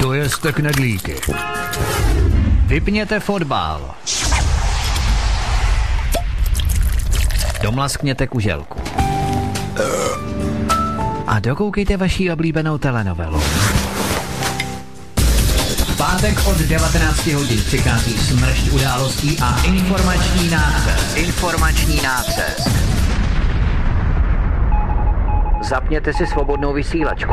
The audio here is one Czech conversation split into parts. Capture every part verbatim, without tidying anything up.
Dojezte knedlíky. Vypněte fotbal. Domlaskněte kuželku. A dokoukejte vaši oblíbenou telenovelu. Pátek od devatenácti hodin přichází smršť událostí a informační nácest. Informační nácest. Zapněte si svobodnou vysílačku.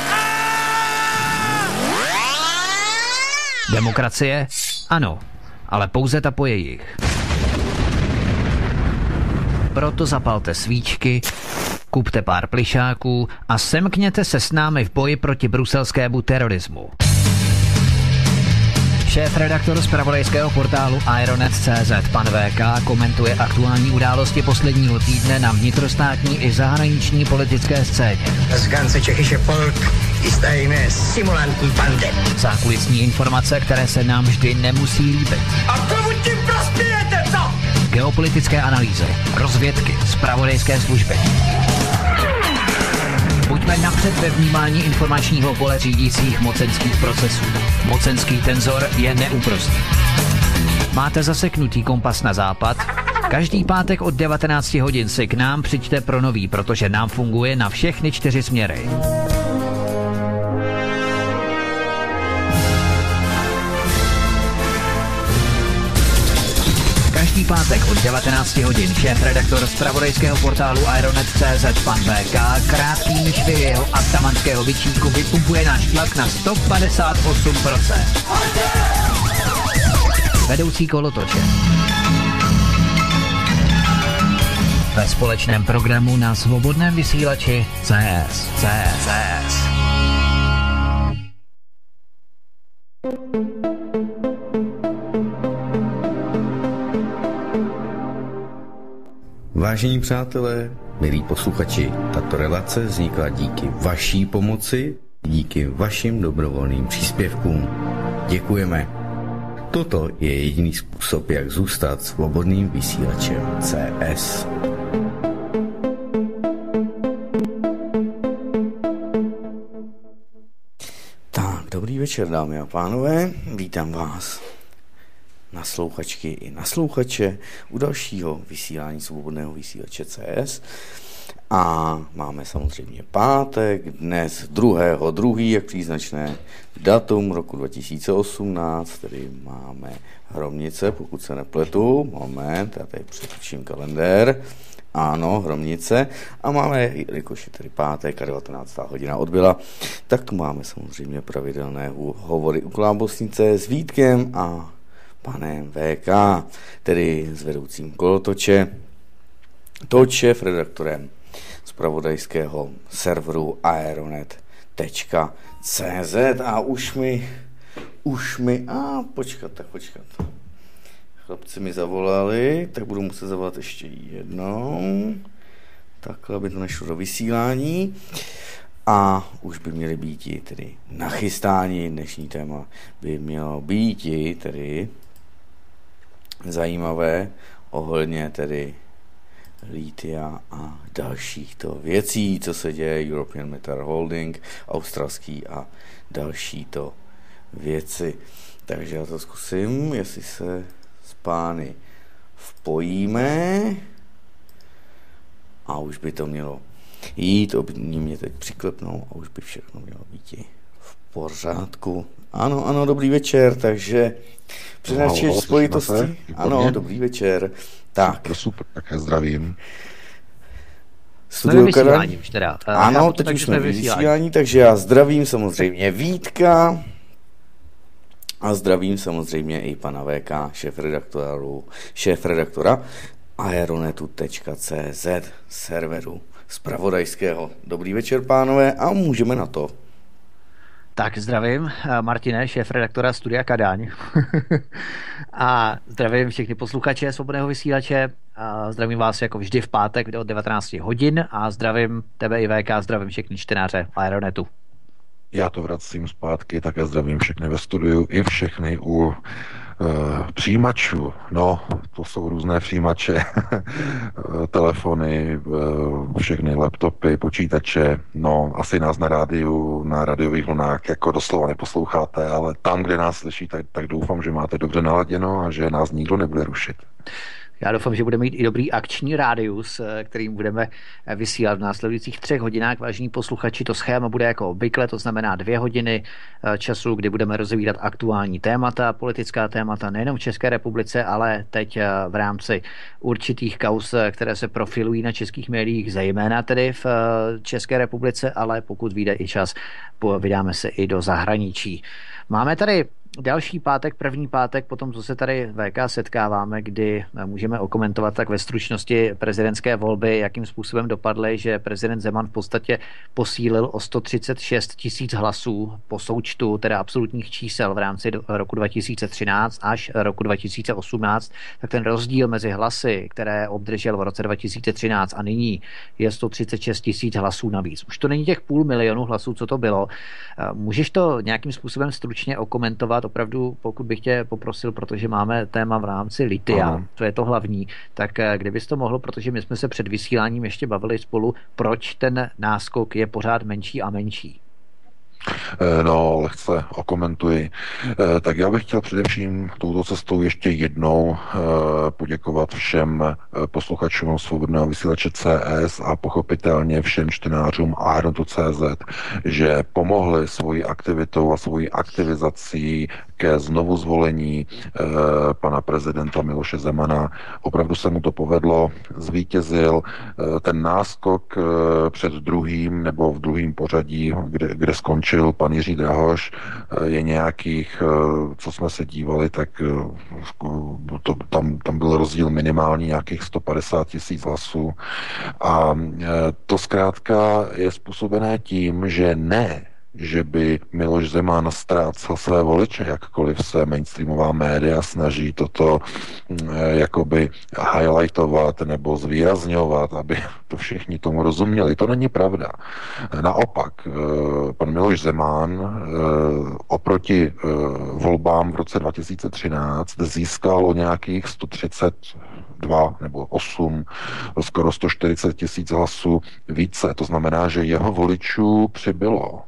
Demokracie? Ano, ale pouze ta po jejich. Proto zapalte svíčky, kupte pár plišáků a semkněte se s námi v boji proti bruselskému terorismu. Šéfredaktor zpravodajského portálu Aeronet tečka cé zet pan vé ká komentuje aktuální události posledního týdne na vnitrostátní i zahraniční politické scéně. Z ganze Čechische Volk ist eine Simulantenbande. Zákulisní informace, které se nám vždy nemusí líbit. A komu tím prospějete, co? Geopolitické analýzy, rozvědky, zpravodajské služby. Buďme napřed ve vnímání informačního pole řídících mocenských procesů. Mocenský tenzor je neúprostný. Máte zaseknutý kompas na západ? Každý pátek od devatenácti hodin si k nám přijďte pro nový, protože nám funguje na všechny čtyři směry. Každý pátek od devatenácti hodin šéfredaktor zpravodajského portálu Aeronet tečka cé zet pan vé ká krátký myšvy jeho atamanského vyčínku vypumpuje náš tlak na sto padesát osm procent. Vedoucí kolotoče. Ve společném programu na svobodném vysílači C S. C S. C S. Vážení přátelé, milí posluchači, tato relace vznikla díky vaší pomoci, díky vašim dobrovolným příspěvkům. Děkujeme. Toto je jediný způsob, jak zůstat svobodným vysílačem C S. Tak, dobrý večer, dámy a pánové, vítám vás. Naslouchačky i naslouchače u dalšího vysílání svobodného vysílače C S. A máme samozřejmě pátek, dnes druhého druhého jak příznačné datum roku dva tisíce osmnáct, tedy máme Hromnice, pokud se nepletu, moment, já tady přetočím kalendér, ano, Hromnice, a máme, jelikož je tedy pátek a devatenáctá hodina odbyla, tak máme samozřejmě pravidelné hovory u klábosnice s Vítkem a panem vé ká, tedy s vedoucím kolotoče, točev redaktorem zpravodajského serveru aeronet tečka cé zet a už mi, už mi, a počkat, tak počkat. Chlapci mi zavolali, tak budu muset zavolat ještě jednou, takhle, aby to nešlo do vysílání. A už by měly být i tedy nachystání, dnešní téma by mělo být i tedy zajímavé ohledně tedy litia a dalšíchto věcí, co se děje, European Metals Holdings, australský a dalšíto věci. Takže já to zkusím, jestli se s pány vpojíme a už by to mělo jít, oni mě teď přiklepnou a už by všechno mělo být i v pořádku. Ano, ano, dobrý večer, takže přenášeč spojitosti. Ano, dobrý večer. Tak. No, super, tak já zdravím. Studio Karán. Ano, teď už jsme vysílání, takže já zdravím samozřejmě Vítka a zdravím samozřejmě i pana vé ká, šéfredaktoru, šéfredaktora aeronetu tečka cé zet serveru zpravodajského. Dobrý večer, pánové, a můžeme na to. Tak zdravím Martine, šéfredaktora Studia Kadaň. A zdravím všechny posluchače Svobodného vysílače. A zdravím vás jako vždy v pátek od devatenácti hodin a zdravím tebe i V K, zdravím všechny čtenáře Aeronetu. Já to vracím zpátky, také zdravím všechny ve studiu i všechny u e, přijímačů. No, to jsou různé přijímače, telefony, e, všechny laptopy, počítače. No, asi nás na rádiu, na rádiových vlnách jako doslova neposloucháte, ale tam, kde nás slyší, tak, tak doufám, že máte dobře naladěno a že nás nikdo nebude rušit. Já doufám, že budeme mít i dobrý akční rádius, kterým budeme vysílat v následujících třech hodinách. Vážení posluchači, to schéma bude jako obvykle, to znamená dvě hodiny času, kdy budeme rozvírat aktuální témata, politická témata nejenom v České republice, ale teď v rámci určitých kauz, které se profilují na českých médiích, zejména tedy v České republice, ale pokud vyjde i čas, vydáme se i do zahraničí. Máme tady další pátek, první pátek, potom co se tady V K setkáváme, kdy můžeme okomentovat tak ve stručnosti prezidentské volby, jakým způsobem dopadly, že prezident Zeman v podstatě posílil o sto třicet šest tisíc hlasů po součtu, teda absolutních čísel v rámci roku dva tisíce třináct až roku dva tisíce osmnáct, tak ten rozdíl mezi hlasy, které obdržel v roce dva tisíce třináct a nyní, je sto třicet šest tisíc hlasů navíc. Už to není těch půl milionu hlasů, co to bylo. Můžeš to nějakým způsobem stručně okomentovat? Opravdu, pokud bych tě poprosil, protože máme téma v rámci litia, to je to hlavní, tak kdybys to mohlo, protože my jsme se před vysíláním ještě bavili spolu, proč ten náskok je pořád menší a menší? No, lehce okomentuji. Tak já bych chtěl především touto cestou ještě jednou poděkovat všem posluchačům Svobodného vysílače C S a pochopitelně všem čtenářům Aeronetu tečka cé zet, že pomohli svojí aktivitou a svojí aktivizací ke znovuzvolení pana prezidenta Miloše Zemana. Opravdu se mu to povedlo, zvítězil ten náskok před druhým nebo v druhém pořadí, kde, kde skončil pan Jiří Drahoš, je nějakých, co jsme se dívali, tak to, tam, tam byl rozdíl minimální nějakých sto padesát tisíc hlasů. A to zkrátka je způsobené tím, že ne, že by Miloš Zeman ztrácel své voliče, jakkoliv se mainstreamová média snaží toto jakoby highlightovat nebo zvýrazňovat, aby to všichni tomu rozuměli. To není pravda. Naopak, pan Miloš Zeman oproti volbám v roce dva tisíce třináct získal o nějakých sto třicet dva nebo osm, skoro sto čtyřicet tisíc hlasů více. To znamená, že jeho voličů přibylo.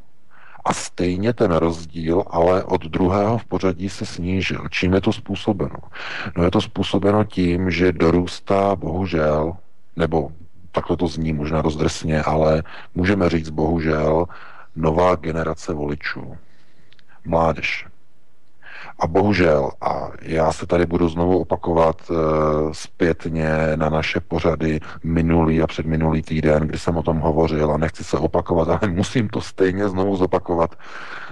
A stejně ten rozdíl, ale od druhého v pořadí se snížil. Čím je to způsobeno? No je to způsobeno tím, že dorůstá bohužel, nebo takhle to zní možná rozdrsně, ale můžeme říct bohužel, nová generace voličů. Mládež. A bohužel, a já se tady budu znovu opakovat e, zpětně na naše pořady minulý a předminulý týden, kdy jsem o tom hovořil a nechci se opakovat, ale musím to stejně znovu zopakovat.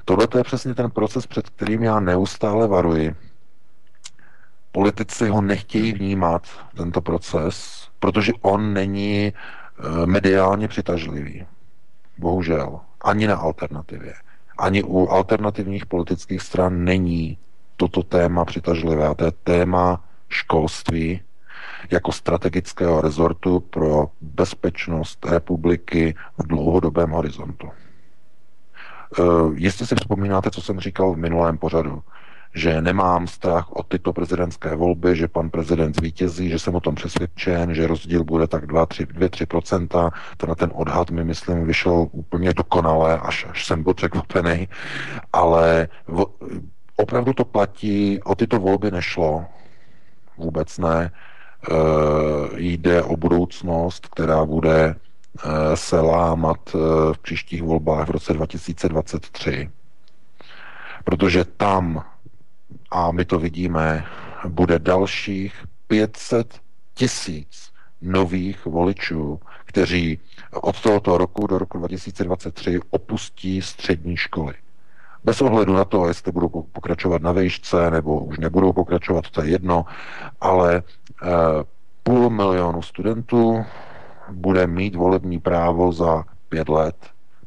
Tohle to je přesně ten proces, před kterým já neustále varuji. Politici ho nechtějí vnímat, tento proces, protože on není e, mediálně přitažlivý. Bohužel. Ani na alternativě. Ani u alternativních politických stran není toto téma přitažlivé. A to je téma školství jako strategického rezortu pro bezpečnost republiky v dlouhodobém horizontu. Jestli si vzpomínáte, co jsem říkal v minulém pořadu, že nemám strach o tyto prezidentské volby, že pan prezident zvítězí, že jsem o tom přesvědčen, že rozdíl bude tak dva až tři procenta. Teda ten odhad mi, myslím, vyšel úplně dokonale, až, až jsem byl překvapený. Ale v, opravdu to platí, o tyto volby nešlo. Vůbec ne. E, jde o budoucnost, která bude e, se lámat e, v příštích volbách v roce dva tisíce dvacet tři. Protože tam, a my to vidíme, bude dalších pět set tisíc nových voličů, kteří od tohoto roku do roku dva tisíce dvacet tři opustí střední školy. Bez ohledu na to, jestli budou pokračovat na výšce, nebo už nebudou pokračovat, to je jedno, ale e, půl milionu studentů bude mít volební právo za pět let.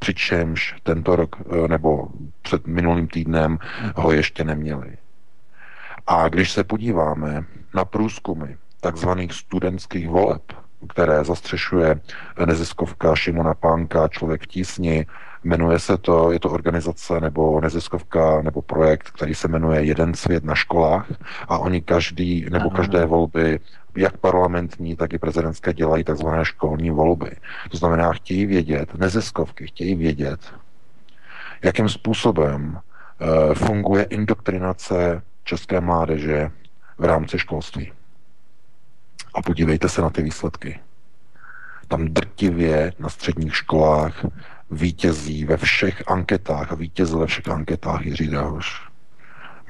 přičemž tento rok nebo před minulým týdnem ho ještě neměli. A když se podíváme na průzkumy takzvaných studentských voleb, které zastřešuje neziskovka Šimona Pánka Člověk v tísni, jmenuje se to, je to organizace nebo neziskovka nebo projekt, který se jmenuje Jeden svět na školách, a oni každý nebo každé volby, jak parlamentní, tak i prezidentské, dělají takzvané školní volby. To znamená, chtějí vědět, neziskovky chtějí vědět, jakým způsobem uh, funguje indoktrinace české mládeže v rámci školství. A podívejte se na ty výsledky. Tam drtivě na středních školách vítězí ve všech anketách a vítězil ve všech anketách Jiří Drahoš.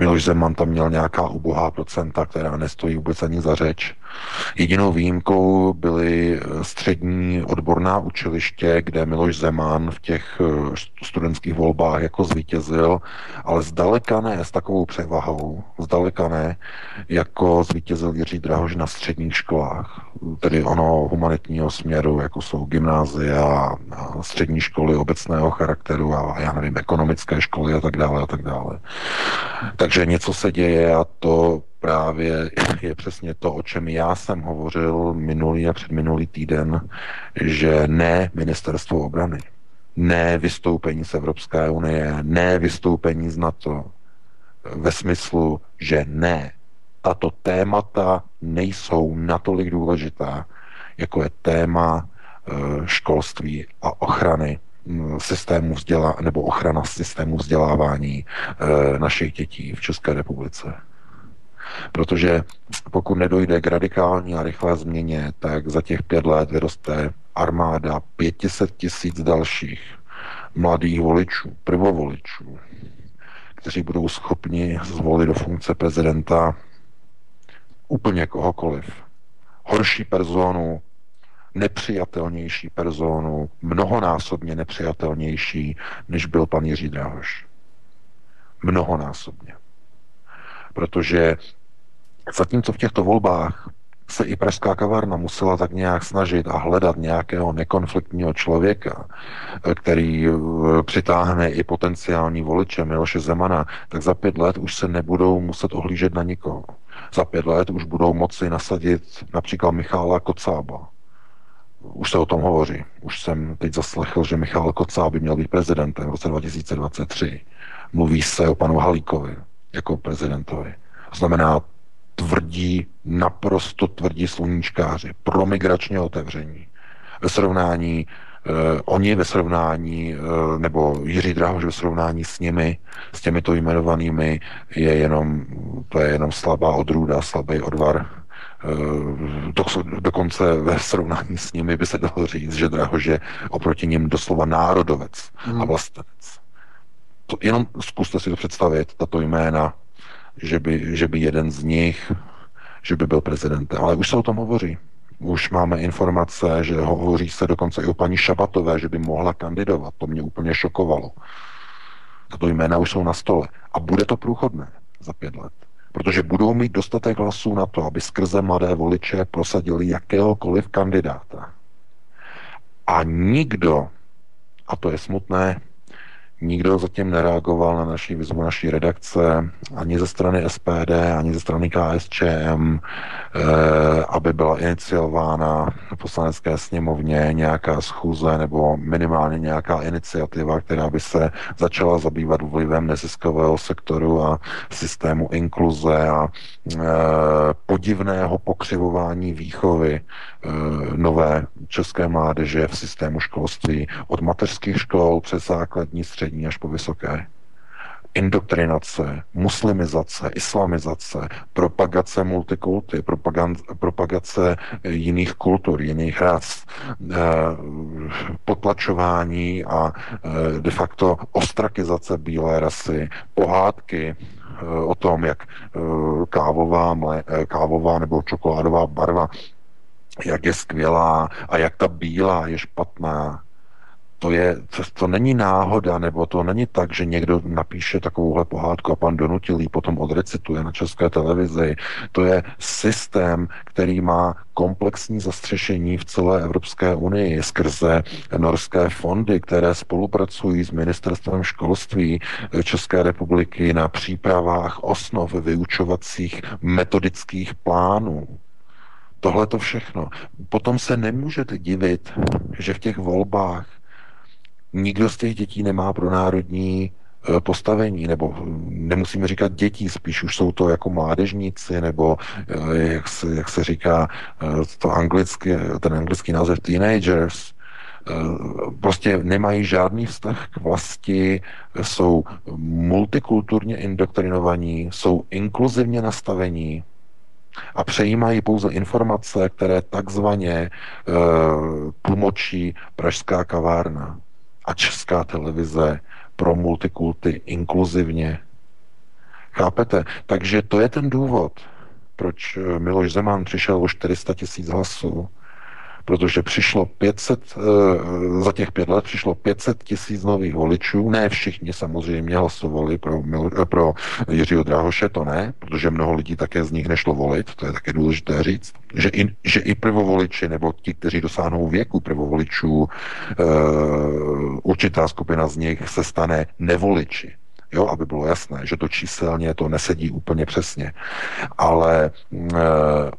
Miloš Zeman tam měl nějaká ubohá procenta, která nestojí vůbec ani za řeč. Jedinou výjimkou byly střední odborná učiliště, kde Miloš Zeman v těch studentských volbách jako zvítězil, ale zdaleka ne s takovou převahou, zdaleka ne, jako zvítězil Jiří Drahoš na středních školách, tedy ono humanitního směru, jako jsou gymnázia, střední školy obecného charakteru a já nevím, ekonomické školy a tak dále a tak dále. Takže něco se děje a to právě je přesně to, o čem já jsem hovořil minulý a předminulý týden, že ne ministerstvo obrany, ne vystoupení z Evropské unie, ne vystoupení z NATO, ve smyslu, že ne. Tato témata nejsou natolik důležitá, jako je téma školství a ochrany systému vzdělá, nebo ochrana systému vzdělávání e, našich dětí v České republice. Protože pokud nedojde k radikální a rychlé změně, tak za těch pět let vyroste armáda pět set tisíc dalších mladých voličů, prvovoličů, kteří budou schopni zvolit do funkce prezidenta úplně kohokoliv. Horší personu, nepřijatelnější personu, mnohonásobně nepřijatelnější, než byl pan Jiří Drahoš. Mnohonásobně. Protože zatímco v těchto volbách se i pražská kavárna musela tak nějak snažit a hledat nějakého nekonfliktního člověka, který přitáhne i potenciální voliče Miloše Zemana, tak za pět let už se nebudou muset ohlížet na nikoho. Za pět let už budou moci nasadit například Michala Kocába. Už se o tom hovoří. Už jsem teď zaslechl, že Michal Kocáb by měl být prezidentem v roce dva tisíce dvacet tři. Mluví se o panu Halíkovi jako prezidentovi. Znamená tvrdí, naprosto tvrdí sluníčkáři, promigračně otevření. Ve srovnání, eh, oni ve srovnání, eh, nebo Jiří Drahoš ve srovnání s nimi, s těmito jmenovanými, je jenom, to je jenom slabá odrůda, slabý odvar. Do, dokonce ve srovnání s nimi by se dalo říct, že Drahoš je oproti nim doslova národovec hmm. a vlastenec. To, jenom zkuste si to představit, tato jména, že by, že by jeden z nich, že by byl prezidentem. Ale už se o tom hovoří. Už máme informace, že hovoří se dokonce i o paní Šabatové, že by mohla kandidovat. To mě úplně šokovalo. Tato jména už jsou na stole. A bude to průchodné za pět let. Protože budou mít dostatek hlasů na to, aby skrze mladé voliče prosadili jakéhokoliv kandidáta. A nikdo, a to je smutné, nikdo zatím nereagoval na naší výzvu naší redakce, ani ze strany S P D, ani ze strany K S Č M, eh, aby byla iniciována v poslanecké sněmovně nějaká schůze nebo minimálně nějaká iniciativa, která by se začala zabývat vlivem neziskového sektoru a systému inkluze a eh, podivného pokřivování výchovy eh, nové české mládeže v systému školství od mateřských škol přes základní, střední až po vysoké. Indoktrinace, muslimizace, islamizace, propagace multikulty, propagace jiných kultur, jiných ras, potlačování a de facto ostrakizace bílé rasy, pohádky o tom, jak kávová, mlé, kávová nebo čokoládová barva, jak je skvělá a jak ta bílá je špatná. To, je, to není náhoda, nebo to není tak, že někdo napíše takovouhle pohádku a pan donutil ji potom odrecituje na české televizi. To je systém, který má komplexní zastřešení v celé Evropské unii skrze norské fondy, které spolupracují s Ministerstvem školství České republiky na přípravách osnov vyučovacích metodických plánů. Tohle to všechno. Potom se nemůžete divit, že v těch volbách nikdo z těch dětí nemá pro národní postavení, nebo nemusíme říkat dětí, spíš už jsou to jako mládežníci, nebo jak se, jak se říká to anglicky, ten anglický název teenagers, prostě nemají žádný vztah k vlasti, jsou multikulturně indoktrinovaní, jsou inkluzivně nastavení a přejímají pouze informace, které takzvaně tlumočí pražská kavárna a česká televize pro multikulty inkluzivně. Chápete? Takže to je ten důvod, proč Miloš Zeman přišel o čtyři sta tisíc hlasů, protože přišlo pět set, za těch pět let přišlo pět set tisíc nových voličů, ne všichni samozřejmě hlasovali pro, Mil- pro Jiřího Drahoše, to ne, protože mnoho lidí také z nich nešlo volit, to je také důležité říct, že i, že i prvovoliči, nebo ti, kteří dosáhnou věku prvovoličů, e, určitá skupina z nich se stane nevoliči. Jo, aby bylo jasné, že to číselně to nesedí úplně přesně. Ale e,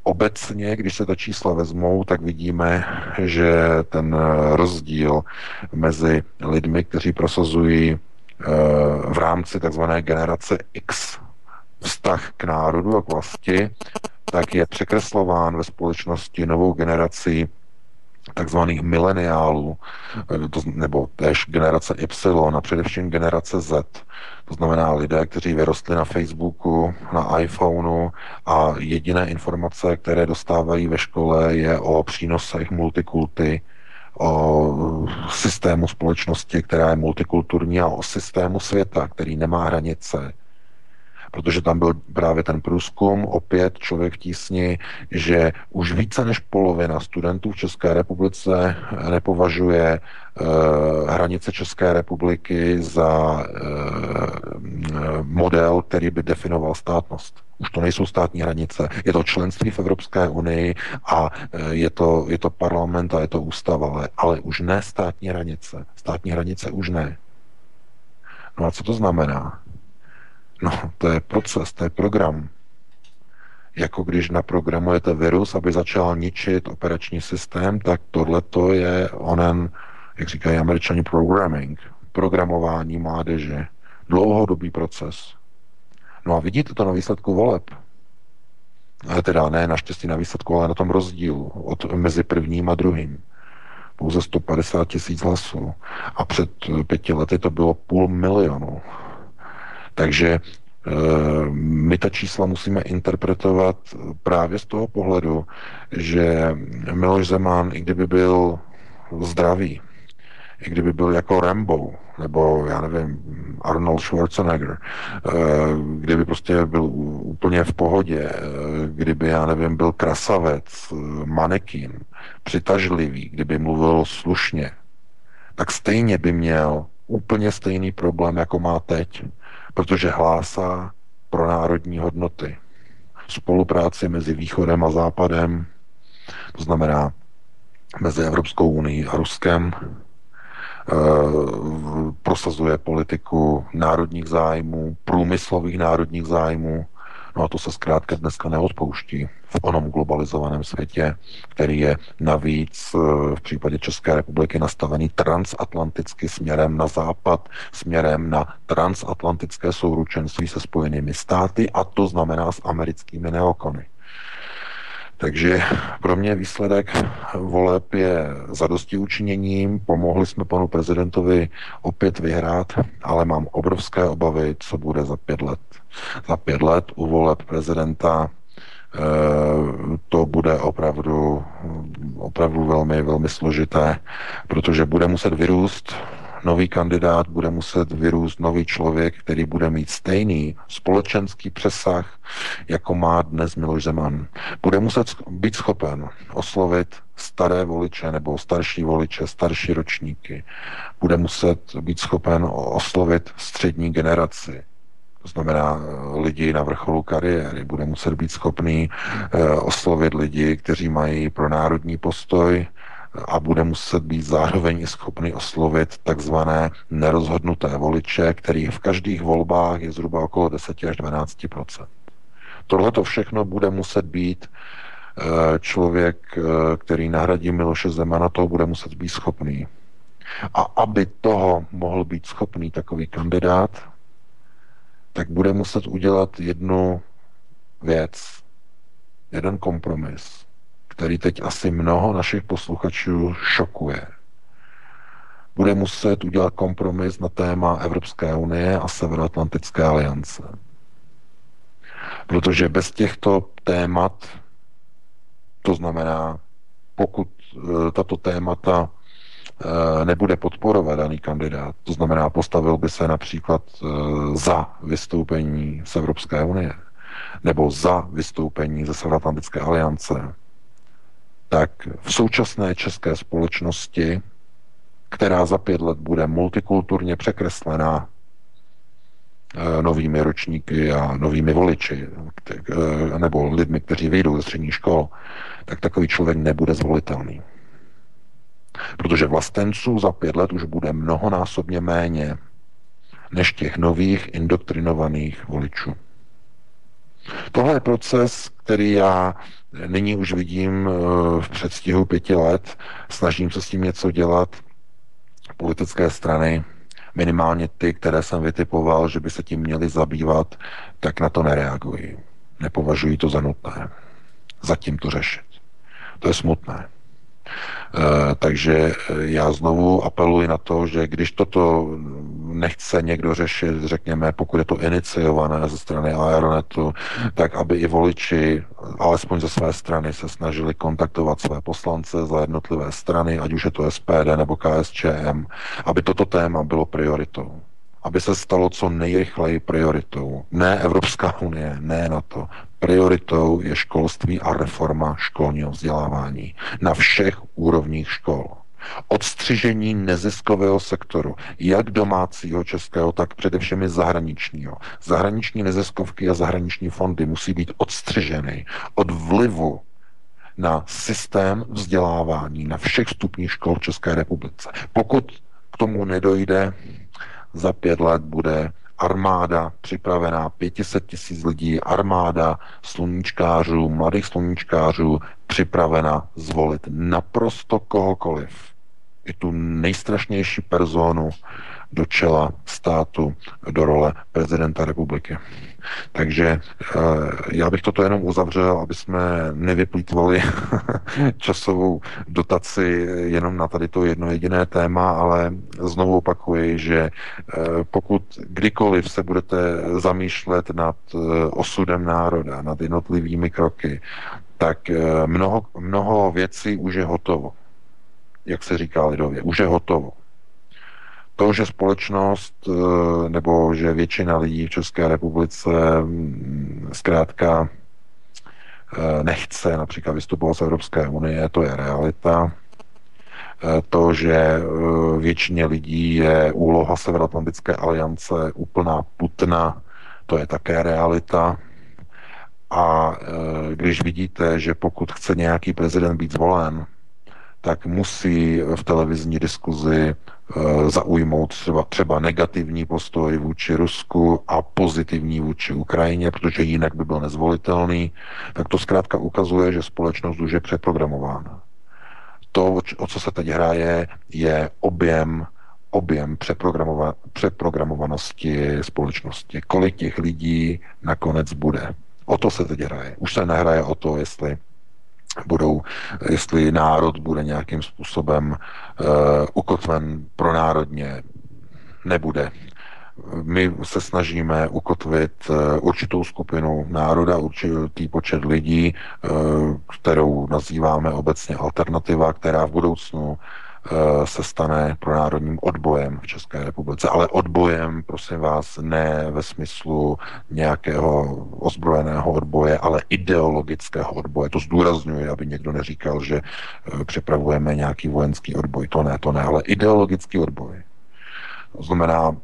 obecně, když se ta čísla vezmou, tak vidíme, že ten rozdíl mezi lidmi, kteří prosazují e, v rámci takzvané generace X vztah k národu a k vlasti, tak je překreslován ve společnosti novou generací takzvaných mileniálů, nebo též generace Y a především generace Z. To znamená lidé, kteří vyrostli na Facebooku, na iPhoneu a jediné informace, které dostávají ve škole, je o přínosech multikulty, o systému společnosti, která je multikulturní, a o systému světa, který nemá hranice. Protože tam byl právě ten průzkum, opět Člověk v tísni, že už více než polovina studentů v České republice nepovažuje uh, hranice České republiky za uh, model, který by definoval státnost. Už to nejsou státní hranice. Je to členství v Evropské unii a je to, je to parlament a je to ústava, ale, ale už ne státní hranice. Státní hranice už ne. No a co to znamená? No, to je proces, to je program. Jako když naprogramujete virus, aby začal ničit operační systém, tak tohleto je onen, jak říkají Američani, programming, programování mládeže. Dlouhodobý proces. No a vidíte to na výsledku voleb. A teda ne naštěstí na výsledku, ale na tom rozdílu od, mezi prvním a druhým. Pouze sto padesát tisíc hlasů. A před pěti lety to bylo půl milionu. Takže e, my ta čísla musíme interpretovat právě z toho pohledu, že Miloš Zeman, i kdyby byl zdravý, i kdyby byl jako Rambo, nebo já nevím, Arnold Schwarzenegger, e, kdyby prostě byl úplně v pohodě, e, kdyby, já nevím, byl krasavec, manekín, přitažlivý, kdyby mluvil slušně, tak stejně by měl úplně stejný problém, jako má teď, protože hlásá pro národní hodnoty. Spolupráci mezi Východem a Západem, to znamená mezi Evropskou unií a Ruskem, prosazuje politiku národních zájmů, průmyslových národních zájmů, no a to se zkrátka dneska neodpouští v onom globalizovaném světě, který je navíc v případě České republiky nastavený transatlanticky směrem na západ, směrem na transatlantické souručenství se Spojenými státy, a to znamená s americkými neokony. Takže pro mě výsledek voleb je zadosti učiněním, pomohli jsme panu prezidentovi opět vyhrát, ale mám obrovské obavy, co bude za pět let. Za pět let u voleb prezidenta to bude opravdu, opravdu velmi, velmi složité, protože bude muset vyrůst nový kandidát, bude muset vyrůst nový člověk, který bude mít stejný společenský přesah, jako má dnes Miloš Zeman. Bude muset být schopen oslovit staré voliče nebo starší voliče, starší ročníky. Bude muset být schopen oslovit střední generaci. To znamená lidi na vrcholu kariéry. Bude muset být schopný oslovit lidi, kteří mají pronárodní postoj, a bude muset být zároveň schopný oslovit takzvané nerozhodnuté voliče, kterých v každých volbách je zhruba okolo deset až dvanáct procent. Tohle to všechno bude muset být člověk, který nahradí Miloše Zemana, toho bude muset být schopný. A aby toho mohl být schopný takový kandidát, tak bude muset udělat jednu věc, jeden kompromis, který teď asi mnoho našich posluchačů šokuje. Bude muset udělat kompromis na téma Evropské unie a Severoatlantické aliance. Protože bez těchto témat, to znamená, pokud tato témata nebude podporovat daný kandidát, to znamená, postavil by se například za vystoupení z Evropské unie nebo za vystoupení ze Severoatlantické aliance, tak v současné české společnosti, která za pět let bude multikulturně překreslená novými ročníky a novými voliči, nebo lidmi, kteří vyjdou ze střední škol, tak takový člověk nebude zvolitelný. Protože vlastenců za pět let už bude mnohonásobně méně než těch nových indoktrinovaných voličů. Tohle je proces, který já nyní už vidím v předstihu pěti let. Snažím se s tím něco dělat. Politické strany, minimálně ty, které jsem vytipoval, že by se tím měly zabývat, tak na to nereagují. Nepovažují to za nutné. Zatím to řešit. To je smutné. Takže já znovu apeluji na to, že když toto nechce někdo řešit, řekněme, pokud je to iniciované ze strany Aeronetu, tak aby i voliči, alespoň ze své strany, se snažili kontaktovat své poslance za jednotlivé strany, ať už je to S P D nebo K S Č M, aby toto téma bylo prioritou. Aby se stalo co nejrychleji prioritou. Ne Evropská unie, ne NATO. Prioritou je školství a reforma školního vzdělávání na všech úrovních škol. Odstřižení neziskového sektoru, jak domácího českého, tak především i zahraničního. Zahraniční neziskovky a zahraniční fondy musí být odstřiženy od vlivu na systém vzdělávání na všech stupních škol v České republice. Pokud k tomu nedojde, za pět let bude armáda připravená, pět set tisíc lidí, armáda sluníčkářů, mladých sluníčkářů, připravena zvolit naprosto kohokoliv. I tu nejstrašnější personu do čela státu, do role prezidenta republiky. Takže já bych toto jenom uzavřel, aby jsme nevyplýtvali časovou dotaci jenom na tady to jedno jediné téma, ale znovu opakuji, že pokud kdykoliv se budete zamýšlet nad osudem národa, nad jednotlivými kroky, tak mnoho, mnoho věcí už je hotovo. Jak se říká lidově, už je hotovo. To, že společnost nebo že většina lidí v České republice zkrátka nechce například vystupovat z Evropské unie, to je realita. To, že většině lidí je úloha Severoatlantické aliance úplná putna, to je také realita. A když vidíte, že pokud chce nějaký prezident být zvolen, tak musí v televizní diskuzi zaujmout třeba, třeba negativní postoj vůči Rusku a pozitivní vůči Ukrajině, protože jinak by byl nezvolitelný, tak to zkrátka ukazuje, že společnost už je přeprogramována. To, o co se teď hraje, je objem, objem přeprogramova- přeprogramovanosti společnosti. Kolik těch lidí nakonec bude. O to se teď hraje. Už se nehraje o to, jestli budou, jestli národ bude nějakým způsobem uh, ukotven pronárodně, nebude. My se snažíme ukotvit uh, určitou skupinu národa, určitý počet lidí, uh, kterou nazýváme obecně alternativa, která v budoucnu se stane pronárodním odbojem v České republice. Ale odbojem, prosím vás, ne ve smyslu nějakého ozbrojeného odboje, ale ideologického odboje. To zdůrazňuji, aby někdo neříkal, že připravujeme nějaký vojenský odboj. To ne, to ne, ale ideologický odboj. To znamená,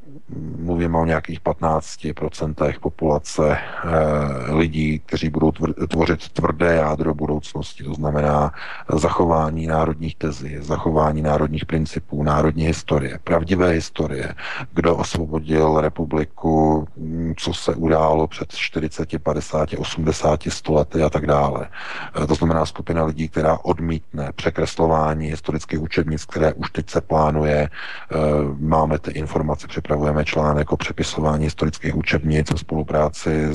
mluvíme o nějakých patnáct procent populace eh, lidí, kteří budou tvr- tvořit tvrdé jádro budoucnosti, to znamená zachování národních tezí, zachování národních principů, národní historie, pravdivé historie, kdo osvobodil republiku, co se událo před čtyřicet, padesát, osmdesát lety a tak dále. Eh, to znamená skupina lidí, která odmítne překreslování historických učebnic, které už teď se plánuje. Eh, máme ty informace, připravujeme článek o přepisování historických učebnic v spolupráci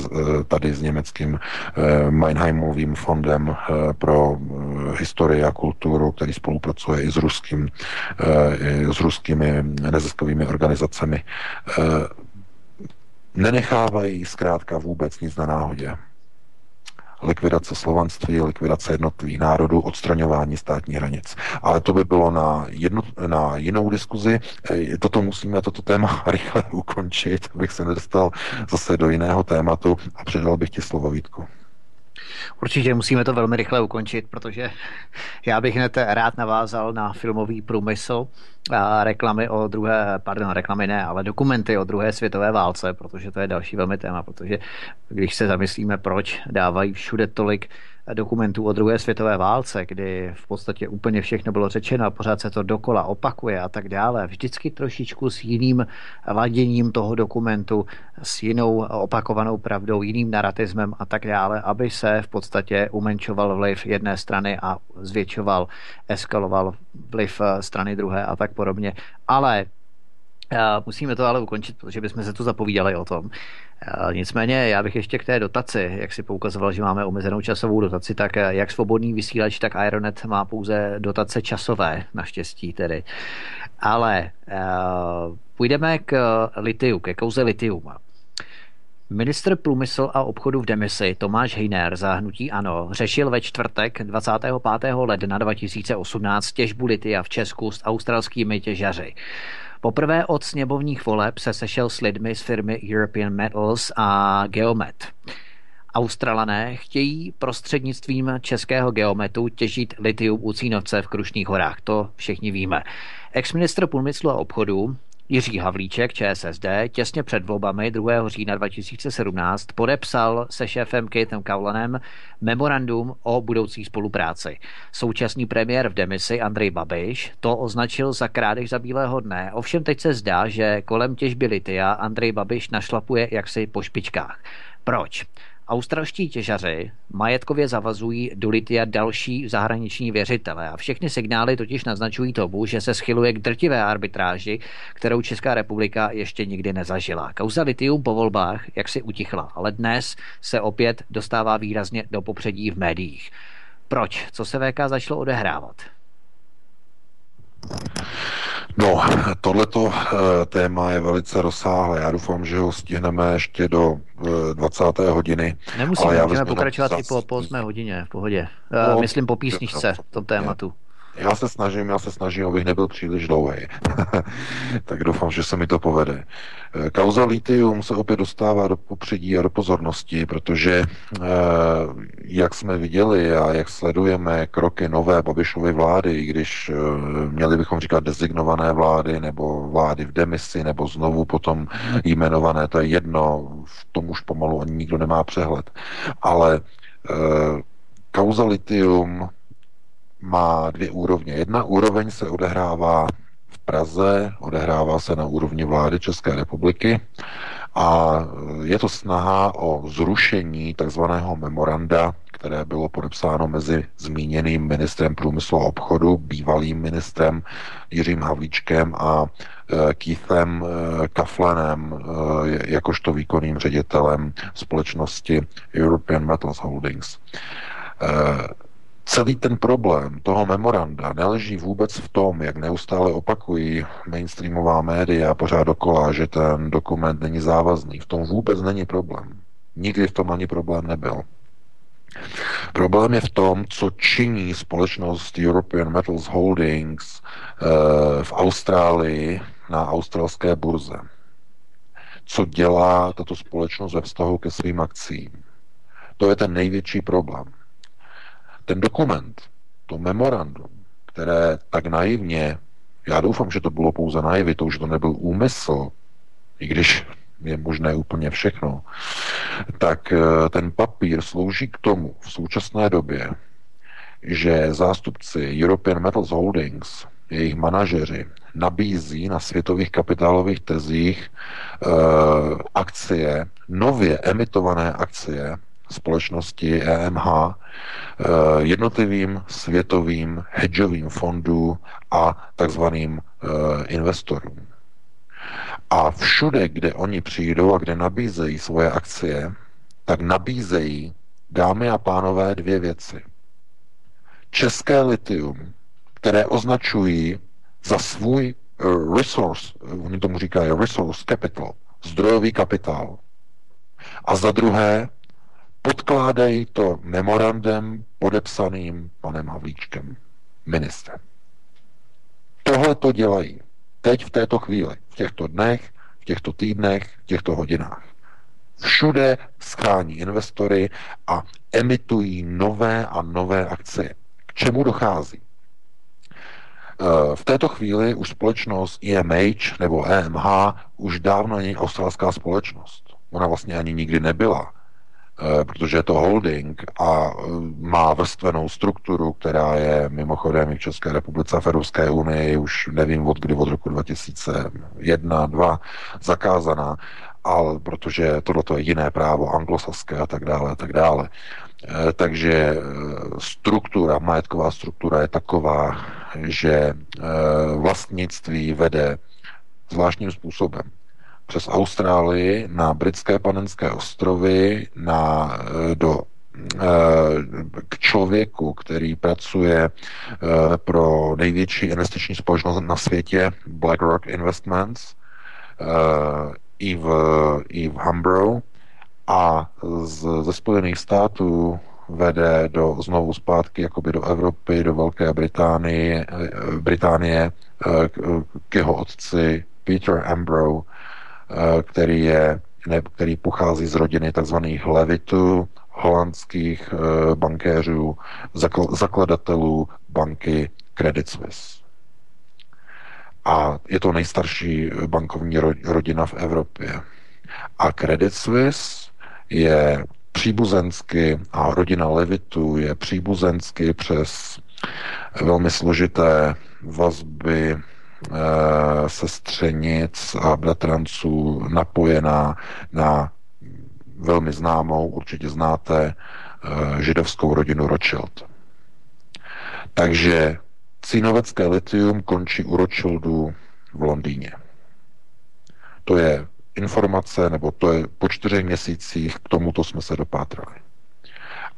tady s německým Meinheimovým fondem pro historii a kulturu, který spolupracuje i s, ruským, i s ruskými neziskovými organizacemi. Nenechávají zkrátka vůbec nic na náhodě. Likvidace slovanství, likvidace jednotlivých národů, odstraňování státních hranic. Ale to by bylo na, jedno, na jinou diskuzi. Toto musíme, toto téma rychle ukončit, abych se nedostal zase do jiného tématu a předal bych ti slovo, Vítku. Určitě musíme to velmi rychle ukončit, protože já bych hned rád navázal na filmový průmysl a reklamy o druhé, pardon, reklamy ne, ale dokumenty o druhé světové válce, protože to je další velmi téma, protože když se zamyslíme, proč dávají všude tolik dokumentů o druhé světové válce, kdy v podstatě úplně všechno bylo řečeno a pořád se to dokola opakuje a tak dále, vždycky trošičku s jiným laděním toho dokumentu, s jinou opakovanou pravdou, jiným narratismem a tak dále, aby se v podstatě umenšoval vliv jedné strany a zvětšoval, eskaloval vliv strany druhé a tak podobně. Ale musíme to ale ukončit, protože bychom se tu zapovídali o tom. Nicméně já bych ještě k té dotaci, jak si poukazoval, že máme omezenou časovou dotaci, tak jak Svobodný vysílač, tak Aeronet má pouze dotace časové, naštěstí tedy. Ale uh, půjdeme k litiu, ke kauze litiuma. Ministr průmysl a obchodu v demisi Tomáš Hejner za hnutí ANO řešil ve čtvrtek dvacátého pátého ledna dva tisíce osmnáct těžbu litia v Česku s australskými těžaři. Poprvé od sněmovních voleb se sešel s lidmi z firmy European Metals a Geomet. Australané chtějí prostřednictvím českého Geometu těžit litium u Cínovce v Krušných horách, to všichni víme. Exministr průmyslu a obchodu Jiří Havlíček, ČSSD, těsně před volbami druhého října dva tisíce sedmnáct podepsal se šéfem Katem Cowlanem memorandum o budoucí spolupráci. Současný premiér v demisi Andrej Babiš to označil za krádež za bílého dne, ovšem teď se zdá, že kolem těžby litia Andrej Babiš našlapuje jaksi po špičkách. Proč? Australští těžaři majetkově zavazují do litia další zahraniční věřitele a všechny signály totiž naznačují tomu, že se schyluje k drtivé arbitráži, kterou Česká republika ještě nikdy nezažila. Kauza litium po volbách jaksi utichla, ale dnes se opět dostává výrazně do popředí v médiích. Proč? Co se V K začalo odehrávat? No, tohleto téma je velice rozsáhlé. Já doufám, že ho stihneme ještě do dvacáté hodiny. Nemusíme, ale já můžeme pokračovat zas... i po, po osmé hodině, v pohodě. No, myslím po písničce v tom tématu. Já se snažím, já se snažím, abych nebyl příliš dlouhý. Tak doufám, že se mi to povede. Kauza litium se opět dostává do popředí a do pozornosti, protože jak jsme viděli a jak sledujeme kroky nové Babišovy vlády, i když měli bychom říkat designované vlády, nebo vlády v demisi, nebo znovu potom jmenované, to je jedno, v tom už pomalu ani nikdo nemá přehled. Ale kauza litium má dvě úrovně. Jedna úroveň se odehrává v Praze, odehrává se na úrovni vlády České republiky a je to snaha o zrušení takzvaného memoranda, které bylo podepsáno mezi zmíněným ministrem průmyslu a obchodu, bývalým ministrem Jiřím Havlíčkem a Keithem Cowlanem, jakožto výkonným ředitelem společnosti European Metals Holdings. Celý ten problém toho memoranda neleží vůbec v tom, jak neustále opakují mainstreamová média pořád dokola, že ten dokument není závazný. V tom vůbec není problém. Nikdy v tom ani problém nebyl. Problém je v tom, co činí společnost European Metals Holdings v Austrálii na australské burze. Co dělá tato společnost ve vztahu ke svým akcím. To je ten největší problém. Ten dokument, to memorandum, které tak naivně, já doufám, že to bylo pouze naivy, to už to nebyl úmysl, i když je možné úplně všechno, tak ten papír slouží k tomu v současné době, že zástupci European Metals Holdings, jejich manažeři, nabízí na světových kapitálových trzích eh, akcie, nově emitované akcie společnosti E M H eh, jednotlivým světovým hedžovým fondům a takzvaným eh, investorům. A všude, kde oni přijdou a kde nabízejí svoje akcie, tak nabízejí, dámy a pánové, dvě věci. České lithium, které označují za svůj resource, oni tomu říkají resource capital, zdrojový kapitál. A za druhé, podkládají to memorandem podepsaným panem Havlíčkem, ministrem. Tohle to dělají. Teď v této chvíli, v těchto dnech, v těchto týdnech, v těchto hodinách. Všude schání investory a emitují nové a nové akcie. K čemu dochází? V této chvíli už společnost E M H nebo E M H už dávno není australská společnost. Ona vlastně ani nikdy nebyla, protože je to holding a má vrstvenou strukturu, která je mimochodem i v České republice a v Evropské unii už nevím od kdy, od roku dva tisíce jedna dva zakázaná, ale protože tohleto je jiné právo anglosaské a tak dále a tak dále. Takže struktura, majetková struktura je taková, že vlastnictví vede zvláštním způsobem. Přes Austrálii, na britské panenské ostrovy, na, do, k člověku, který pracuje pro největší investiční společnost na světě, BlackRock Investments, i v, i v Hambro, a z, ze Spojených států vede do, znovu zpátky jakoby do Evropy, do Velké Británie, Británie k, k jeho otci Peter Ambrose, který, je, ne, který pochází z rodiny tzv. Levitů, holandských bankéřů, zakl, zakladatelů banky Credit Suisse. A je to nejstarší bankovní rodina v Evropě. A Credit Suisse je příbuzensky, a rodina Levitů je příbuzensky přes velmi složité vazby sestřenic a bratranců napojená na velmi známou, určitě znáte, židovskou rodinu Rothschild. Takže cynovecké lithium končí u Rothschildů v Londýně. To je informace, nebo to je po čtyřech měsících, k tomuto jsme se dopátrali.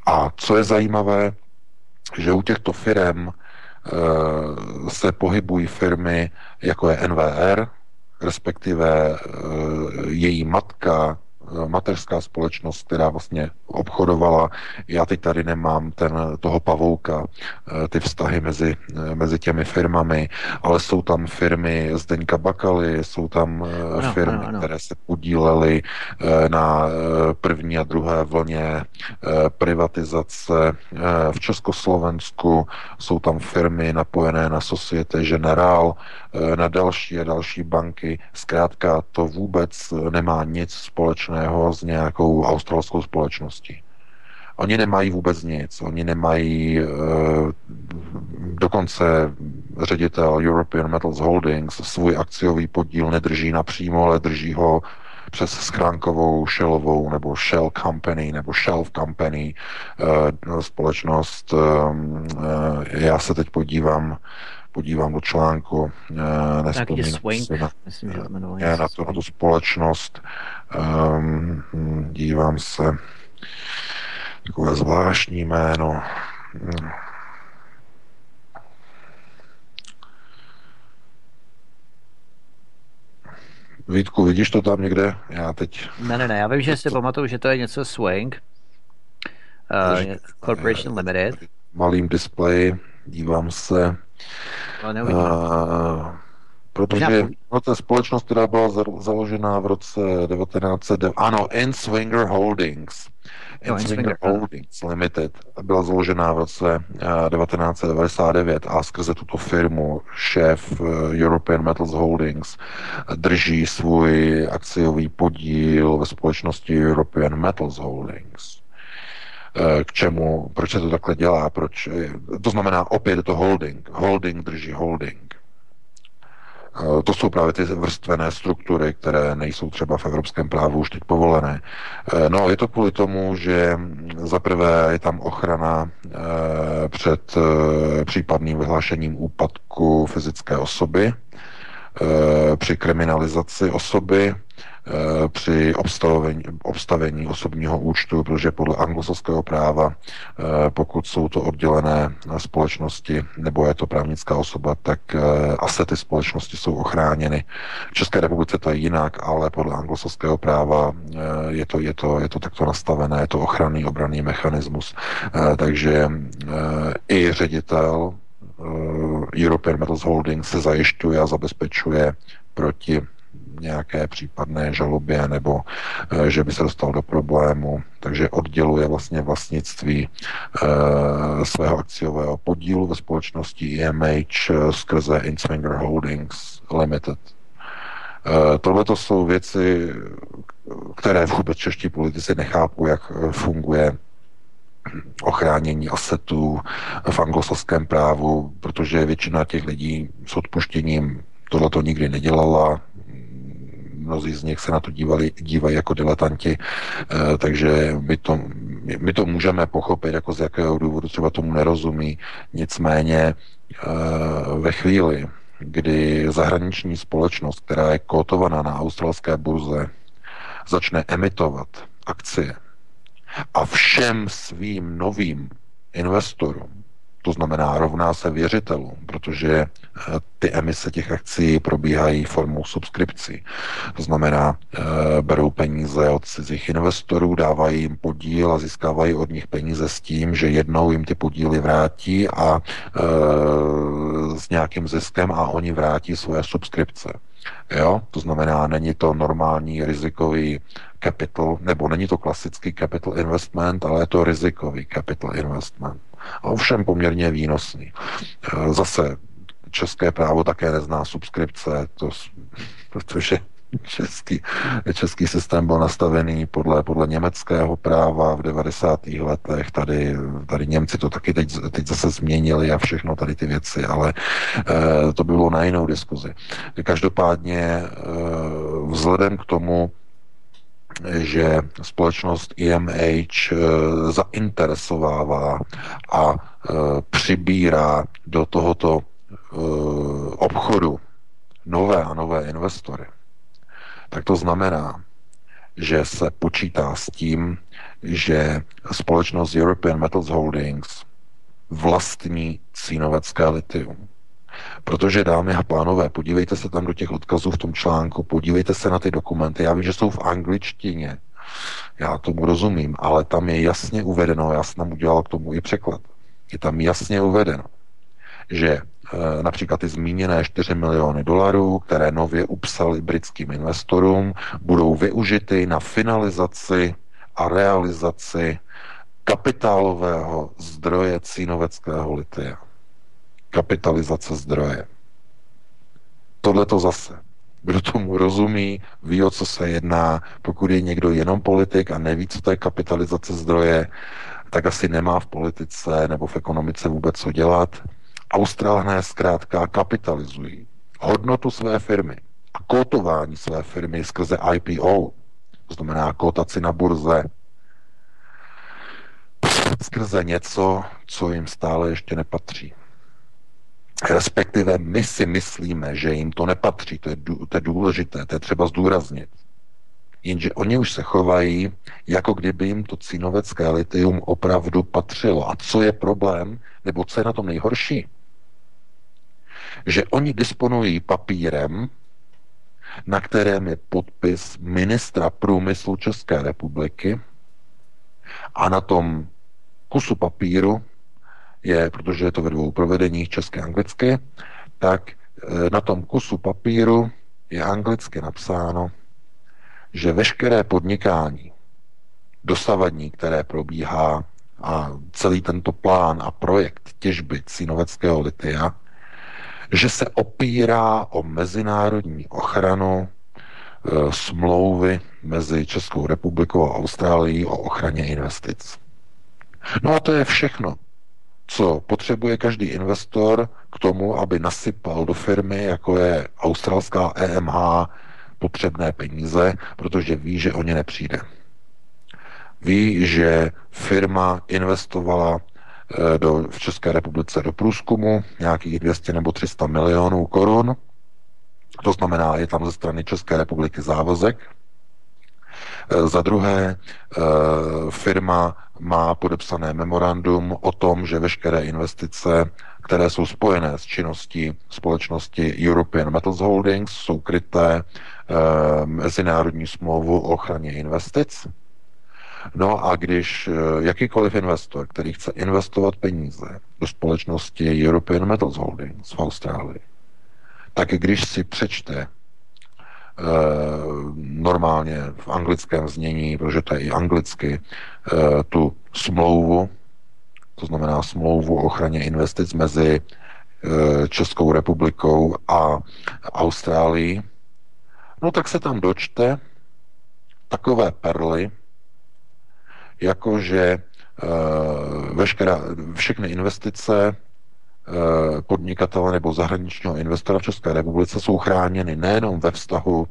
A co je zajímavé, že u těchto firm se pohybují firmy, jako je N V R, respektive její matka, mateřská společnost, která vlastně obchodovala, já teď tady nemám ten, toho pavouka, ty vztahy mezi, mezi těmi firmami, ale jsou tam firmy Zdeňka Bakaly, jsou tam ano, firmy, ano, ano. které se podílely na první a druhé vlně privatizace v Československu, jsou tam firmy napojené na Société Générale, na další a další banky, zkrátka to vůbec nemá nic společného s nějakou australskou společností. Oni nemají vůbec nic, oni nemají, dokonce ředitel European Metals Holdings svůj akciový podíl nedrží napřímo, ale drží ho přes schránkovou Shellovou nebo Shell Company nebo Shelf Company společnost. Já se teď podívám podívám do článku, nespomínám se na, na, na, tu, na tu společnost, um, dívám se, takové zvláštní jméno, Vítku, vidíš to tam někde? Já teď... Ne, ne, ne, já vím, že si pamatuju, že to je něco Swing. uh, Corporation Limited. Malým displeji, dívám se. No, uh, protože no, to je společnost, která byla založena v roce devatenáct set devatenáct. Ano, Insinger Holdings. Insinger no, Holdings Limited byla založena v roce devatenáct set devadesát devět a skrze tuto firmu šéf European Metals Holdings drží svůj akciový podíl ve společnosti European Metals Holdings. K čemu, proč se to takhle dělá, proč, to znamená opět je to holding, holding drží holding. To jsou právě ty vrstvené struktury, které nejsou třeba v evropském právu už teď povolené. No, je to kvůli tomu, že zaprvé je tam ochrana před případným vyhlášením úpadku fyzické osoby, při kriminalizaci osoby, při obstavení, obstavení osobního účtu, protože podle anglosaského práva, pokud jsou to oddělené společnosti nebo je to právnická osoba, tak asety společnosti jsou ochráněny. V České republice to je jinak, ale podle anglosaského práva je to, je to, je to takto nastavené, je to ochranný obranný mechanismus. Takže i ředitel European Metals Holdings se zajišťuje a zabezpečuje proti nějaké případné žalobě nebo že by se dostal do problému, takže odděluje vlastně vlastnictví e, svého akciového podílu ve společnosti E M H skrze Insinger Holdings Limited. E, Tohle to jsou věci, které vůbec čeští politici nechápou, jak funguje ochránění asetů v anglosaském právu, protože většina těch lidí s odpuštěním tohle to nikdy nedělala. Mnozí z nich se na to dívali, dívají jako diletanti, eh, takže my to, my to můžeme pochopit, jako z jakého důvodu třeba tomu nerozumí. Nicméně eh, ve chvíli, kdy zahraniční společnost, která je kotovaná na australské burze, začne emitovat akcie a všem svým novým investorům, to znamená rovná se věřitelům, protože ty emise těch akcií probíhají formou subskripcí. To znamená, e, berou peníze od cizích investorů, dávají jim podíl a získávají od nich peníze s tím, že jednou jim ty podíly vrátí a e, s nějakým ziskem a oni vrátí svoje subskripce. Jo? To znamená, není to normální rizikový capital, nebo není to klasický capital investment, ale je to rizikový capital investment. A ovšem poměrně výnosný. Zase české právo také nezná subskripce, to, protože český, český systém byl nastavený podle, podle německého práva v devadesátých letech. Tady, tady Němci to taky teď, teď zase změnili a všechno tady ty věci, ale eh, to bylo na jinou diskuzi. Každopádně eh, vzhledem k tomu, že společnost E M H zainteresovává a přibírá do tohoto obchodu nové a nové investory, tak to znamená, že se počítá s tím, že společnost European Metals Holdings vlastní cínovecké litium. Protože, dámy a pánové, podívejte se tam do těch odkazů v tom článku, podívejte se na ty dokumenty, já vím, že jsou v angličtině, já tomu rozumím, ale tam je jasně uvedeno, já jsem tam udělal k tomu i překlad, je tam jasně uvedeno, že e, například ty zmíněné čtyři miliony dolarů, které nově upsali britským investorům, budou využity na finalizaci a realizaci kapitálového zdroje cínoveckého litia. Kapitalizace zdroje. Tohle to zase. Kdo tomu rozumí, ví, o co se jedná. Pokud je někdo jenom politik a neví, co to je kapitalizace zdroje, tak asi nemá v politice nebo v ekonomice vůbec co dělat. Australané zkrátka kapitalizují hodnotu své firmy a kotování své firmy skrze I P O, to znamená kotaci na burze, skrze něco, co jim stále ještě nepatří. Respektive my si myslíme, že jim to nepatří, to je, to je důležité, to je třeba zdůraznit. Jenže oni už se chovají, jako kdyby jim to cínovecké litium opravdu patřilo. A co je problém, nebo co je na tom nejhorší? Že oni disponují papírem, na kterém je podpis ministra průmyslu České republiky a na tom kusu papíru je, protože je to ve dvou provedeních česky a anglicky, tak na tom kusu papíru je anglicky napsáno, že veškeré podnikání dosavadní, které probíhá, a celý tento plán a projekt těžby cynoveckého litia, že se opírá o mezinárodní ochranu e, smlouvy mezi Českou republikou a Austrálií o ochraně investic. No a to je všechno, co potřebuje každý investor k tomu, aby nasypal do firmy, jako je australská E M H, potřebné peníze, protože ví, že o ně nepřijde. Ví, že firma investovala do, v České republice do průzkumu nějakých dvě stě nebo tři sta milionů korun. To znamená, je tam ze strany České republiky závazek. Za druhé, firma má podepsané memorandum o tom, že veškeré investice, které jsou spojené s činností společnosti European Metals Holdings, jsou kryté mezinárodní smlouvu o ochraně investic. No a když jakýkoliv investor, který chce investovat peníze do společnosti European Metals Holdings v Austrálii, tak když si přečte eh, normálně v anglickém znění, protože to je i anglicky, eh, tu smlouvu, to znamená smlouvu o ochraně investic mezi eh, Českou republikou a Austrálií, no tak se tam dočte takové perly, jakože veškerá, všechny investice podnikatele nebo zahraničního investora v České republice jsou chráněny nejenom ve vztahu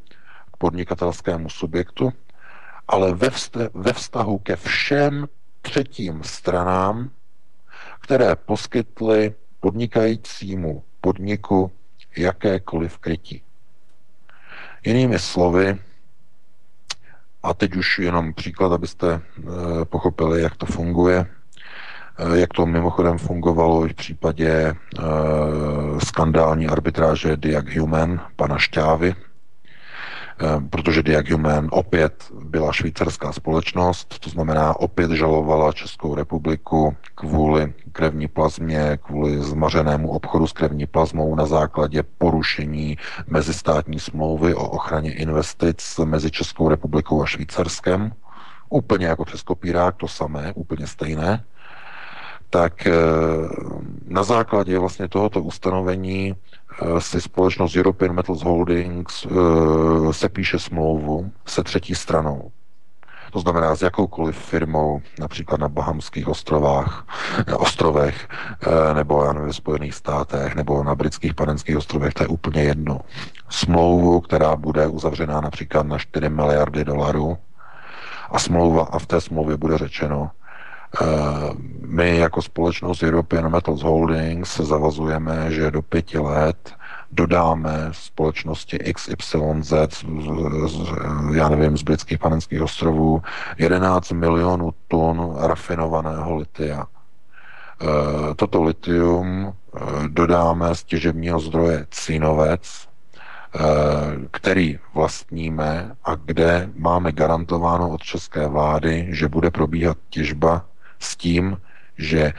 k podnikatelskému subjektu, ale ve vztahu ke všem třetím stranám, které poskytly podnikajícímu podniku jakékoliv krytí. Jinými slovy, a teď už jenom příklad, abyste pochopili, jak to funguje, jak to mimochodem fungovalo i v případě skandální arbitráže Diag Human, pana Šťávy, protože Diag Human opět byla švýcarská společnost, to znamená opět žalovala Českou republiku kvůli krevní plazmě, kvůli zmařenému obchodu s krevní plazmou na základě porušení mezistátní smlouvy o ochraně investic mezi Českou republikou a Švýcarskem. Úplně jako přes kopírák, to samé, úplně stejné. Tak na základě vlastně tohoto ustanovení si společnost European Metals Holdings sepíše smlouvu se třetí stranou. To znamená s jakoukoliv firmou, například na Bahamských ostrovách, ostrovech, nebo já nevím, v Spojených státech, nebo na britských panenských ostrovech, to je úplně jedno. Smlouvu, která bude uzavřená například na čtyři miliardy dolarů a, smlouva, a v té smlouvě bude řečeno, my jako společnost European Metals Holdings se zavazujeme, že do pěti let dodáme společnosti X Y Z, já nevím, z britských panenských ostrovů, jedenáct milionů tun rafinovaného litia. Toto litium dodáme z těžebního zdroje Cynovec, který vlastníme a kde máme garantováno od české vlády, že bude probíhat těžba s tím, že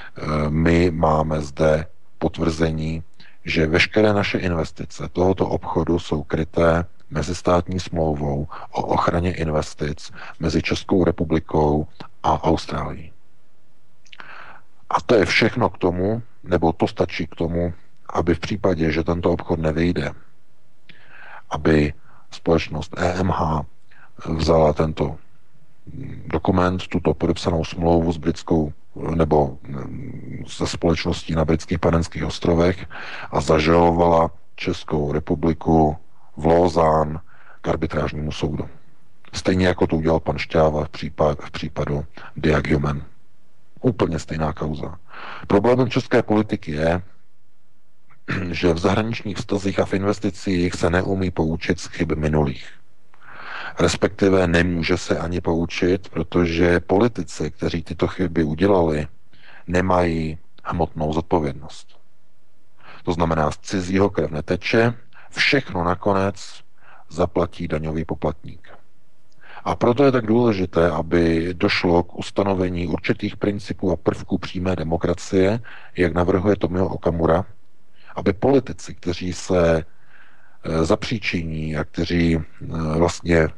my máme zde potvrzení, že veškeré naše investice tohoto obchodu jsou kryté mezistátní smlouvou o ochraně investic mezi Českou republikou a Austrálií. A to je všechno k tomu, nebo to stačí k tomu, aby v případě, že tento obchod nevyjde, aby společnost E M H vzala tento dokument, tuto podepsanou smlouvu s britskou nebo se společností na britských panenských ostrovech a zažalovala Českou republiku v Lausanne k arbitrážnímu soudu. Stejně jako to udělal pan Šťáva v, případ, v případu Diag Human. Úplně stejná kauza. Problémem české politiky je, že v zahraničních vztazích a v investicích se neumí poučit z chyb minulých. Respektive nemůže se ani poučit, protože politici, kteří tyto chyby udělali, nemají hmotnou zodpovědnost. To znamená, z cizího krev neteče, všechno nakonec zaplatí daňový poplatník. A proto je tak důležité, aby došlo k ustanovení určitých principů a prvků přímé demokracie, jak navrhuje Tomio Okamura, aby politici, kteří se zapříčiní a kteří vlastně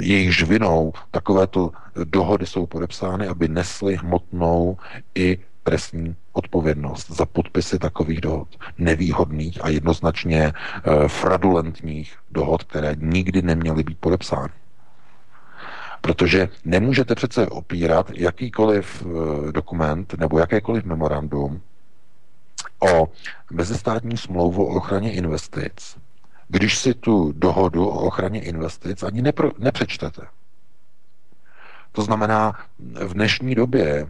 jejichž vinou takovéto dohody jsou podepsány, aby nesli hmotnou i trestní odpovědnost za podpisy takových dohod, nevýhodných a jednoznačně fraudulentních dohod, které nikdy neměly být podepsány. Protože nemůžete přece opírat jakýkoliv dokument nebo jakékoliv memorandum o mezistátní smlouvu o ochraně investic, když si tu dohodu o ochraně investic ani nepro, nepřečtete. To znamená, v dnešní době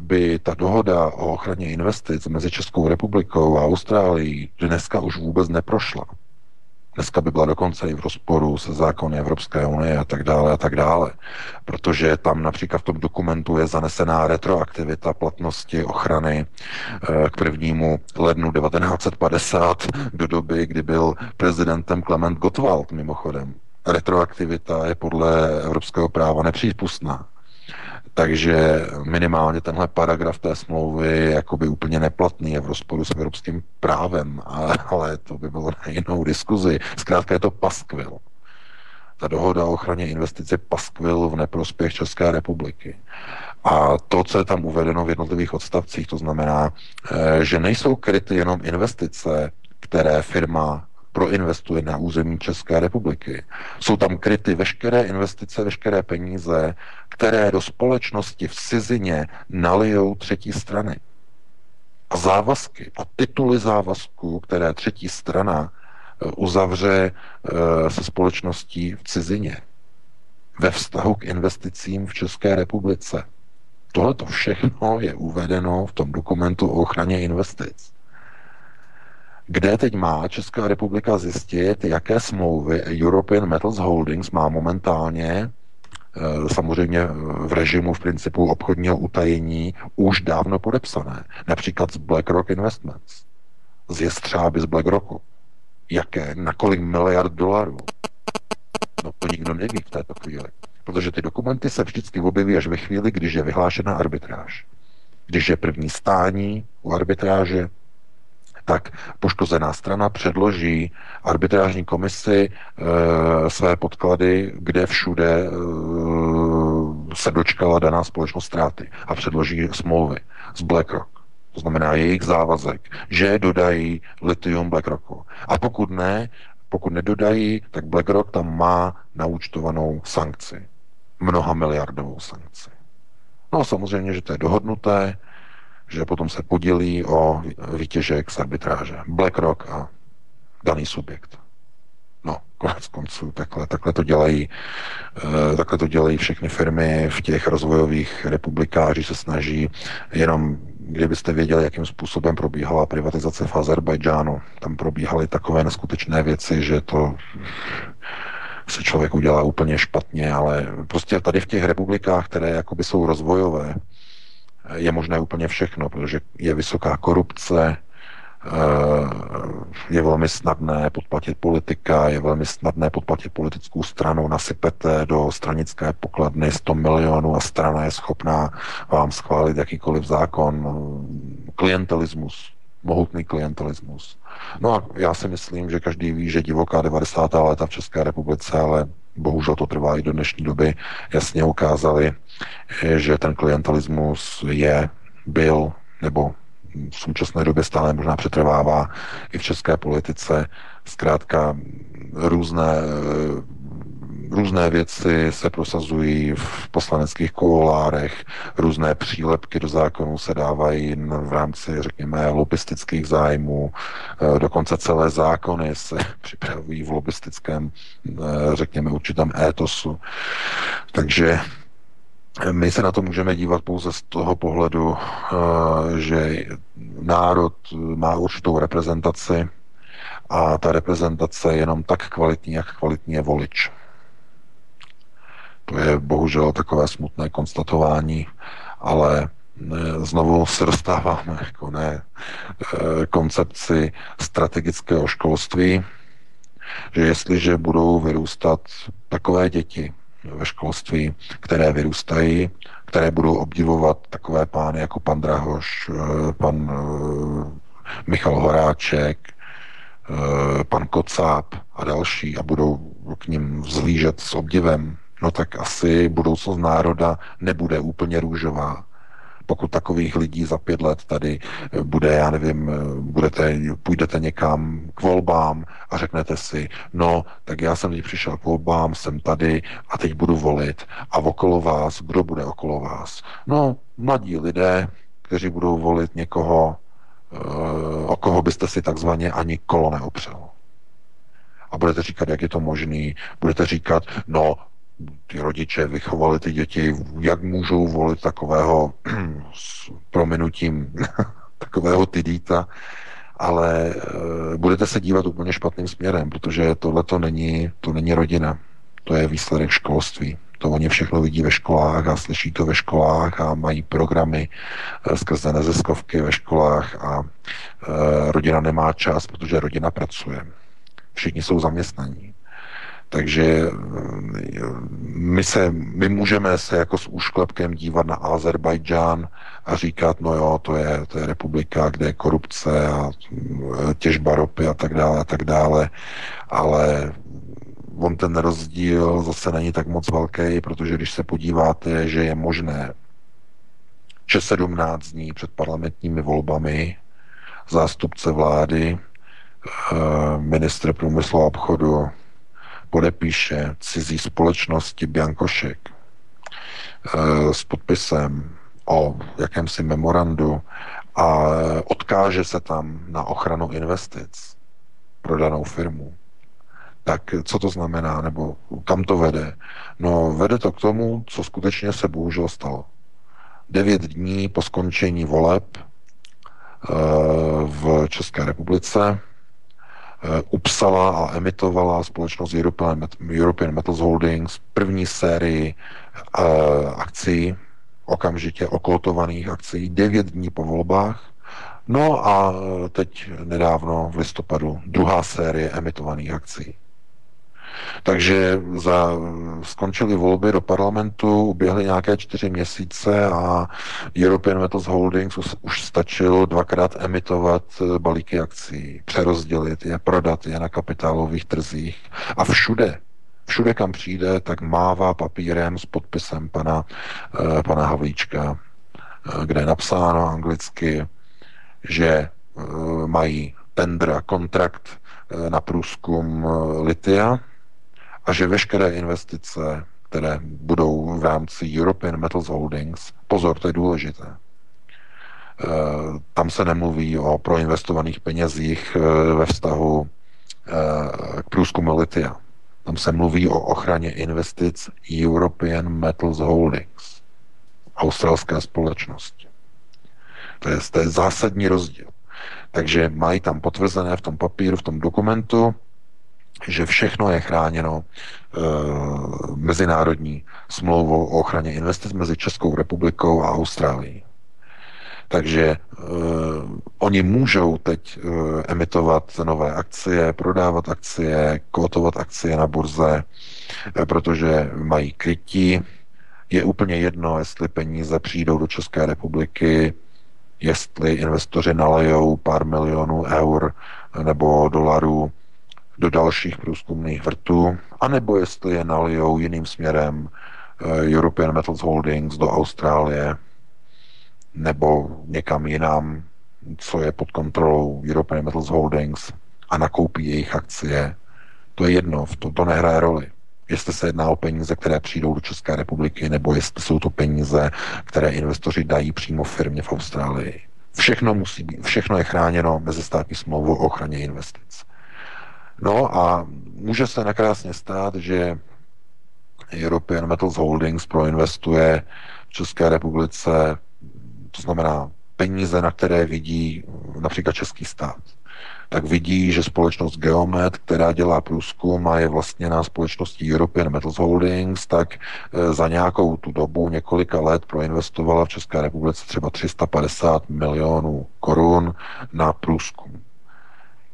by ta dohoda o ochraně investic mezi Českou republikou a Austrálií dneska už vůbec neprošla. Dneska by byla dokonce i v rozporu se zákony Evropské unie a tak dále a tak dále. Protože tam například v tom dokumentu je zanesená retroaktivita platnosti ochrany k prvnímu lednu devatenáct set padesát do doby, kdy byl prezidentem Klement Gottwald mimochodem. Retroaktivita je podle evropského práva nepřípustná. Takže minimálně tenhle paragraf té smlouvy je jakoby úplně neplatný, je v rozporu s evropským právem, ale to by bylo na jinou diskuzi. Zkrátka je to paskvil. Ta dohoda o ochraně investic je paskvil v neprospěch České republiky. A to, co je tam uvedeno v jednotlivých odstavcích, to znamená, že nejsou kryty jenom investice, které firma proinvestuje na území České republiky. Jsou tam kryty veškeré investice, veškeré peníze, které do společnosti v cizině nalijou třetí strany. A závazky a tituly závazků, které třetí strana uzavře se společností v cizině ve vztahu k investicím v České republice. Tohle to všechno je uvedeno v tom dokumentu o ochraně investic. Kde teď má Česká republika zjistit, jaké smlouvy European Metals Holdings má momentálně, samozřejmě v režimu v principu obchodního utajení, už dávno podepsané. Například z BlackRock Investments, z jestřáby z BlackRocku. Jaké? Na kolik miliard dolarů? No to nikdo neví v této chvíli. Protože ty dokumenty se vždycky objeví až ve chvíli, když je vyhlášena arbitráž. Když je první stání u arbitráže, tak poškozená strana předloží arbitrážní komisi e, své podklady, kde všude e, se dočkala daná společnost ztráty a předloží smlouvy z BlackRock. To znamená jejich závazek, že dodají litium BlackRocku. A pokud ne, pokud nedodají, tak BlackRock tam má naúčtovanou sankci. Mnoha miliardovou sankci. No samozřejmě, že to je dohodnuté, že potom se podělí o výtěžek z arbitráže. BlackRock a daný subjekt. No, konec konců, takhle, takhle, to dělají, takhle to dělají všechny firmy v těch rozvojových republikách, že se snaží, jenom kdybyste věděli, jakým způsobem probíhala privatizace v Azerbajdžánu. Tam probíhaly takové neskutečné věci, že to se člověk udělá úplně špatně, ale prostě tady v těch republikách, které jakoby jsou rozvojové, je možné úplně všechno, protože je vysoká korupce, je velmi snadné podplatit politika, je velmi snadné podplatit politickou stranu, nasypete do stranické pokladny sto milionů a strana je schopná vám schválit jakýkoliv zákon. Klientelismus, mohutný klientelismus. No a já si myslím, že každý ví, že divoká devadesátá léta v České republice, ale bohužel to trvá i do dnešní doby, jasně ukázali, že ten klientelismus je, byl, nebo v současné době stále možná přetrvává i v české politice. Zkrátka různé, různé věci se prosazují v poslaneckých kuloárech, různé přílepky do zákonů se dávají v rámci, řekněme, lobistických zájmů, dokonce celé zákony se připravují v lobistickém, řekněme, určitém étosu. Takže my se na to můžeme dívat pouze z toho pohledu, že národ má určitou reprezentaci a ta reprezentace je jenom tak kvalitní, jak kvalitní je volič. To je bohužel takové smutné konstatování, ale znovu se dostáváme k oné koncepci strategického školství, že jestliže budou vyrůstat takové děti ve školství, které vyrůstají, které budou obdivovat takové pány jako pan Drahoš, pan Michal Horáček, pan Kocáb a další a budou k nim vzlížet s obdivem, no tak asi budoucnost národa nebude úplně růžová. Pokud takových lidí za pět let tady bude, já nevím, budete, půjdete někam k volbám a řeknete si, no, tak já jsem teď přišel k volbám, jsem tady a teď budu volit. A okolo vás, kdo bude okolo vás? No, mladí lidé, kteří budou volit někoho, o koho byste si takzvaně ani kolo neopřel. A budete říkat, jak je to možný, budete říkat, no, ty rodiče vychovali ty děti, jak můžou volit takového s prominutím takového tydíta, ale e, budete se dívat úplně špatným směrem, protože tohle to není, to není rodina, to je výsledek školství. To oni všechno vidí ve školách a slyší to ve školách a mají programy skrze neziskovky ve školách a e, rodina nemá čas, protože rodina pracuje. Všichni jsou zaměstnaní. Takže my, se, my můžeme se jako s úšklepkem dívat na Azerbajdžán a říkat, no jo, to je, to je republika, kde je korupce a těžba ropy a tak dále a tak dále, ale on ten rozdíl zase není tak moc velký, protože když se podíváte, že je možné, že sedmnáct dní před parlamentními volbami zástupce vlády, ministr průmyslu a obchodu podepíše cizí společnosti biankošek e, s podpisem o jakémsi memorandu a odkáže se tam na ochranu investic pro danou firmu, tak co to znamená, nebo kam to vede? No, vede to k tomu, co skutečně se bohužel stalo. Devět dní po skončení voleb e, v České republice upsala a emitovala společnost European Metals Holdings první sérii uh, akcí, okamžitě okotovaných akcí, devět dní po volbách. No a teď nedávno v listopadu druhá série emitovaných akcí. Takže za, skončily volby do parlamentu, uběhly nějaké čtyři měsíce a European Metals Holdings už, už stačilo dvakrát emitovat balíky akcí, přerozdělit je, prodat je na kapitálových trzích a všude, všude kam přijde, tak mává papírem s podpisem pana, pana Havlíčka, kde je napsáno anglicky, že mají tender a kontrakt na průzkum litia a že veškeré investice, které budou v rámci European Metals Holdings, pozor, to je důležité, tam se nemluví o proinvestovaných penězích ve vztahu k průzkumu litia. Tam se mluví o ochraně investic European Metals Holdings, australské společnosti. To je, to je zásadní rozdíl. Takže mají tam potvrzené v tom papíru, v tom dokumentu, že všechno je chráněno e, mezinárodní smlouvou o ochraně investic mezi Českou republikou a Austrálií. Takže e, oni můžou teď e, emitovat nové akcie, prodávat akcie, kotovat akcie na burze, e, protože mají krytí. Je úplně jedno, jestli peníze přijdou do České republiky, jestli investoři nalejou pár milionů eur nebo dolarů do dalších průzkumných vrtů, anebo jestli je nalijou jiným směrem European Metals Holdings do Austrálie nebo někam jinam, co je pod kontrolou European Metals Holdings a nakoupí jejich akcie. To je jedno, to, to nehraje roli. Jestli se jedná o peníze, které přijdou do České republiky, nebo jestli jsou to peníze, které investoři dají přímo firmě v Austrálii. Všechno musí být, všechno je chráněno mezistátní smlouvou o ochraně investic. No a může se nakrásně stát, že European Metals Holdings proinvestuje v České republice, to znamená peníze, na které vidí například český stát. Tak vidí, že společnost Geomet, která dělá průzkum a je vlastně na společnosti European Metals Holdings, tak za nějakou tu dobu několika let proinvestovala v České republice třeba tři sta padesát milionů korun na průzkum.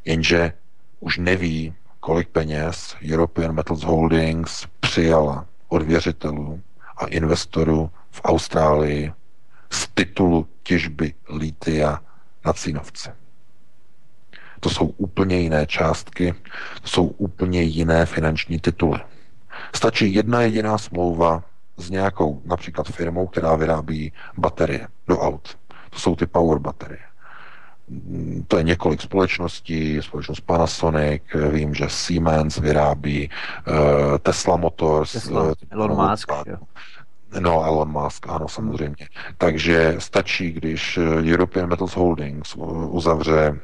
Jenže už neví, kolik peněz European Metals Holdings přijala od věřitelů a investorů v Austrálii z titulu těžby litia na Cínovci. To jsou úplně jiné částky, to jsou úplně jiné finanční tituly. Stačí jedna jediná smlouva s nějakou například firmou, která vyrábí baterie do aut. To jsou ty power baterie. To je několik společností, společnost Panasonic, vím, že Siemens vyrábí, uh, Tesla Motors, Tesla, uh, Elon Musk, jo. No, Elon Musk, ano, samozřejmě. Takže stačí, když European Metals Holdings uzavře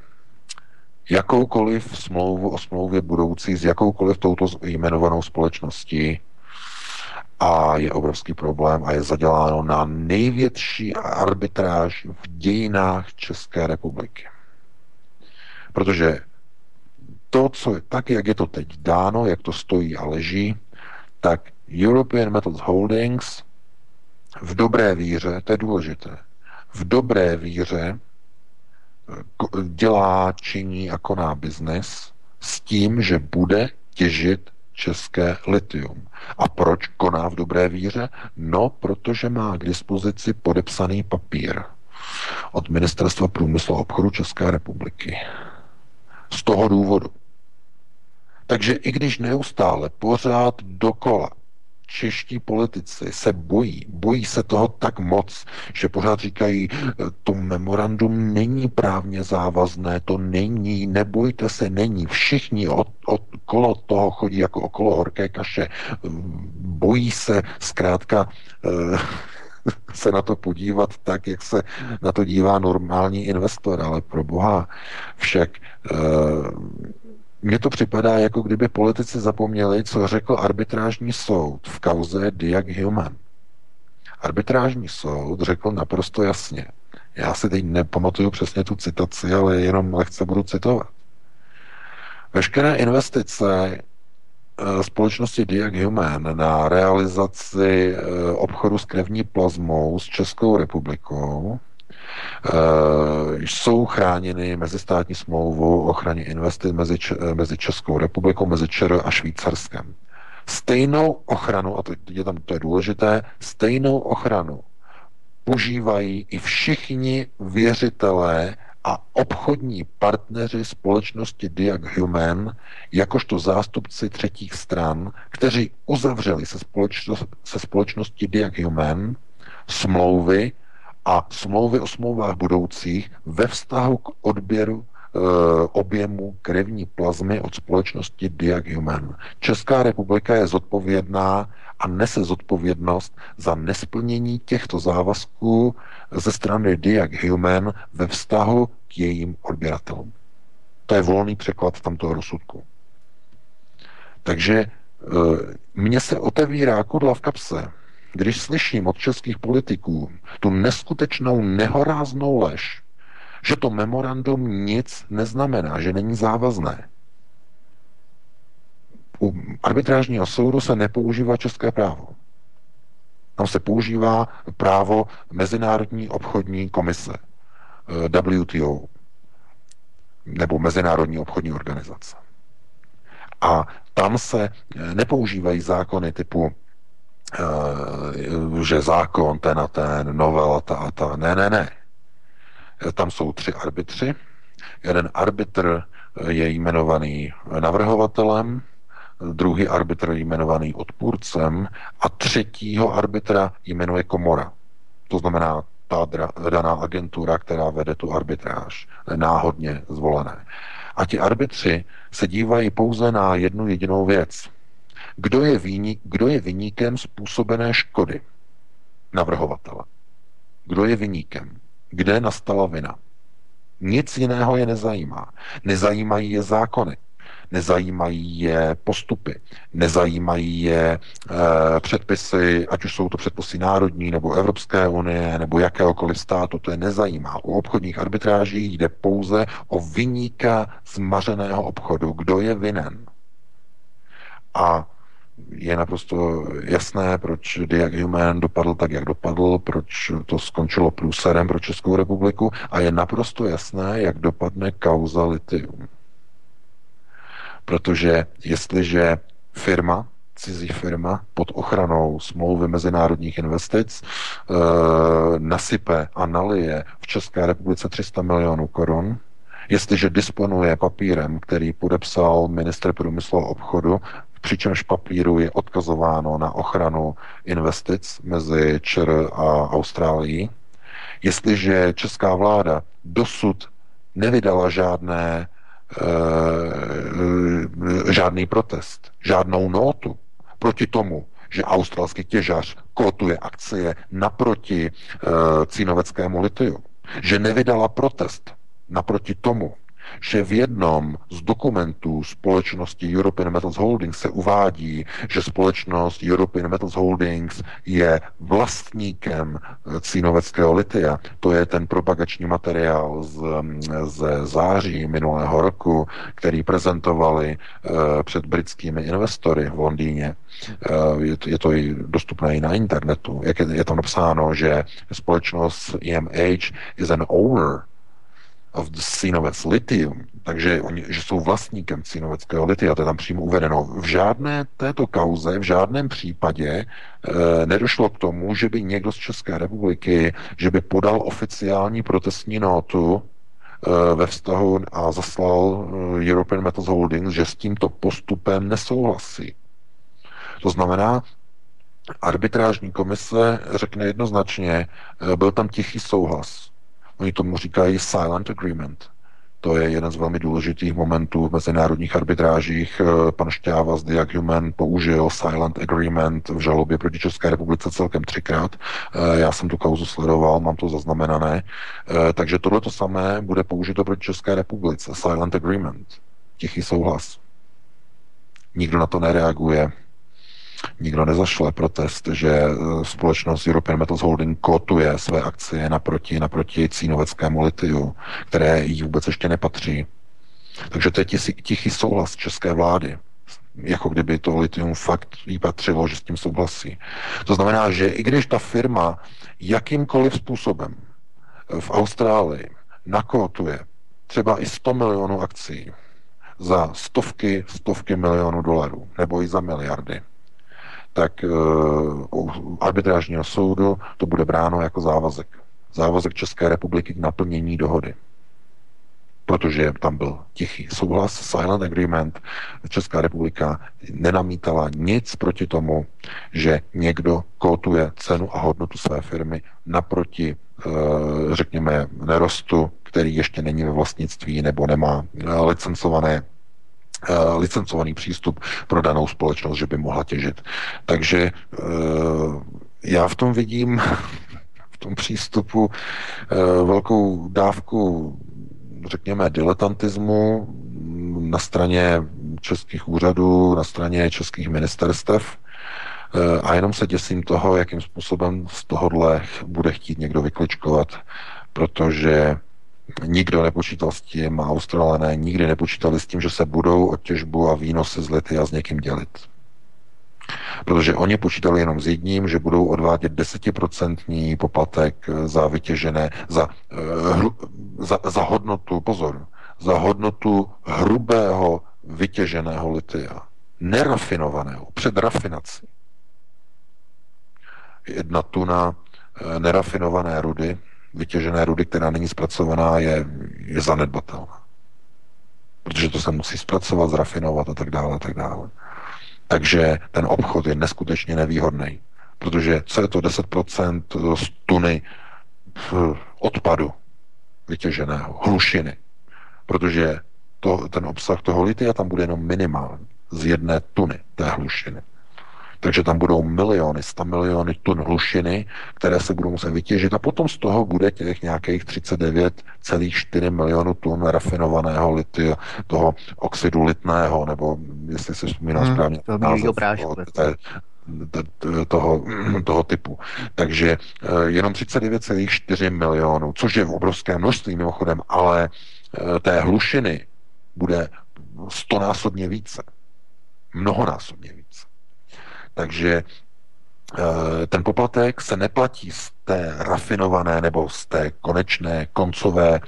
jakoukoliv smlouvu o smlouvě budoucí s jakoukoliv touto jmenovanou společností, a je obrovský problém a je zaděláno na největší arbitráž v dějinách České republiky. Protože to, co je, tak, jak je to teď dáno, jak to stojí a leží, tak European Metals Holdings v dobré víře, to je důležité, v dobré víře dělá, činí a koná biznis s tím, že bude těžit české litium. A proč koná v dobré víře? No, protože má k dispozici podepsaný papír od Ministerstva průmyslu a obchodu České republiky. Z toho důvodu. Takže i když neustále pořád dokola čeští politici se bojí, bojí se toho tak moc, že pořád říkají, to memorandum není právně závazné, to není, nebojte se, není. Všichni od, od kolo toho chodí jako okolo horké kaše. Bojí se zkrátka se na to podívat tak, jak se na to dívá normální investor, ale pro boha však... Mně to připadá, jako kdyby politici zapomněli, co řekl arbitrážní soud v kauze Diag Human. Arbitrážní soud řekl naprosto jasně. Já si teď nepamatuju přesně tu citaci, ale jenom lehce budu citovat. Veškeré investice společnosti Diag Human na realizaci obchodu s krevní plazmou s Českou republikou Uh, jsou chráněny mezistátní smlouvou o ochraně investic mezi, mezi Českou republikou, mezi ČR a Švýcarskem. Stejnou ochranu, a to je, tam, to je důležité, stejnou ochranu požívají i všichni věřitelé a obchodní partneři společnosti Diag Human, jakožto zástupci třetích stran, kteří uzavřeli se, společno, se společností Diag Human smlouvy a smlouvy o smlouvách budoucích ve vztahu k odběru e, objemu krevní plazmy od společnosti Diag Human. Česká republika je zodpovědná a nese zodpovědnost za nesplnění těchto závazků ze strany Diag Human ve vztahu k jejím odběratelům. To je volný překlad tamtoho rozsudku. Takže e, mně se otevírá kudla v kapse, když slyším od českých politiků tu neskutečnou, nehoráznou lež, že to memorandum nic neznamená, že není závazné. U arbitrážního soudu se nepoužívá české právo. Tam se používá právo Mezinárodní obchodní komise, W T O, nebo Mezinárodní obchodní organizace. A tam se nepoužívají zákony typu že zákon ten a ten, novela ta a ta. Ne, ne, ne. Tam jsou tři arbitři. Jeden arbitr je jmenovaný navrhovatelem, druhý arbitr je jmenovaný odpůrcem a třetího arbitra jmenuje komora. To znamená ta daná agentura, která vede tu arbitráž, náhodně zvolené. A ti arbitři se dívají pouze na jednu jedinou věc. Kdo je, výnik, kdo je viníkem způsobené škody navrhovatele? Kdo je viníkem? Kde nastala vina? Nic jiného je nezajímá. Nezajímají je zákony, nezajímají je postupy, nezajímají je e, předpisy, ať už jsou to předpisy národní, nebo Evropské unie, nebo jakéhokoliv státu, to je nezajímá. U obchodních arbitráží jde pouze o viníka zmařeného obchodu. Kdo je vinen? A je naprosto jasné, proč Diag Human dopadl tak, jak dopadl, proč to skončilo průserem pro Českou republiku a je naprosto jasné, jak dopadne kauza litium. protože jestliže firma, cizí firma pod ochranou smlouvy mezinárodních investic e, nasype a nalije v České republice tři sta milionů korun, jestliže disponuje papírem, který podepsal ministr průmyslu a obchodu, přičemž papíru je odkazováno na ochranu investic mezi ČR a Austrálií, jestliže česká vláda dosud nevydala žádné, e, žádný protest, žádnou nótu proti tomu, že australský těžař kotuje akcie naproti e, cínoveckému litiu, že nevydala protest naproti tomu, že v jednom z dokumentů společnosti European Metals Holdings se uvádí, že společnost European Metals Holdings je vlastníkem cínoveckého litia. To je ten propagační materiál z, ze září minulého roku, který prezentovali uh, před britskými investory v Londýně. Uh, je, je to i dostupné i na internetu. Jak je, je tam napsáno, že společnost E M H is an owner of the Cynovec lithium, takže oni, že jsou vlastníkem cínoveckého litia, to je tam přímo uvedeno. V žádné této kauze, v žádném případě e, nedošlo k tomu, že by někdo z České republiky, že by podal oficiální protestní nótu e, ve vztahu a zaslal e, European Metals Holdings, že s tímto postupem nesouhlasí. To znamená, arbitrážní komise řekne jednoznačně, e, byl tam tichý souhlas. Oni tomu říkají silent agreement. To je jeden z velmi důležitých momentů v mezinárodních arbitrážích. Pan Šťáva z Diag Human použil silent agreement v žalobě proti České republice celkem třikrát. Já jsem tu kauzu sledoval, mám to zaznamenané. Takže tohle to samé bude použito proti České republice. Silent agreement. Tichý souhlas. Nikdo na to nereaguje. Nikdo nezašle protest, že společnost European Metals Holding kotuje své akcie naproti, naproti cínoveckému litiu, které jí vůbec ještě nepatří. Takže to je tichý souhlas české vlády. Jako kdyby to litium fakt jí patřilo, že s tím souhlasí. To znamená, že i když ta firma jakýmkoliv způsobem v Austrálii nakotuje třeba i sto milionů akcií za stovky, stovky milionů dolarů, nebo i za miliardy, tak u arbitrážního soudu to bude bráno jako závazek. Závazek České republiky k naplnění dohody. Protože tam byl tichý souhlas, silent agreement. Česká republika nenamítala nic proti tomu, že někdo kotuje cenu a hodnotu své firmy naproti, řekněme, nerostu, který ještě není ve vlastnictví nebo nemá licencované licencovaný přístup pro danou společnost, že by mohla těžit. Takže já v tom vidím v tom přístupu velkou dávku, řekněme, diletantismu na straně českých úřadů, na straně českých ministerstev a jenom se děsím toho, jakým způsobem z tohohle bude chtít někdo vykličkovat, protože nikdo nepočítal s tím, a Australané nikdy nepočítali s tím, že se budou od těžbu a výnosy z litia s někým dělit. Protože oni počítali jenom s jedním, že budou odvádět desetiprocentní poplatek za vytěžené, za, za, za hodnotu, pozor, za hodnotu hrubého vytěženého litia. Nerafinovaného, před rafinací. Jedna tuna nerafinované rudy, vytěžené rudy, která není zpracovaná, je, je zanedbatelná. Protože to se musí zpracovat, zrafinovat a tak dále, a tak dále. Takže ten obchod je neskutečně nevýhodný. Protože co je to deset procent z tuny odpadu vytěženého, hlušiny. Protože to, ten obsah toho litia tam bude jenom minimální. Z jedné tuny té hlušiny. Takže tam budou miliony, stamiliony tun hlušiny, které se budou muset vytěžit a potom z toho bude těch nějakých třicet devět celá čtyři milionu tun rafinovaného litia, toho oxidu litného, nebo jestli se vzpomíná hmm, správně název toho, toho, toho typu. Takže jenom třicet devět celá čtyři milionů, což je v obrovské množství mimochodem, ale té hlušiny bude stonásobně více. Mnohonásobně více. Takže ten poplatek se neplatí z té rafinované nebo z té konečné, koncové,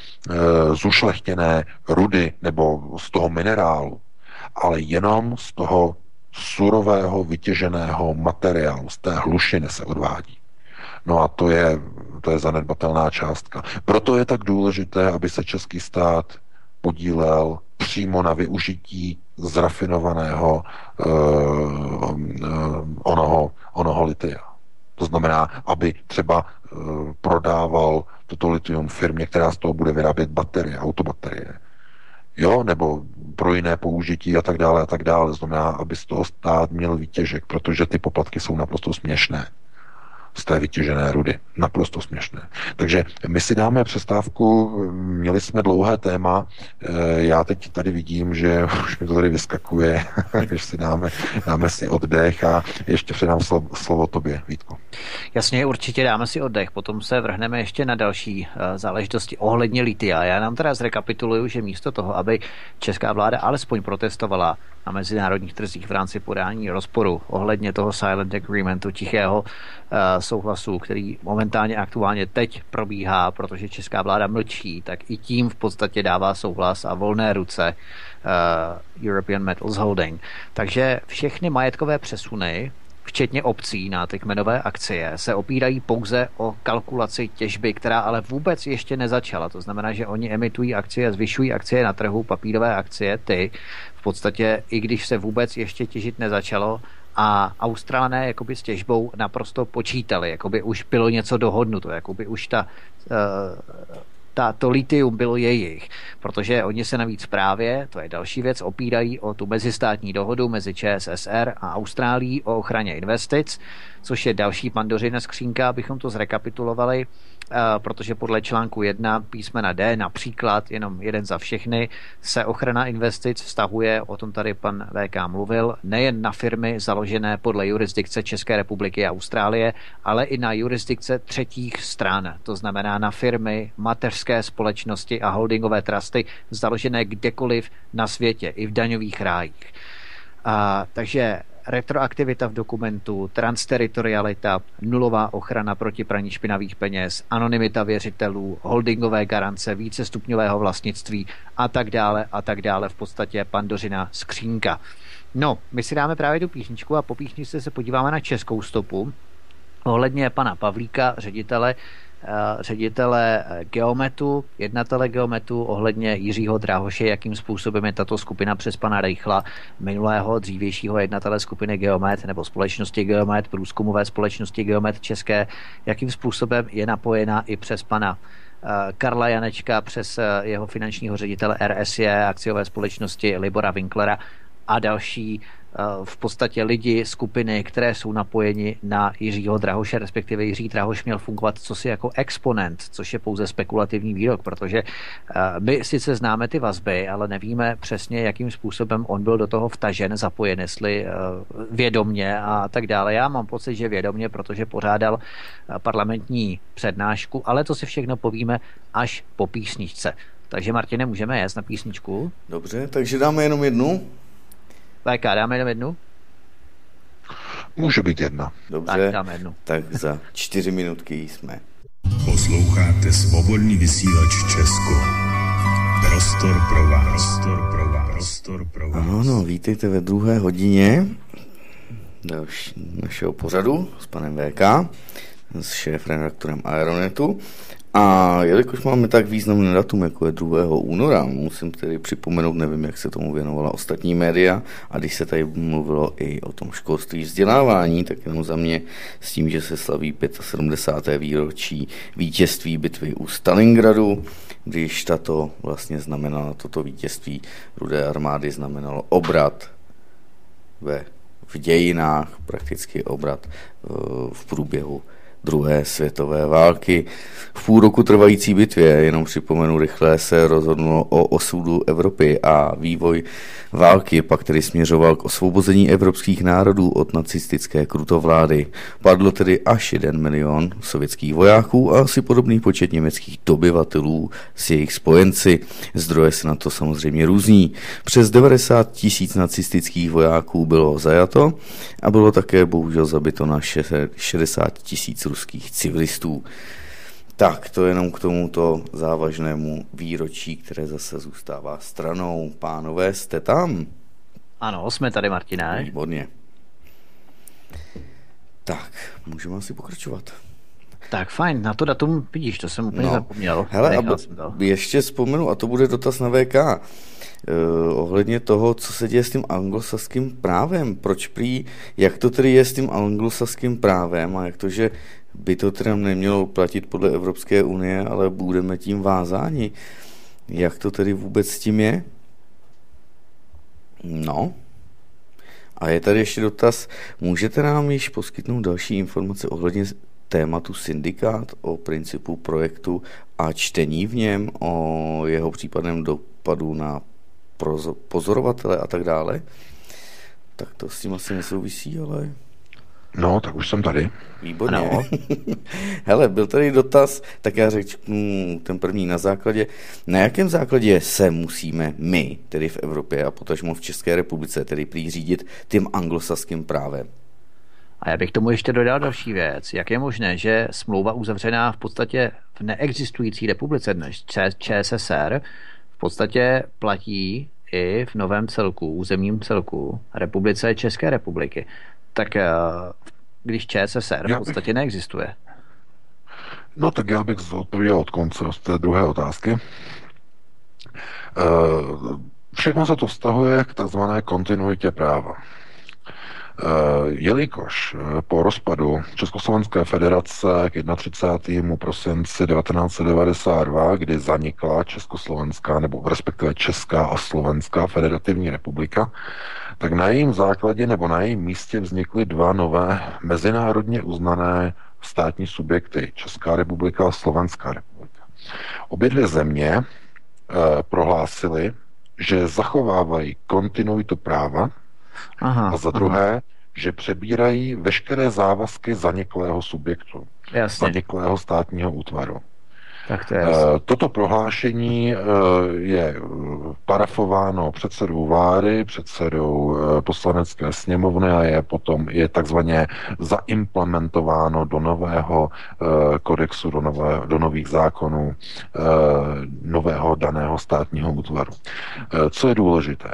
zušlechtěné rudy nebo z toho minerálu, ale jenom z toho surového, vytěženého materiálu, z té hlušiny se odvádí. No a to je, to je zanedbatelná částka. Proto je tak důležité, aby se český stát podílel přímo na využití zrafinovaného eh, onoho, onoho litia. To znamená, aby třeba eh, prodával toto litium firmě, která z toho bude vyrábět baterie, autobaterie. Jo, nebo pro jiné použití a tak dále a tak dále. Znamená, aby z toho stát měl výtěžek, protože ty poplatky jsou naprosto směšné. Z té vytěžené rudy. Naprosto směšné. Takže my si dáme přestávku, měli jsme dlouhé téma, já teď tady vidím, že už mi to tady vyskakuje, když si dáme, dáme si oddech a ještě předám slovo, slovo tobě, Vítku. Jasně, určitě dáme si oddech, potom se vrhneme ještě na další záležitosti ohledně litia. Já nám teda zrekapituluju, že místo toho, aby česká vláda alespoň protestovala na mezinárodních trzích v rámci podání rozporu ohledně toho silent agreementu, tichého souhlasu, který momentálně aktuálně teď probíhá, protože česká vláda mlčí, tak i tím v podstatě dává souhlas a volné ruce uh, European Metals Holding. Takže všechny majetkové přesuny, včetně opcí na ty kmenové akcie, se opírají pouze o kalkulaci těžby, která ale vůbec ještě nezačala. To znamená, že oni emitují akcie, zvyšují akcie na trhu, papírové akcie, ty v podstatě, i když se vůbec ještě těžit nezačalo, a Australané jakoby s těžbou naprosto počítali, jakoby už bylo něco dohodnuto, jakoby už ta, ta, to litium bylo jejich, protože oni se navíc právě, to je další věc, opírají o tu mezistátní dohodu mezi ČSSR a Austrálií o ochraně investic, což je další pandořina skřínka, abychom to zrekapitulovali, protože podle článku jedna písmena D, například jenom jeden za všechny, se ochrana investic vztahuje, o tom tady pan V K mluvil, nejen na firmy založené podle jurisdikce České republiky a Austrálie, ale i na jurisdikce třetích stran, to znamená na firmy, mateřské společnosti a holdingové trusty založené kdekoliv na světě, i v daňových rájích. A, takže retroaktivita v dokumentu, transteritorialita, nulová ochrana proti praní špinavých peněz, anonymita věřitelů, holdingové garance, vícestupňového vlastnictví a tak dále a tak dále. V podstatě pandořina skřínka. No, my si dáme právě tu píšničku a po píšničce se podíváme na českou stopu. Ohledně pana Pavlíka, ředitele ředitele Geometu, jednatele Geometu, ohledně Jiřího Drahoše, jakým způsobem je tato skupina přes pana Rejchla, minulého dřívějšího jednatele skupiny Geomet nebo společnosti Geomet, průzkumové společnosti Geomet České, jakým způsobem je napojená i přes pana Karla Janečka, přes jeho finančního ředitele R S E, akciové společnosti Libora Winklera a další v podstatě lidi, skupiny, které jsou napojeni na Jiřího Drahoše, respektive Jiří Drahoš měl fungovat cosi jako exponent, což je pouze spekulativní výrok, protože my sice známe ty vazby, ale nevíme přesně, jakým způsobem on byl do toho vtažen, zapojen, jestli vědomně a tak dále. Já mám pocit, že vědomně, protože pořádal parlamentní přednášku, ale to si všechno povíme až po písničce. Takže, Martine, můžeme jet na písničku? Dobře, takže dáme jenom jednu. V K, dáme jenom jednu? Může být jedna. Dobře, tak, dáme jednu. Tak za čtyři minutky jsme. Posloucháte Svobodný vysílač Česko. Prostor pro vás. Prostor pro vás. Prostor pro vás. Ano, no, vítejte ve druhé hodině další našeho pořadu s panem V K, s šéfredaktorem Aeronetu. A jelikož máme tak významné datum, jako je druhého února, musím tedy připomenout, nevím, jak se tomu věnovala ostatní média, a když se tady mluvilo i o tom školství vzdělávání, tak jenom za mě s tím, že se slaví sedmdesátého pátého výročí vítězství bitvy u Stalingradu, když tato vlastně znamenala, toto vítězství Rudé armády znamenalo obrat ve, v dějinách, prakticky obrat v průběhu druhé světové války. V půl roku trvající bitvě, jenom připomenu rychle, se rozhodnulo o osudu Evropy a vývoj války pak tedy směřoval k osvobození evropských národů od nacistické krutovlády. Padlo tedy až jeden milion sovětských vojáků a asi podobný počet německých dobyvatelů s jejich spojenci. Zdroje se na to samozřejmě různí. Přes devadesát tisíc nacistických vojáků bylo zajato a bylo také bohužel zabito na šedesát tisíc ruských civilistů. Tak, to jenom k tomuto závažnému výročí, které zase zůstává stranou. Pánové, jste tam? Ano, jsme tady, Martina. Výborně. Tak, můžeme asi pokračovat. Tak fajn, na to datum vidíš, to jsem úplně no. zapomněl. Hele, ab- jsem to. ještě vzpomenu, a to bude dotaz na V K, eh, ohledně toho, co se děje s tím anglosaským právem. Proč prý, jak to tedy je s tím anglosaským právem a jak to, že by to teda nemělo platit podle Evropské unie, ale budeme tím vázáni. Jak to tedy vůbec s tím je? No. A je tady ještě dotaz, můžete nám již poskytnout další informace ohledně tématu syndikát, o principu projektu a čtení v něm, o jeho případném dopadu na pozorovatele a tak dále? Tak to s tím asi nesouvisí, ale... No, tak už jsem tady. Výborně. No. Hele, byl tady dotaz, tak já řeknu ten první na základě. Na jakém základě se musíme my, tedy v Evropě a potažmo v České republice, tedy prý řídit tím anglosaským právem? A já bych tomu ještě dodal další věc. Jak je možné, že smlouva uzavřená v podstatě v neexistující republice dnes, Č S S R, v podstatě platí i v novém celku, územním celku republice České republiky. Tak když Č S S R v podstatě neexistuje. No tak já bych odpověděl od konce z té druhé otázky. Všechno se to vztahuje k takzvané kontinuitě práva. Jelikož po rozpadu Československé federace k třicátému prvnímu prosinci devatenáct set devadesát dva, kdy zanikla Československá, nebo respektive Česká a Slovenská federativní republika, tak na jejím základě nebo na jejím místě vznikly dva nové mezinárodně uznané státní subjekty, Česká republika a Slovenská republika. Obě dvě země e, prohlásily, že zachovávají kontinuitu práva. Aha, a za druhé, aha. že přebírají veškeré závazky zaniklého subjektu, jasně. zaniklého státního útvaru. Tak to je jasný. Toto prohlášení je parafováno předsedou vlády, předsedou poslanecké sněmovny a je potom je takzvaně zaimplementováno do nového kodexu, do, nové, do nových zákonů nového daného státního útvaru. Co je důležité?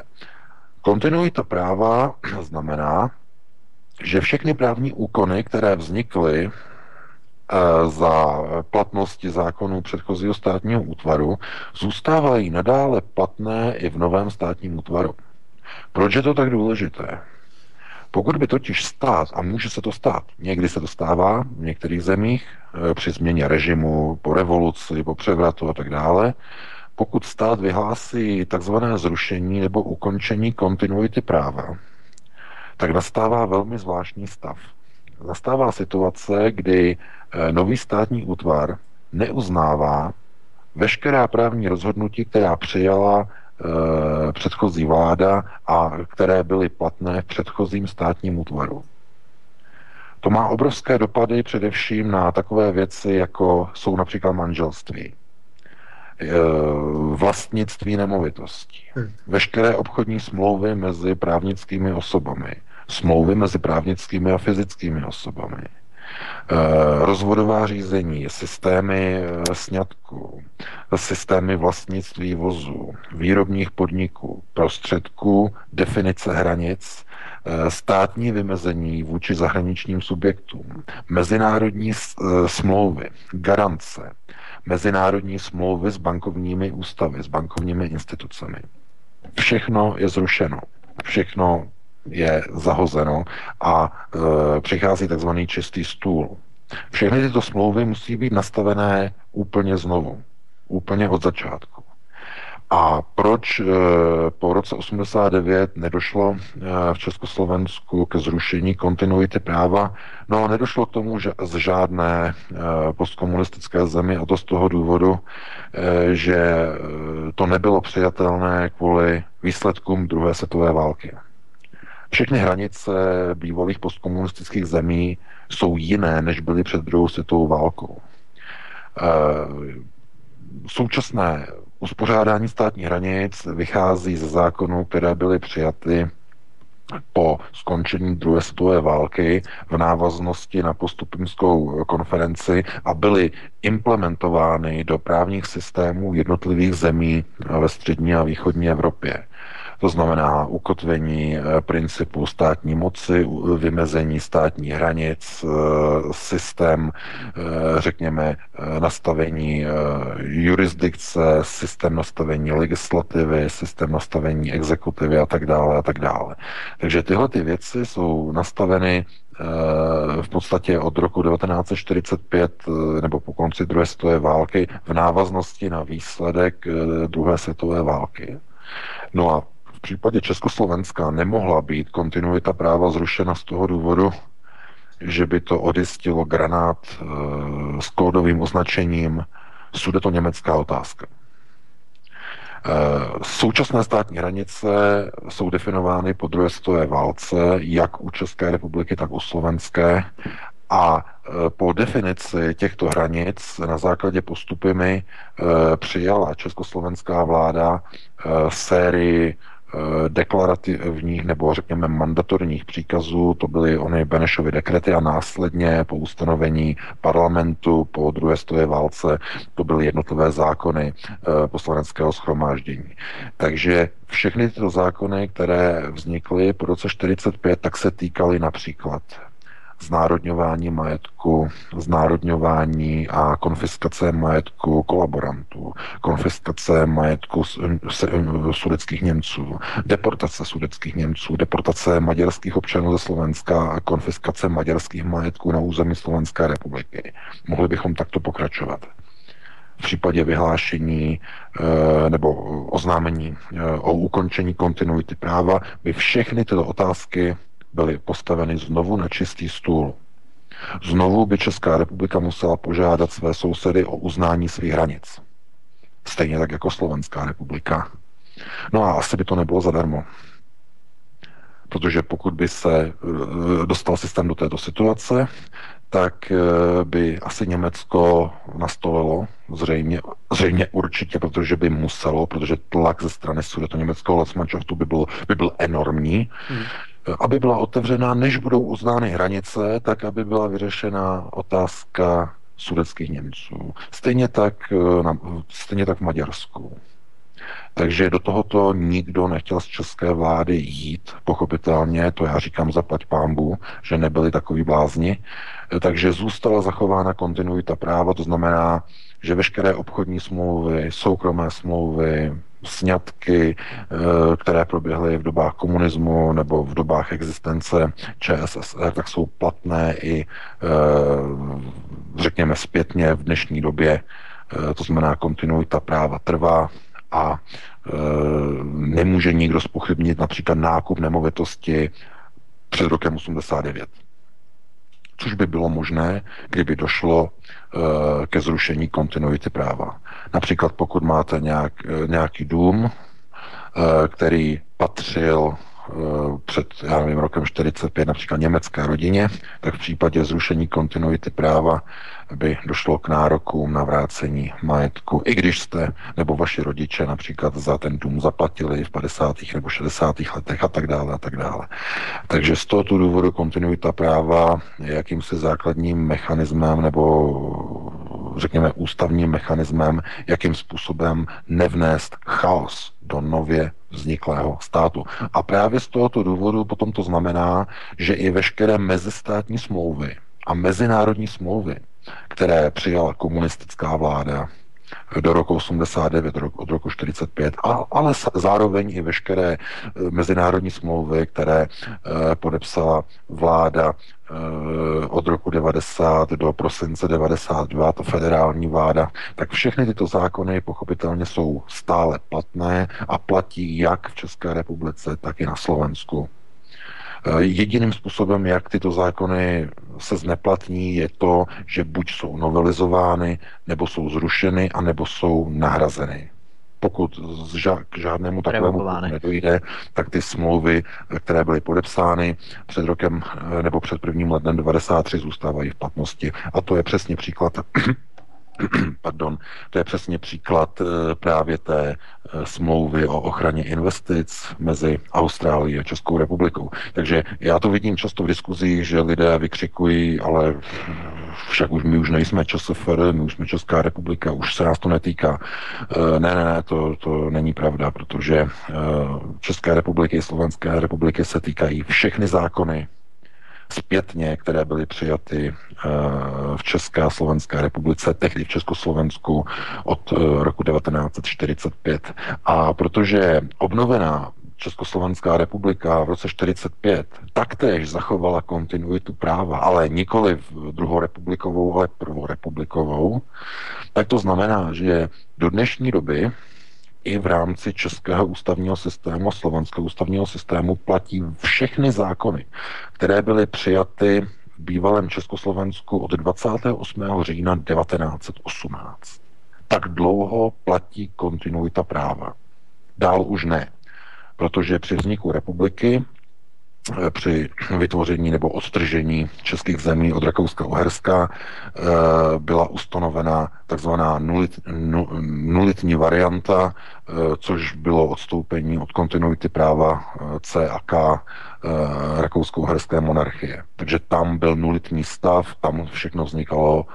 Kontinuita práva znamená, že všechny právní úkony, které vznikly za platnosti zákonů předchozího státního útvaru, zůstávají nadále platné i v novém státním útvaru. Proč je to tak důležité? Pokud by totiž stát, a může se to stát, někdy se to stává v některých zemích při změně režimu, po revoluci, po převratu a tak dále, pokud stát vyhlásí takzvané zrušení nebo ukončení kontinuity práva, tak nastává velmi zvláštní stav. Nastává situace, kdy nový státní útvar neuznává veškerá právní rozhodnutí, která přijala e, předchozí vláda a které byly platné v předchozím státním útvaru. To má obrovské dopady především na takové věci, jako jsou například manželství, vlastnictví nemovitostí, veškeré obchodní smlouvy mezi právnickými osobami, smlouvy mezi právnickými a fyzickými osobami, rozvodová řízení, systémy sňatku, systémy vlastnictví vozů, výrobních podniků, prostředků, definice hranic, státní vymezení vůči zahraničním subjektům, mezinárodní smlouvy, garance, mezinárodní smlouvy s bankovními ústavy, s bankovními institucemi. Všechno je zrušeno, všechno je zahozeno a e, přichází takzvaný čistý stůl. Všechny tyto smlouvy musí být nastavené úplně znovu, úplně od začátku. A proč e, po roce osmdesát devět nedošlo e, v Československu ke zrušení kontinuity práva? No, nedošlo k tomu, že z žádné e, postkomunistické zemi, a to z toho důvodu, e, že to nebylo přijatelné kvůli výsledkům druhé světové války. Všechny hranice bývalých postkomunistických zemí jsou jiné, než byly před druhou světovou válkou. E, současné uspořádání státních hranic vychází ze zákonů, které byly přijaty po skončení druhé světové války v návaznosti na postupimskou konferenci a byly implementovány do právních systémů jednotlivých zemí ve střední a východní Evropě. To znamená ukotvení principu státní moci, vymezení státních hranic, systém, řekněme, nastavení jurisdikce, systém nastavení legislativy, systém nastavení exekutivy a tak dále a tak dále. Takže tyhle ty věci jsou nastaveny v podstatě od roku devatenáct set čtyřicet pět nebo po konci druhé světové války v návaznosti na výsledek druhé světové války. No a v případě Československa nemohla být kontinuita práva zrušena z toho důvodu, že by to odjistilo granát s kódovým označením sudetoněmecká otázka. Současné státní hranice jsou definovány po druhé světové válce jak u České republiky, tak u slovenské a po definici těchto hranic na základě postupy přijala československá vláda sérii deklarativních nebo řekněme mandatorních příkazů, to byly ony Benešovy dekrety a následně po ustanovení parlamentu po druhé světové válce to byly jednotlivé zákony poslaneckého shromáždění. Takže všechny tyto zákony, které vznikly po roce čtyřicet pět, tak se týkaly například znárodňování majetku, znárodňování a konfiskace majetku kolaborantů, konfiskace majetku sudetských Němců, deportace sudetských Němců, deportace maďarských občanů ze Slovenska a konfiskace maďarských majetků na území Slovenské republiky. Mohli bychom takto pokračovat. V případě vyhlášení nebo oznámení o ukončení kontinuity práva by všechny tyto otázky byly postaveny znovu na čistý stůl. Znovu by Česká republika musela požádat své sousedy o uznání svých hranic. Stejně tak jako Slovenská republika. No a asi by to nebylo zadarmo. Protože pokud by se dostal systém do této situace, tak by asi Německo nastolilo, zřejmě, zřejmě určitě, protože by muselo, protože tlak ze strany sudetoněmeckého Landsmannschaftu by byl, by byl enormní, hmm. aby byla otevřená, než budou uznány hranice, tak aby byla vyřešena otázka sudetských Němců. Stejně tak, na, stejně tak v Maďarsku. Takže do tohoto nikdo nechtěl z české vlády jít, pochopitelně, to já říkám zaplať pánbu, že nebyli takový blázni, takže zůstala zachována kontinuita práva, to znamená, že veškeré obchodní smlouvy, soukromé smlouvy, sňatky, které proběhly v dobách komunismu nebo v dobách existence Č S S R, tak jsou platné i, řekněme, zpětně v dnešní době, to znamená kontinuita práva trvá, a e, nemůže nikdo zpochybnit například nákup nemovitosti před rokem osmdesát devět. Což by bylo možné, kdyby došlo e, ke zrušení kontinuity práva. Například pokud máte nějak, nějaký dům, e, který patřil před, já nevím, rokem čtyřicet pět například německé rodině, tak v případě zrušení kontinuity práva by došlo k nárokům na vrácení majetku, i když jste nebo vaši rodiče například za ten dům zaplatili v padesátých nebo šedesátých letech a tak dále a tak dále. Takže z tohoto důvodu kontinuita práva je jakýmsi základním mechanismem nebo řekněme ústavním mechanismem, jakým způsobem nevnést chaos do nově vzniklého státu. A právě z tohoto důvodu potom to znamená, že i veškeré mezistátní smlouvy a mezinárodní smlouvy, které přijala komunistická vláda do roku osmdesát devět, od roku čtyřicet pět, ale zároveň i veškeré mezinárodní smlouvy, které podepsala vláda od roku devadesát do prosince devadesát dva, to federální vláda, tak všechny tyto zákony pochopitelně jsou stále platné a platí jak v České republice, tak i na Slovensku. Jediným způsobem, jak tyto zákony se zneplatní, je to, že buď jsou novelizovány, nebo jsou zrušeny, anebo jsou nahrazeny. Pokud k žádnému takovému nedojde, tak ty smlouvy, které byly podepsány před rokem nebo před prvním lednem devadesát tři, zůstávají v platnosti. A to je přesně příklad Pardon, to je přesně příklad právě té smlouvy o ochraně investic mezi Austrálií a Českou republikou. Takže já to vidím často v diskuzích, že lidé vykřikují, ale však už my už nejsme ČSFR, my už jsme Česká republika, už se nás to netýká. Ne, ne, ne, to, to není pravda, protože České republiky i Slovenské republiky se týkají všechny zákony zpětně, které byly přijaty v České a Slovenské republice, tehdy v Československu od roku devatenáct set čtyřicet pět. A protože obnovená Československá republika v roce devatenáct set čtyřicet pět taktéž zachovala kontinuitu práva, ale nikoli druhorepublikovou, ale prvorepublikovou, tak to znamená, že do dnešní doby i v rámci českého ústavního systému, slovenského ústavního systému platí všechny zákony, které byly přijaty v bývalém Československu od dvacátého osmého října devatenáct set osmnáct. Tak dlouho platí kontinuita práva. Dál už ne, protože při vzniku republiky, při vytvoření nebo odtržení českých zemí od Rakouska-Uherska byla ustanovena takzvaná nulit, nulitní varianta, což bylo odstoupení od kontinuity práva C a K rakousko-uherské monarchie. Takže tam byl nulitní stav, tam všechno vznikalo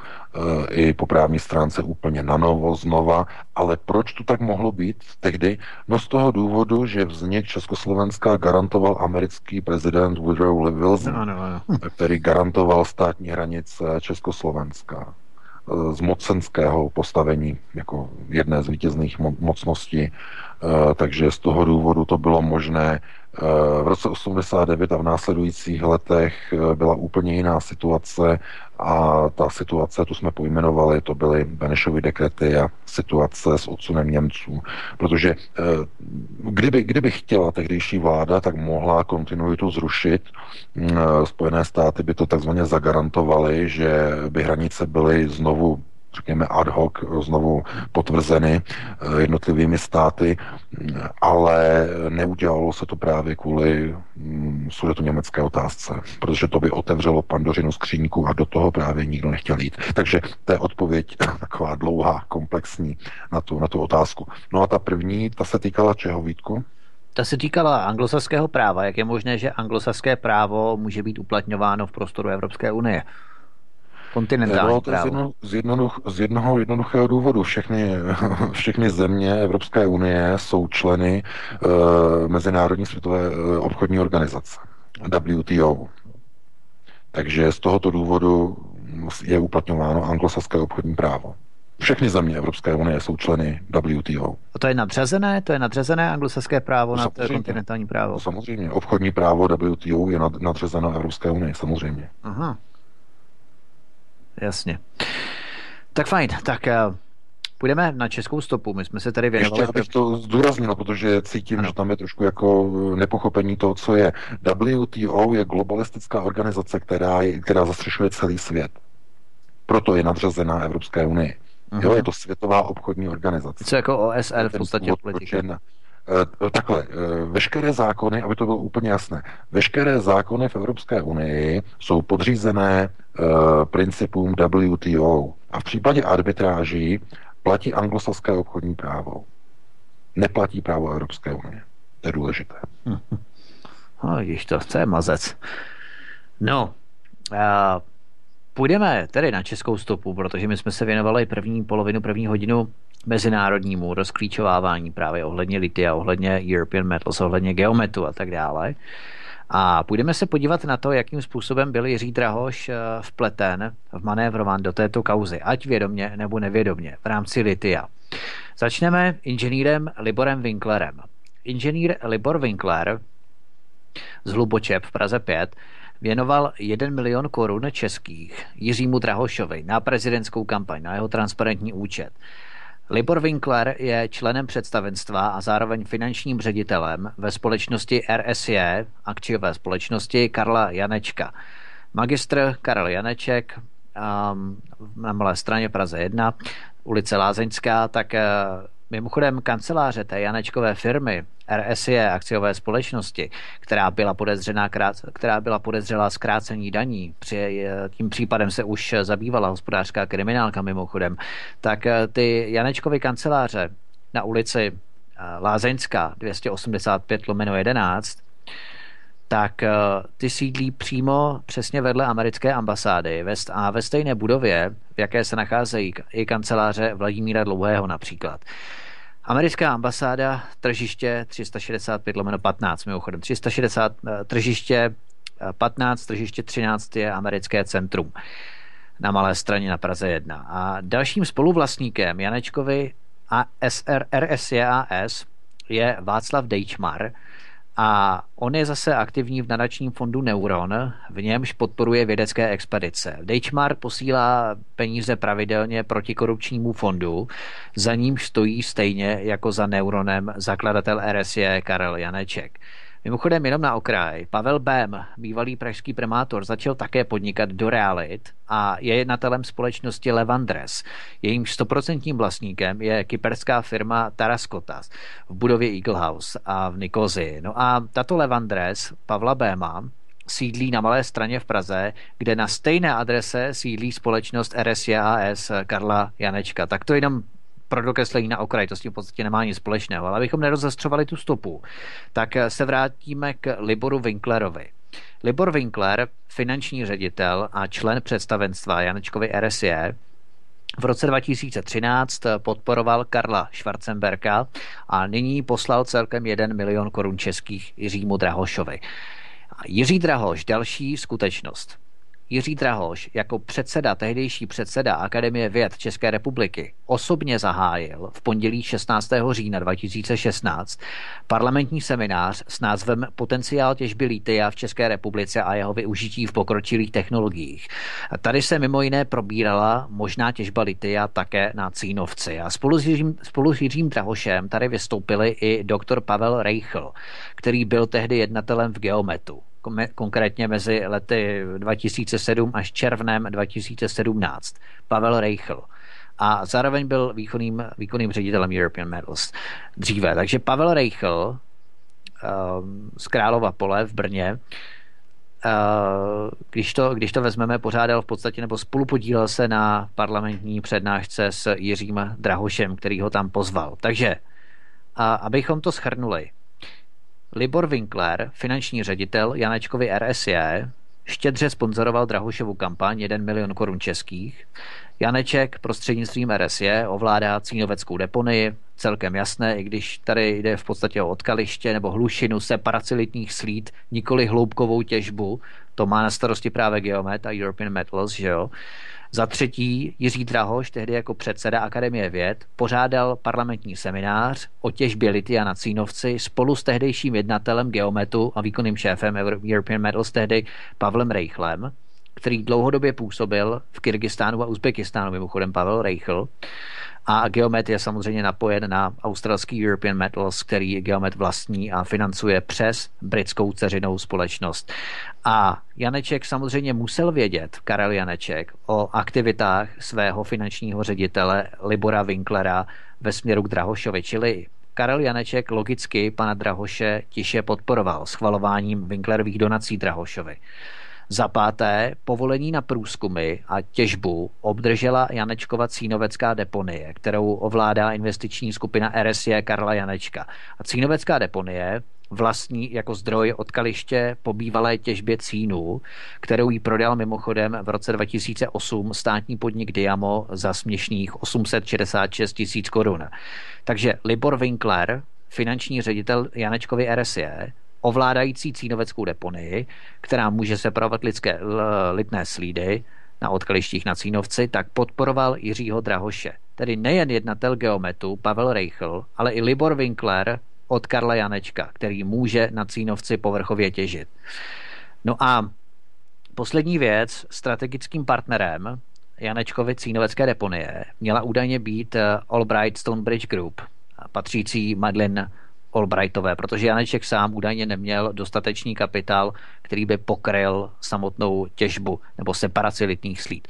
i po právní stránce úplně na novo znova, ale proč to tak mohlo být tehdy? No z toho důvodu, že vznik Československa garantoval americký prezident Woodrow Wilson, no, no, no. který garantoval státní hranice Československa z mocenského postavení jako jedné z vítězných mo- mocností, takže z toho důvodu to bylo možné. V roce osmdesát devět a v následujících letech byla úplně jiná situace a ta situace, tu jsme pojmenovali, to byly Benešovy dekrety a situace s odsunem Němců. Protože kdyby, kdyby chtěla tehdejší vláda, tak mohla kontinuitu zrušit. Spojené státy by to takzvaně zagarantovaly, že by hranice byly znovu řekněme ad hoc, znovu potvrzeny jednotlivými státy, ale neudělalo se to právě kvůli sudetoněmecké otázce, protože to by otevřelo Pandořinu skříňku a do toho právě nikdo nechtěl jít. Takže to je odpověď taková dlouhá, komplexní na tu, na tu otázku. No a ta první, ta se týkala čeho, Vítku? Ta se týkala anglosaského práva. Jak je možné, že anglosaské právo může být uplatňováno v prostoru Evropské unie? Kontinentální právo. Z, jedno, z jednoho jednoduchého důvodu. Všechny, všechny země Evropské unie jsou členy uh, Mezinárodní světové obchodní organizace, W T O. Takže z tohoto důvodu je uplatňováno anglosaské obchodní právo. Všechny země Evropské unie jsou členy W T O. A to je nadřazené? To je nadřazené anglosaské právo nad kontinentální právo? Samozřejmě. Obchodní právo W T O je nad, nadřazeno Evropské unii, samozřejmě. Aha. Jasně. Tak fajn, tak uh, půjdeme na českou stopu. My jsme se tady věnovali... Ještě abych to zdůraznil, protože cítím, ano. že tam je trošku jako nepochopení toho, co je. W T O je globalistická organizace, která, je, která zastřešuje celý svět. Proto je nadřazená Evropské unii. Jo, je to světová obchodní organizace. Co jako O S N v podstatě politiky. Takhle, veškeré zákony, aby to bylo úplně jasné, veškeré zákony v Evropské unii jsou podřízené principům W T O a v případě arbitráží platí anglosaské obchodní právo. Neplatí právo Evropské unie. To je důležité. Hm. No, vidíš to, to je mazec. No, a půjdeme tedy na českou stopu, protože my jsme se věnovali první polovinu, první hodinu mezinárodnímu rozklíčovávání právě ohledně litia, ohledně European Metals, ohledně Geometu a tak dále. A půjdeme se podívat na to, jakým způsobem byl Jiří Drahoš vpleten, vmanévrován do této kauzy, ať vědomně nebo nevědomně, v rámci litia. Začneme inženýrem Liborem Winklerem. Inženýr Libor Winkler z Hlubočep v Praze pět věnoval jeden milion korun českých Jiřímu Drahošovi na prezidentskou kampaň, na jeho transparentní účet. Libor Winkler je členem představenstva a zároveň finančním ředitelem ve společnosti R S E, akciové společnosti Karla Janečka. Magistr Karel Janeček um, na Malé straně Praze jedna, ulice Lázeňská, tak uh, mimochodem kanceláře té Janečkové firmy R S E, akciové společnosti, která byla podezřená, která byla podezřelá zkrácení daní, při, tím případem se už zabývala hospodářská kriminálka mimochodem, tak ty Janečkovy kanceláře na ulici Lázeňská dvě stě osmdesát pět lomeno jedenáct, tak ty sídlí přímo přesně vedle americké ambasády a ve stejné budově, v jaké se nacházejí i kanceláře Vladimíra Dlouhého například. Americká ambasáda, tržiště tři sta šedesát pět lomeno patnáct, mimochodem tři sta šedesát, tržiště patnáct, tržiště třináct je americké centrum na Malé Straně na Praze jedna. A dalším spoluvlastníkem Janečkovi a S R S J A S je Václav Dejčmar a on je zase aktivní v nadačním fondu Neuron, v němž podporuje vědecké expedice. Dejčmar posílá peníze pravidelně protikorupčnímu fondu, za ním stojí stejně jako za Neuronem zakladatel R S J Karel Janeček. Mimochodem jenom na okraj, Pavel Bém, bývalý pražský primátor, začal také podnikat do realit a je jednatelem společnosti Levandres. Jejím stoprocentním vlastníkem je kyperská firma Tarascotas v budově Eagle House a v Nikozi. No a tato Levandres Pavla Béma sídlí na Malé Straně v Praze, kde na stejné adrese sídlí společnost R S J A S Karla Janečka. Tak to jenom pro dokreslení na okraj, to s tím v podstatě nemá nic společného, ale abychom nerozastřovali tu stopu, tak se vrátíme k Liboru Winklerovi. Libor Winkler, finanční ředitel a člen představenstva Janečkovy R S J, v roce dva tisíce třináct podporoval Karla Schwarzenberka a nyní poslal celkem jeden milion korun českých Jiřímu Drahošovi. A Jiří Drahoš, další skutečnost. Jiří Drahoš jako předseda, tehdejší předseda Akademie věd České republiky osobně zahájil v pondělí šestnáctého října dva tisíce šestnáct parlamentní seminář s názvem Potenciál těžby lithia v České republice a jeho využití v pokročilých technologiích. Tady se mimo jiné probírala možná těžba lithia také na Cínovci. A spolu s Jiřím, spolu s Jiřím Drahošem tady vystoupili i doktor Pavel Reichl, který byl tehdy jednatelem v Geometu, konkrétně mezi lety dva tisíce sedm až červnem dva tisíce sedmnáct. Pavel Reichl. A zároveň byl výkonným, výkonným ředitelem European Metals dříve. Takže Pavel Reichl um, z Králova Pole v Brně, uh, když, to, když to vezmeme, pořádal v podstatě nebo spolupodílel se na parlamentní přednášce s Jiřím Drahošem, který ho tam pozval. Takže, a abychom to shrnuli, Libor Winkler, finanční ředitel Janečkovi R S J, štědře sponzoroval Drahošovu kampaň jeden milion korun českých. Janeček prostřednictvím R S J ovládá cínoveckou deponii, celkem jasné, i když tady jde v podstatě o odkaliště nebo hlušinu, separaci litních slít, nikoli hloubkovou těžbu, to má na starosti právě Geomet a European Metals, že jo. Za třetí, Jiří Drahoš, tehdy jako předseda Akademie věd, pořádal parlamentní seminář o těžbě lithia na Cínovci spolu s tehdejším jednatelem Geometu a výkonným šéfem European Metals tehdy Pavlem Reichlem, který dlouhodobě působil v Kyrgyzstánu a Uzbekistánu, mimochodem Pavel Reichl. A Geomet je samozřejmě napojen na australský European Metals, který Geomet vlastní a financuje přes britskou dceřinou společnost. A Janeček samozřejmě musel vědět, Karel Janeček, o aktivitách svého finančního ředitele Libora Winklera ve směru k Drahošovi, čili Karel Janeček logicky pana Drahoše tiše podporoval schvalováním Winklerových donací Drahošovi. Za páté, povolení na průzkumy a těžbu obdržela Janečkova cínovecká deponie, kterou ovládá investiční skupina R S J Karla Janečka. A cínovecká deponie vlastní jako zdroj odkaliště po bývalé těžbě cínu, kterou jí prodal mimochodem v roce dva tisíce osm státní podnik Diamo za směšných osm set šedesát šest tisíc korun. Takže Libor Winkler, finanční ředitel Janečkovi R S J, ovládající cínoveckou deponii, která může separovat lidské, lidné slídy na odkalištích na Cínovci, tak podporoval Jiřího Drahoše. Tedy nejen jednatel Geometu Pavel Reichl, ale i Libor Winkler od Karla Janečka, který může na Cínovci povrchově těžit. No a poslední věc, strategickým partnerem Janečkovi cínovecké deponie měla údajně být Albright Stonebridge Group, patřící Madeleine Albrightové, protože Janeček sám údajně neměl dostatečný kapitál, který by pokryl samotnou těžbu nebo separaci litných slít.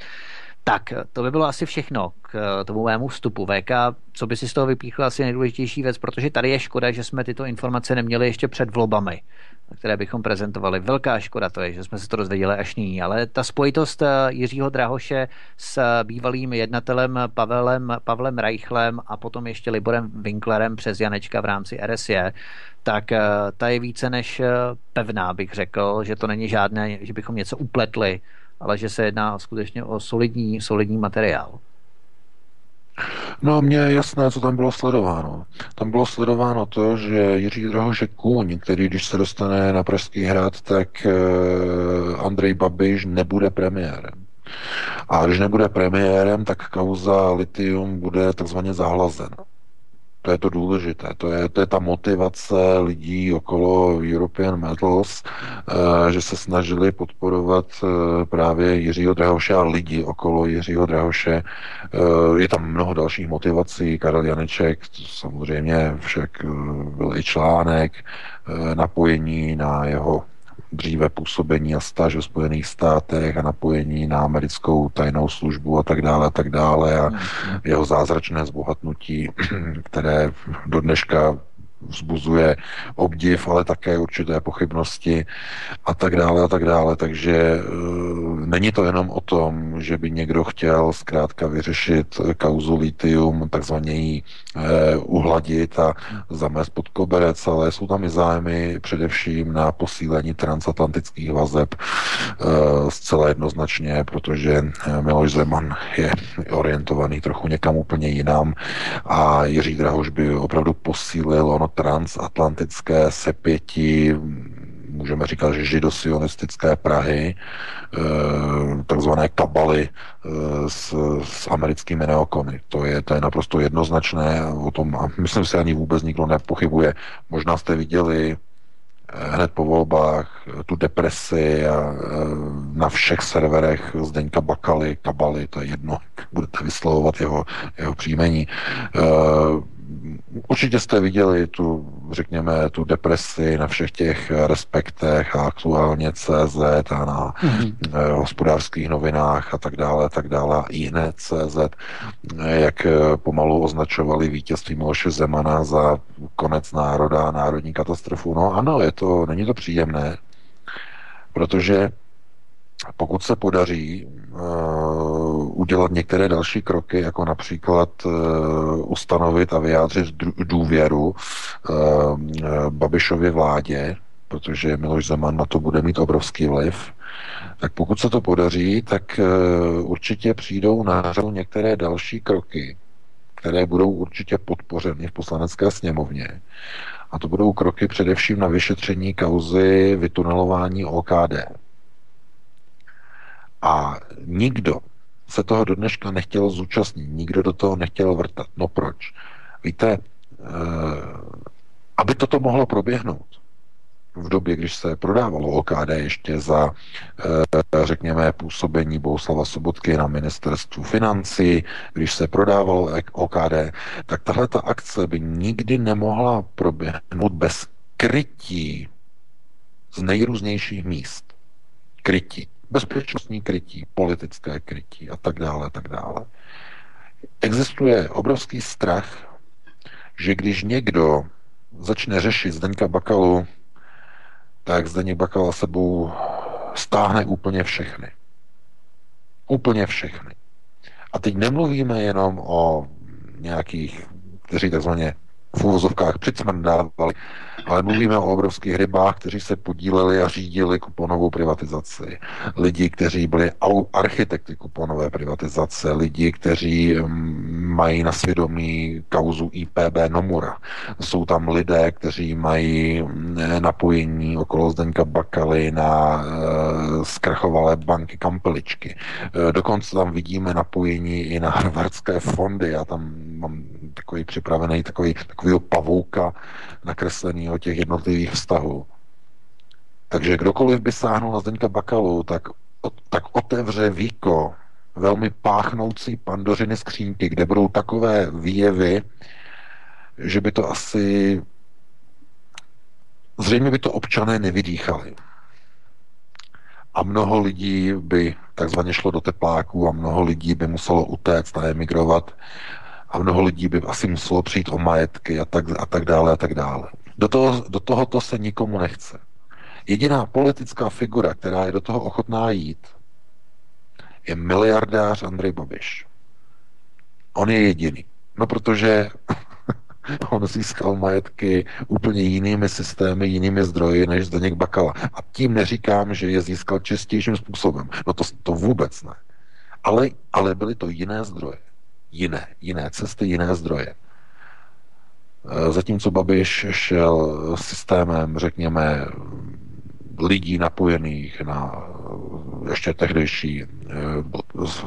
Tak, to by bylo asi všechno k tomu mému vstupu. V K, co by si z toho vypíchla, asi nejdůležitější věc, protože tady je škoda, že jsme tyto informace neměli ještě před volbami, které bychom prezentovali. Velká škoda to je, že jsme se to dozvěděli až nyní, ale ta spojitost Jiřího Drahoše s bývalým jednatelem Pavelem, Pavlem Reichlem a potom ještě Liborem Winklerem přes Janečka v rámci R S E, tak ta je více než pevná, bych řekl, že to není žádné, že bychom něco upletli, ale že se jedná skutečně o solidní, solidní materiál. No, mně je jasné, co tam bylo sledováno. Tam bylo sledováno to, že Jiří Drahoš je kůň, který když se dostane na Pražský hrad, tak Andrej Babiš nebude premiérem. A když nebude premiérem, tak kauza litium bude takzvaně zahlazena. To je to důležité, to je, to je ta motivace lidí okolo European Metals, že se snažili podporovat právě Jiřího Drahoše a lidi okolo Jiřího Drahoše. Je tam mnoho dalších motivací, Karel Janeček, samozřejmě však byl i článek, napojení na jeho dříve působení a stáž ve Spojených státech a napojení na americkou tajnou službu a tak dále a tak dále a jeho zázračné zbohatnutí, které do dneška vzbuzuje obdiv, ale také určité pochybnosti a tak dále a tak dále. Takže e, není to jenom o tom, že by někdo chtěl zkrátka vyřešit kauzu litium, takzvaně ji e, uhladit a zamést pod koberec, ale jsou tam i zájmy především na posílení transatlantických vazeb e, zcela jednoznačně, protože Miloš Zeman je orientovaný trochu někam úplně jinam a Jiří Drahoš by opravdu posílil ono transatlantické sepětí, můžeme říkat, že židosionistická Prahy, takzvané kabaly s, s americkými neokony. To je, to je naprosto jednoznačné o tom, a myslím si, ani vůbec nikdo nepochybuje. Možná jste viděli hned po volbách tu depresi a na všech serverech Zdeňka Bakaly, Kabaly, to je jedno, budete vyslovovat jeho, jeho příjmení. Určitě jste viděli tu, řekněme, tu depresi na všech těch respektech a aktuálně C Z a na mm-hmm. hospodářských novinách a tak dále, tak dále, i hned C Z, jak pomalu označovali vítězství Miloše Zemana za konec národa a národní katastrofu. No ano, je to, není to příjemné, protože pokud se podaří uh, udělat některé další kroky, jako například uh, ustanovit a vyjádřit důvěru uh, Babišově vládě, protože Miloš Zeman na to bude mít obrovský vliv, tak pokud se to podaří, tak uh, určitě přijdou na řadu některé další kroky, které budou určitě podpořeny v Poslanecké sněmovně. A to budou kroky především na vyšetření kauzy vytunelování O K D. A nikdo se toho do dneška nechtěl zúčastnit, nikdo do toho nechtěl vrtat. No proč? Víte, aby toto mohlo proběhnout v době, když se prodávalo O K D ještě za, řekněme, působení Bohuslava Sobotky na ministerstvu financí, když se prodávalo O K D, tak tahle ta akce by nikdy nemohla proběhnout bez krytí z nejrůznějších míst. Krytí. Bezpečnostní krytí, politické krytí a tak dále, tak dále. Existuje obrovský strach, že když někdo začne řešit Zdeňka Bakalu, tak Zdeněk Bakala sebou stáhne úplně všechny. Úplně všechny. A teď nemluvíme jenom o nějakých, kteří takzvaně v uvozovkách přicmrdávali, ale mluvíme o obrovských rybách, kteří se podíleli a řídili kuponovou privatizaci. Lidi, kteří byli architekty kuponové privatizace, lidi, kteří mají na svědomí kauzu I P B Nomura. Jsou tam lidé, kteří mají napojení okolo Zdeňka Bakaly na zkrachovalé banky Kampeličky. Dokonce tam vidíme napojení i na harvardské fondy. Já tam mám takový připravený takový, takovýho pavouka nakreslený o těch jednotlivých vztahů. Takže kdokoliv by sáhnul na Zdeňka Bakalu, tak, tak otevře víko velmi páchnoucí Pandořiny skřínky, kde budou takové výjevy, že by to asi... Zřejmě by to občané nevydýchali. a mnoho lidí by takzvaně šlo do tepláků a mnoho lidí by muselo utéct a emigrovat a mnoho lidí by asi muselo přijít o majetky a tak, a tak dále a tak dále. Do, toho, do tohoto se nikomu nechce. Jediná politická figura, která je do toho ochotná jít, je miliardář Andrej Babiš. On je jediný. No protože on získal majetky úplně jinými systémy, jinými zdroji než Zdeněk Bakala. A tím neříkám, že je získal čistějším způsobem. No to, to vůbec ne. Ale, ale byly to jiné zdroje. Jiné. Jiné cesty, jiné zdroje. Zatímco Babiš šel systémem, řekněme, lidí napojených na ještě tehdejší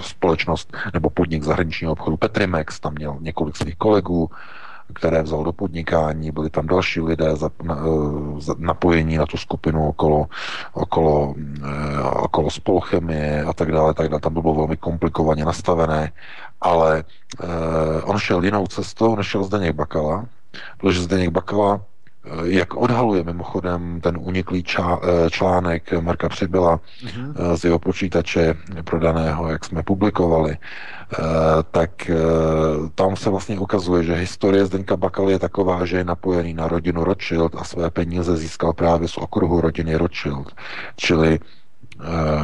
společnost nebo podnik zahraničního obchodu Petrimex, tam měl několik svých kolegů, které vzal do podnikání, byli tam další lidé za, na, za, napojení na tu skupinu okolo, okolo, okolo spolchemie a tak dále, tak dále. Tam to bylo velmi komplikovaně nastavené, ale eh, on šel jinou cestou, nešel Zdeněk Bakala, protože Zdeněk Bakala, jak odhaluje mimochodem ten uniklý ča, článek Marka Přibyla mm-hmm. z jeho počítače prodaného, jak jsme publikovali, tak tam se vlastně ukazuje, že historie Zdeňka Bakaly je taková, že je napojený na rodinu Rothschild a své peníze získal právě z okruhu rodiny Rothschild. Čili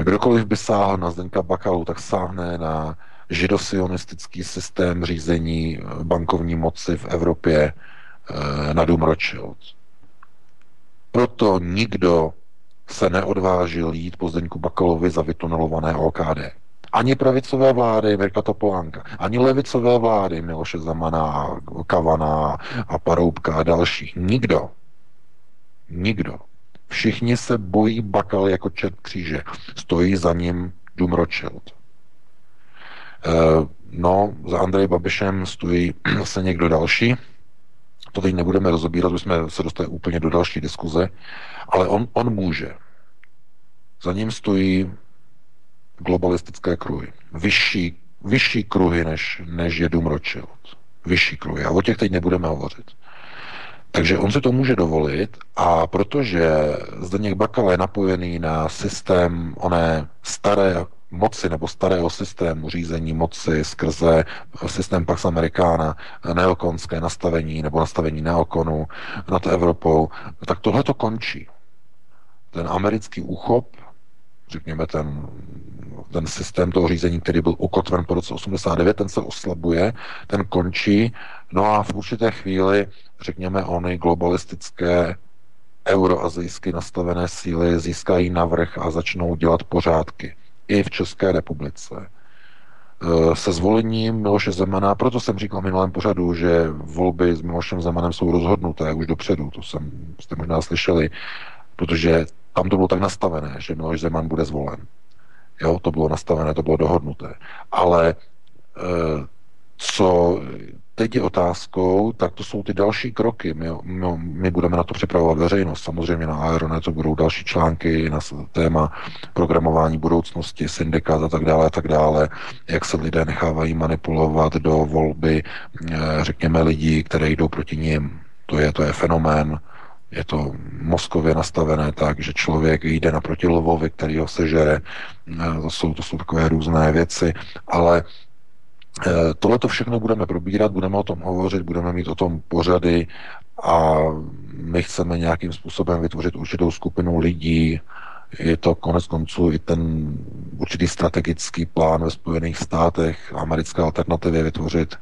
kdokoliv by sáhl na Zdeňka Bakalu, tak sáhne na židosionistický systém řízení bankovní moci v Evropě na dům Rothschild. Proto nikdo se neodvážil jít po Zdeňku Bakalovi za vytunelované O K D. Ani pravicové vlády Mirka Topolánka, ani levicové vlády Miloše Zemana, Kavana a Paroubka a dalších. Nikdo. Nikdo. Všichni se bojí Bakal jako čert kříže. Stojí za ním dům Rothschild. No, za Andrejem Babišem stojí zase někdo další. To teď nebudeme rozobírat, protože jsme se dostali úplně do další diskuze, ale on, on může. Za ním stojí globalistické kruhy. Vyšší, vyšší kruhy, než, než je dům Rothschild. Vyšší kruhy. A o těch teď nebudeme hovořit. Takže on si to může dovolit a protože Zdeněk Bakala je napojený na systém oné staré moci nebo starého systému řízení moci skrze systém Pax Americana, neokonské nastavení nebo nastavení neokonu nad Evropou, tak tohle to končí. Ten americký úchop, řekněme ten, ten systém toho řízení, který byl ukotven po roce osmdesát devět, ten se oslabuje, ten končí, no a v určité chvíli, řekněme, ony globalistické euroazijsky nastavené síly získají navrch a začnou dělat pořádky. I v České republice. Se zvolením Miloše Zemana, proto jsem říkal v minulém pořadu, že volby s Milošem Zemanem jsou rozhodnuté už dopředu, to jsem, jste možná slyšeli, protože tam to bylo tak nastavené, že Miloš Zeman bude zvolen. Jo, to bylo nastavené, to bylo dohodnuté. Ale co teď je otázkou, tak to jsou ty další kroky. My, my, my budeme na to připravovat veřejnost. Samozřejmě na Aeronetu budou další články na téma programování budoucnosti, syndikát a tak dále, a tak dále, jak se lidé nechávají manipulovat do volby, řekněme, lidí, které jdou proti nim. To je, to je fenomén. Je to mozkově nastavené tak, že člověk jde naproti lovovi, který ho sežere. To jsou, to jsou takové různé věci, ale tohle to všechno budeme probírat, budeme o tom hovořit, budeme mít o tom pořady a my chceme nějakým způsobem vytvořit určitou skupinu lidí. Je to konec konců i ten určitý strategický plán ve Spojených státech, americké alternativy, vytvořit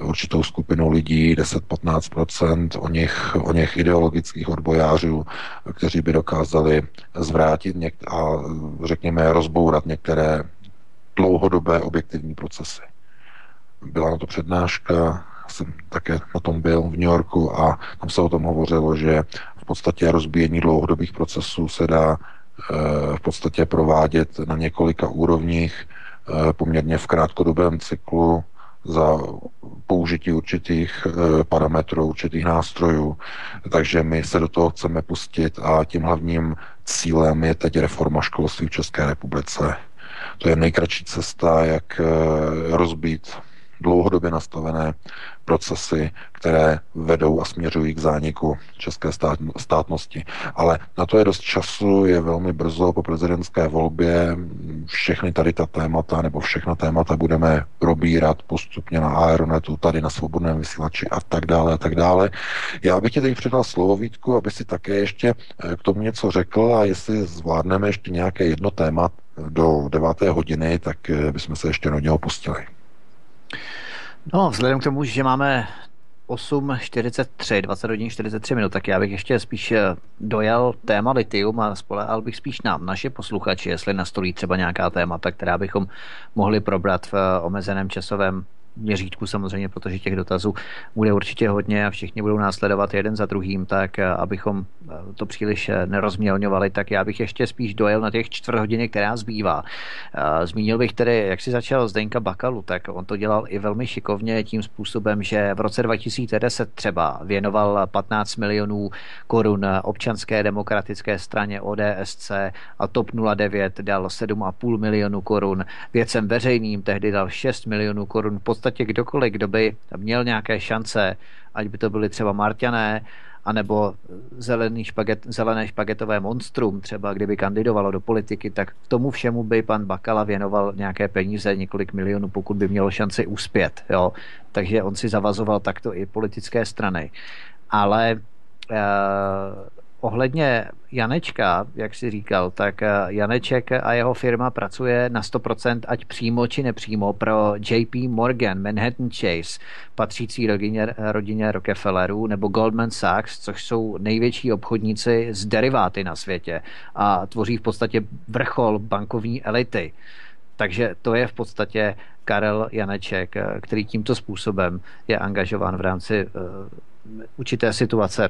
určitou skupinu lidí, deset až patnáct procent o nich, o nich ideologických odbojářů, kteří by dokázali zvrátit něk- a řekněme rozbourat některé dlouhodobé objektivní procesy. Byla na to přednáška, jsem také na tom byl v New Yorku a tam se o tom hovořilo, že v podstatě rozbíjení dlouhodobých procesů se dá v podstatě provádět na několika úrovních poměrně v krátkodobém cyklu za použití určitých parametrů, určitých nástrojů. Takže my se do toho chceme pustit a tím hlavním cílem je teď reforma školství v České republice. To je nejkratší cesta, jak rozbít dlouhodobě nastavené procesy, které vedou a směřují k zániku české státnosti. Ale na to je dost času, je velmi brzo po prezidentské volbě. Všechny tady ta témata, nebo všechna témata budeme probírat postupně na Aeronetu, tady na Svobodném vysílači a tak dále a tak dále. Já bych ti teď předal slovo, Vítku, aby si také ještě k tomu něco řekl, a jestli zvládneme ještě nějaké jedno téma do deváté hodiny, tak bychom se ještě do něho pustili. No, vzhledem k tomu, že máme osm čtyřicet tři, dvacet hodin čtyřicet tři minut, tak já bych ještě spíš dojel téma litium a spoléhal bych spíš nám, naše posluchači, jestli nastolí třeba nějaká témata, která bychom mohli probrat v omezeném časovém měřítku samozřejmě, protože těch dotazů bude určitě hodně a všichni budou následovat jeden za druhým, tak abychom to příliš nerozmělňovali, tak já bych ještě spíš dojel na těch čtvrt hodiny, která zbývá. Zmínil bych tedy, jak si začal Zdeňka Bakalu, tak on to dělal i velmi šikovně tím způsobem, že v roce dva tisíce deset třeba věnoval patnáct milionů korun Občanské demokratické straně O D S C a TOP nula devět dal sedm a půl milionu korun, věcem veřejným tehdy dal šest milionů korun. Podstatě kdokoliv, kdo by měl nějaké šance, ať by to byly třeba Marťané, anebo zelený špaget, zelené špagetové monstrum, třeba kdyby kandidovalo do politiky, tak tomu všemu by pan Bakala věnoval nějaké peníze, několik milionů, pokud by měl šanci uspět. Jo? Takže on si zavazoval takto i politické strany. Ale eh, ohledně Janečka, jak si říkal, tak Janeček a jeho firma pracuje na sto procent, ať přímo či nepřímo, pro J P Morgan, Manhattan Chase, patřící rodině, rodině Rockefellerů, nebo Goldman Sachs, což jsou největší obchodníci s deriváty na světě a tvoří v podstatě vrchol bankovní elity. Takže to je v podstatě Karel Janeček, který tímto způsobem je angažován v rámci uh, určité situace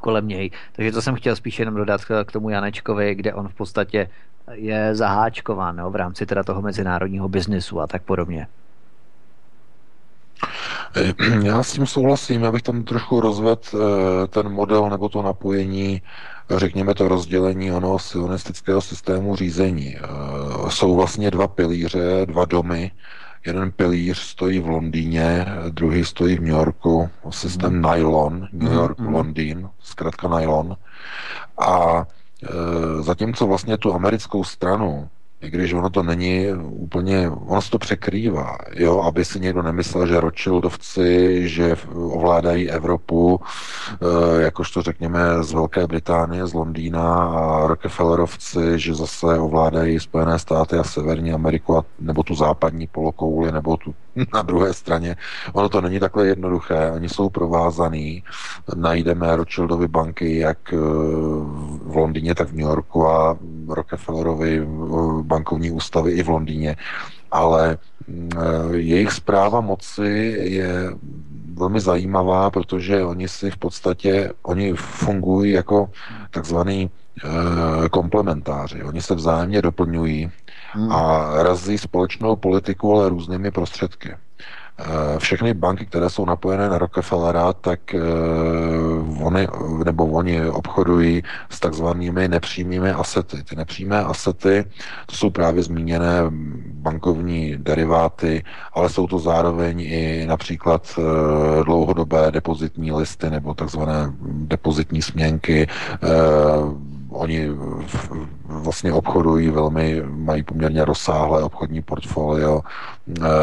kolem něj. Takže to jsem chtěl spíš jenom dodat k tomu Janečkovi, kde on v podstatě je zaháčkován, no, v rámci teda toho mezinárodního biznesu a tak podobně. Já s tím souhlasím, já bych tam trochu rozvedl ten model nebo to napojení, řekněme to rozdělení onoho sionistického systému řízení. Jsou vlastně dva pilíře, dva domy. Jeden pilíř stojí v Londýně, druhý stojí v New Yorku, systém mm. nylon, New York, mm. Londýn, zkrátka nylon. A e, zatímco vlastně tu americkou stranu, i když ono to není úplně, ono se to překrývá, jo, aby si někdo nemyslel, že Rothschildovci, že ovládají Evropu, e, jakožto řekněme z Velké Británie, z Londýna, a Rockefellerovci, že zase ovládají Spojené státy a Severní Ameriku, a, nebo tu západní polokouli, nebo tu na druhé straně. Ono to není takhle jednoduché, oni jsou provázaný. Najdeme Rothschildovy banky jak v Londýně, tak v New Yorku, a Rockefellerovy bankovní ústavy i v Londýně. Ale jejich správa moci je velmi zajímavá, protože oni si v podstatě, oni fungují jako takzvaný komplementáři. Oni se vzájemně doplňují a razí společnou politiku, ale různými prostředky. Všechny banky, které jsou napojené na Rockefellera, tak oni, nebo oni obchodují s takzvanými nepřímými asety. Ty nepřímé asety, to jsou právě zmíněné bankovní deriváty, ale jsou to zároveň i například dlouhodobé depozitní listy nebo takzvané depozitní směnky. Oni vlastně obchodují velmi, mají poměrně rozsáhlé obchodní portfolio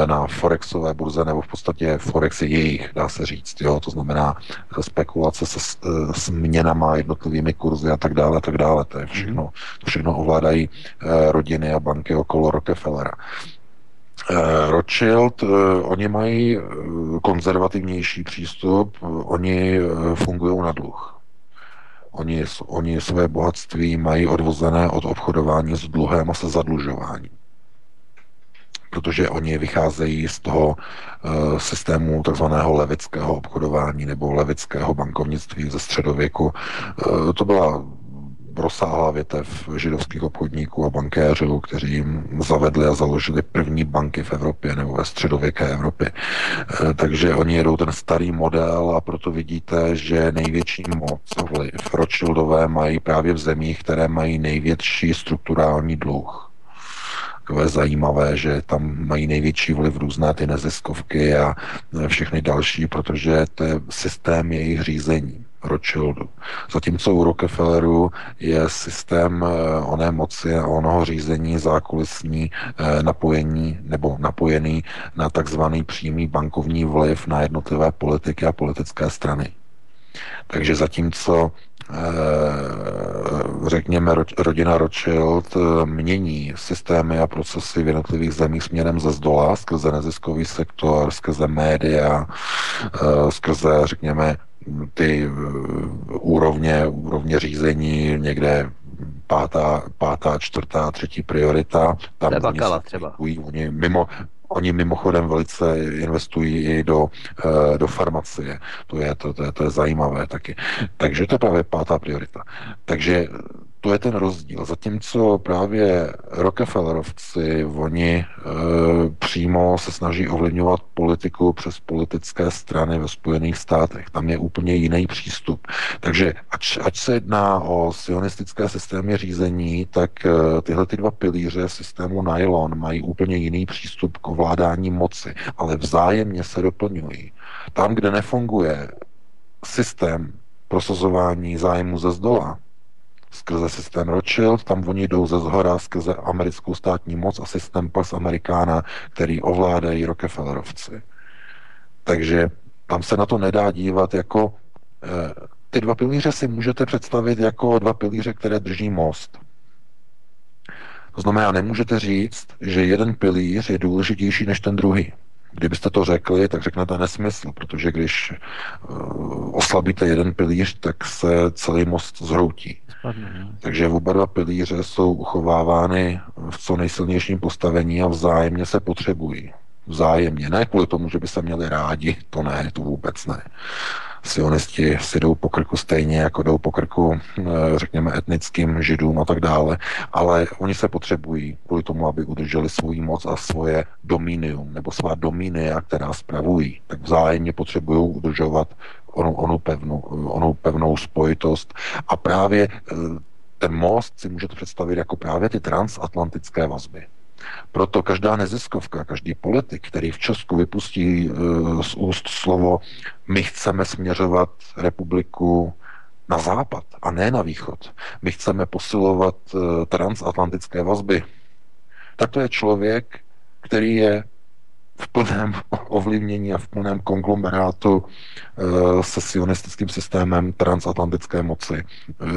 na forexové burze, nebo v podstatě forex je jejich, dá se říct, jo? To znamená spekulace se směnama, jednotlivými kurzy a tak dále, a tak dále. To je všechno, to všechno ovládají rodiny a banky okolo Rockefellera. Rothschild, oni mají konzervativnější přístup, oni fungují na dluh. Oni, oni své bohatství mají odvozené od obchodování s dluhem a se zadlužováním. Protože oni vycházejí z toho uh, systému takzvaného levického obchodování nebo levického bankovnictví ze středověku. Uh, to byla rozsáhlá větev židovských obchodníků a bankéřů, kteří jim zavedli a založili první banky v Evropě nebo ve středověké Evropě. Takže oni jedou ten starý model, a proto vidíte, že největší moc v Rothschildové mají právě v zemích, které mají největší strukturální dluh. takové zajímavé, že tam mají největší vliv různé ty neziskovky a všechny další, protože to je systém jejich řízení. Rothschildu. Zatímco u Rockefelleru je systém oné moci a onoho řízení zákulisní napojení nebo napojený na takzvaný přímý bankovní vliv na jednotlivé politiky a politické strany. Takže zatímco řekněme rodina Rothschild mění systémy a procesy v jednotlivých zemích směrem ze zdola, skrze neziskový sektor, skrze média, skrze řekněme ty úrovně, úrovně řízení, někde pátá, pátá, čtvrtá, třetí priorita. Tam Bakala třeba. Oni mimo... Oni mimochodem velice investují i do, do farmacie. To je, to, to, je, to je zajímavé taky. Takže to je právě pátá priorita. Takže to je ten rozdíl. Zatímco právě Rockefellerovci, oni e, přímo se snaží ovlivňovat politiku přes politické strany ve Spojených státech. Tam je úplně jiný přístup. Takže ač, ač se jedná o sionistické systémy řízení, tak e, tyhle ty dva pilíře systému nylon mají úplně jiný přístup k ovládání moci, ale vzájemně se doplňují. Tam, kde nefunguje systém prosazování zájmu ze zdola, skrze systém Rothschild, tam oni jdou ze zhora skrze americkou státní moc a systém Pax Americana, který ovládají Rockefellerovci. Takže tam se na to nedá dívat jako... Eh, ty dva pilíře si můžete představit jako dva pilíře, které drží most. To znamená, nemůžete říct, že jeden pilíř je důležitější než ten druhý. Kdybyste to řekli, tak řeknete nesmysl, protože když uh, oslabíte jeden pilíř, tak se celý most zhroutí. Spadne. Takže oba dva pilíře jsou uchovávány v co nejsilnějším postavení a vzájemně se potřebují. Vzájemně. Ne kvůli tomu, že by se měli rádi, to ne, to vůbec ne. Sionisti si jdou po krku stejně, jako jdou po krku, řekněme, etnickým židům a tak dále, ale oni se potřebují kvůli tomu, aby udrželi svou moc a svoje dominium, nebo svá dominia, která spravují, tak vzájemně potřebují udržovat onu, onu, pevnou, onu pevnou spojitost. A právě ten most si můžete představit jako právě ty transatlantické vazby. Proto každá neziskovka, každý politik, který v Česku vypustí z úst slovo my chceme směřovat republiku na západ a ne na východ, my chceme posilovat transatlantické vazby, tak to je člověk, který je v plném ovlivnění a v plném konglomerátu se sionistickým systémem transatlantické moci.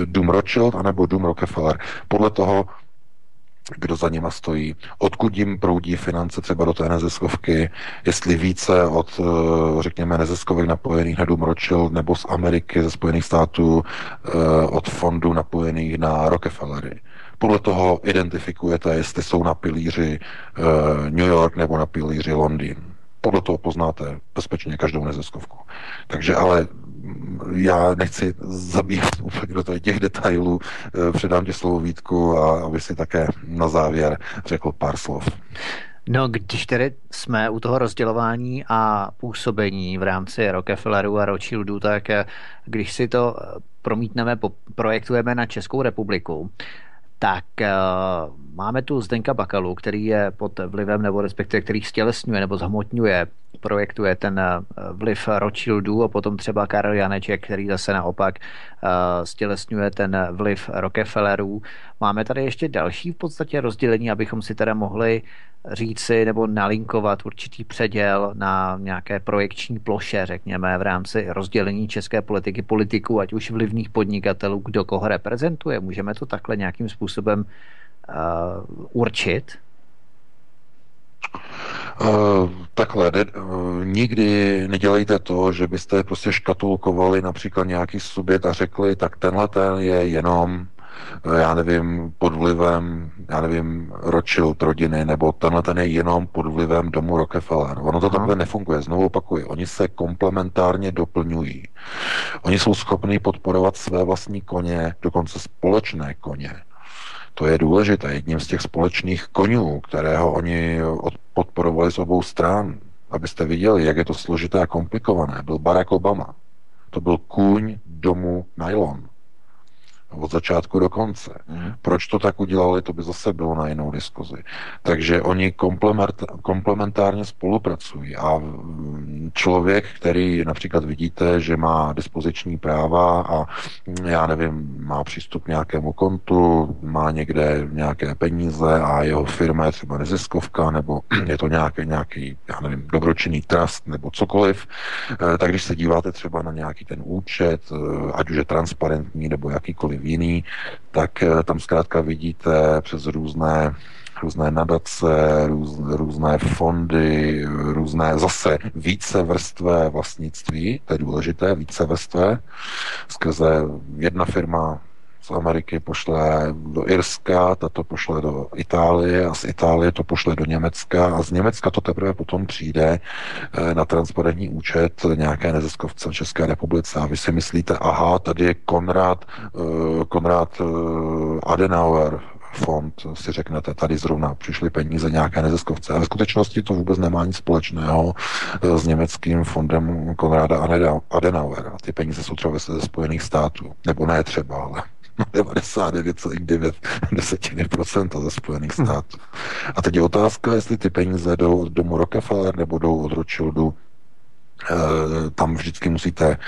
Dům Rothschild anebo dům Rockefeller. Podle toho, kdo za nima stojí, odkud jim proudí finance třeba do té neziskovky, jestli více od, řekněme, neziskovek napojených na dům Rothschild nebo z Ameriky, ze Spojených států, od fondů napojených na Rockefellery. Podle toho identifikujete, jestli jsou na pilíři New York nebo na pilíři Londýn. Podle toho poznáte bezpečně každou neziskovku. Takže ale já nechci zabíhat úplně do těch detailů, předám ti slovo Vítku, a aby si také na závěr řekl pár slov. No, když tedy jsme u toho rozdělování a působení v rámci Rockefelleru a Rothschildu, tak když si to promítneme, projektujeme na Českou republiku, tak máme tu Zdenka Bakalu, který je pod vlivem, nebo respektive který stělesňuje nebo zhmotňuje, projektuje ten vliv Rothschildů, a potom třeba Karel Janeček, který zase naopak stělesňuje ten vliv Rockefellerů. Máme tady ještě další v podstatě rozdělení, abychom si teda mohli říci nebo nalinkovat určitý předěl na nějaké projekční ploše, řekněme, v rámci rozdělení české politiky, politiků, ať už vlivných podnikatelů, kdo koho reprezentuje. Můžeme to takhle nějakým způsobem uh, určit? Uh, takhle, ne, uh, nikdy nedělejte to, že byste prostě škatulkovali například nějaký subjekt a řekli, tak tenhle ten je jenom, já nevím, pod vlivem, já nevím, Rothschild rodiny, nebo tenhle ten je jenom pod vlivem domu Rockefeller. Ono to takhle nefunguje, znovu opakuji. Oni se komplementárně doplňují. Oni jsou schopni podporovat své vlastní koně, dokonce společné koně. To je důležité. Jedním z těch společných konů, kterého oni podporovali z obou stran, abyste viděli, jak je to složité a komplikované, byl Barack Obama. To byl kůň domu nylon. od začátku do konce. Mm. Proč to tak udělali, to by zase bylo na jinou diskuzi. Takže oni komplementárně spolupracují a člověk, který například vidíte, že má dispoziční práva a já nevím, má přístup k nějakému kontu, má někde nějaké peníze a jeho firma je třeba neziskovka nebo je to nějaký, nějaký já nevím, dobročinný trust nebo cokoliv, tak když se díváte třeba na nějaký ten účet, ať už je transparentní nebo jakýkoliv jiný, tak tam zkrátka vidíte přes různé různé nadace, růz, různé fondy, různé zase vícevrstvé vlastnictví, to je důležité, vícevrstvé, skrze jedna firma z Ameriky pošle do Irska, ta to pošle do Itálie a z Itálie to pošle do Německa a z Německa to teprve potom přijde na transparentní účet nějaké neziskovce v České republice. A vy si myslíte, aha, tady je Konrad, Konrad Adenauer fond, si řeknete, tady zrovna přišly peníze nějaké neziskovce. A ve skutečnosti to vůbec nemá nic společného s německým fondem Konrada Adenauera. Ty peníze jsou třeba ze Spojených států. Nebo ne třeba, ale devadesát devět celá devět procenta ze Spojených států. A teď je otázka, jestli ty peníze jdou od domu Rockefeller nebo jdou od Rothschildu. Tam vždycky musíte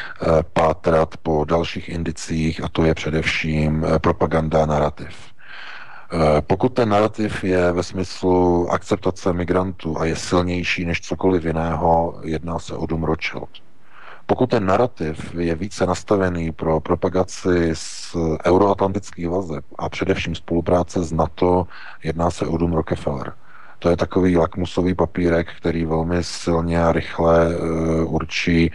pátrat po dalších indicích a to je především propaganda a narrativ. Pokud ten narrativ je ve smyslu akceptace migrantů a je silnější než cokoliv jiného, jedná se o dům Rothschild. Pokud ten narrativ je více nastavený pro propagaci z euroatlantických vazeb a především spolupráce s NATO, jedná se o dům Rockefeller. To je takový lakmusový papírek, který velmi silně a rychle uh, určí,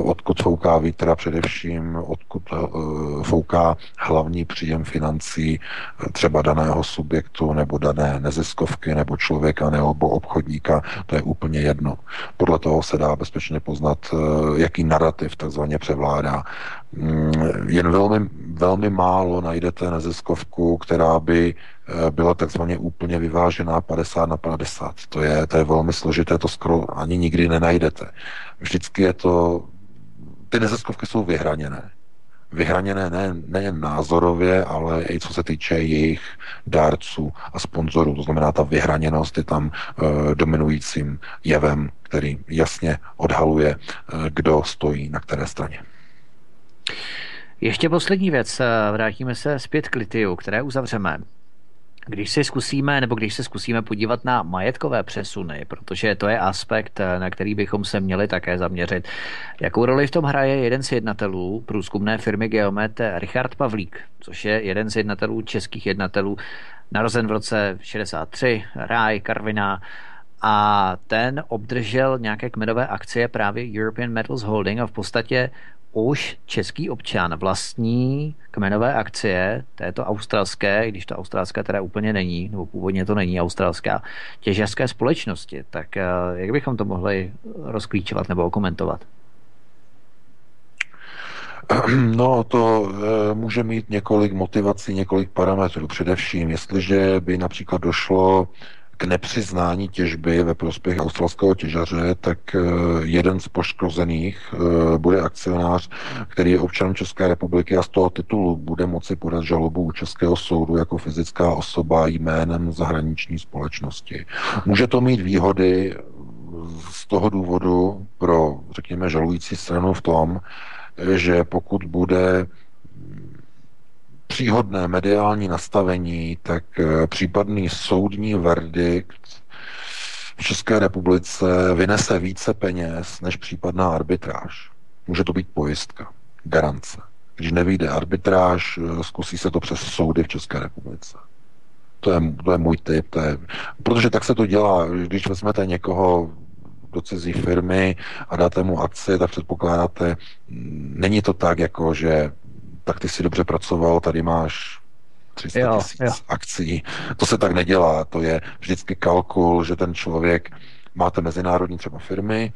uh, odkud fouká vítr a především odkud uh, fouká hlavní příjem financí třeba daného subjektu nebo dané neziskovky nebo člověka nebo obchodníka. To je úplně jedno. Podle toho se dá bezpečně poznat, uh, jaký narrativ takzvaně převládá. Jen velmi, velmi málo najdete neziskovku, která by byla takzvaně úplně vyvážená padesát na padesát. To je, to je velmi složité, to skoro ani nikdy nenajdete. Vždycky je to... Ty neziskovky jsou vyhraněné. Vyhraněné ne, nejen názorově, ale i co se týče jejich dárců a sponzorů. To znamená, ta vyhraněnost je tam e, dominujícím jevem, který jasně odhaluje, e, kdo stojí na které straně. Ještě poslední věc. Vrátíme se zpět k litiu, které uzavřeme. Když si zkusíme, nebo když se zkusíme podívat na majetkové přesuny, protože to je aspekt, na který bychom se měli také zaměřit. Jakou roli v tom hraje jeden z jednatelů průzkumné firmy Geomet, Richard Pavlík, což je jeden z jednatelů, českých jednatelů, narozen v roce šedesát tři, Ráj, Karviná, a ten obdržel nějaké kmenové akcie právě European Metals Holding a v podstatě už český občan vlastní kmenové akcie této australské, když to australská teda úplně není, nebo původně to není australská, těžařské společnosti. Tak jak bychom to mohli rozklíčovat nebo komentovat? No, to e, může mít několik motivací, několik parametrů. Především, jestliže by například došlo k nepřiznání těžby ve prospěch australského těžaře, tak jeden z poškozených bude akcionář, který je občanem České republiky a z toho titulu bude moci podat žalobu u českého soudu jako fyzická osoba jménem zahraniční společnosti. Může to mít výhody z toho důvodu pro, řekněme, žalující stranu v tom, že pokud bude příhodné mediální nastavení, tak případný soudní verdikt v České republice vynese více peněz než případná arbitráž. Může to být pojistka, garance. Když nevyjde arbitráž, zkusí se to přes soudy v České republice. To je, to je můj tip. To je, protože tak se to dělá, když vezmete někoho do cizí firmy a dáte mu akci, tak předpokládáte, není to tak, jako že tak ty jsi dobře pracoval, tady máš tři sta tisíc akcí. To se tak nedělá, to je vždycky kalkul, že ten člověk, máte mezinárodní třeba firmy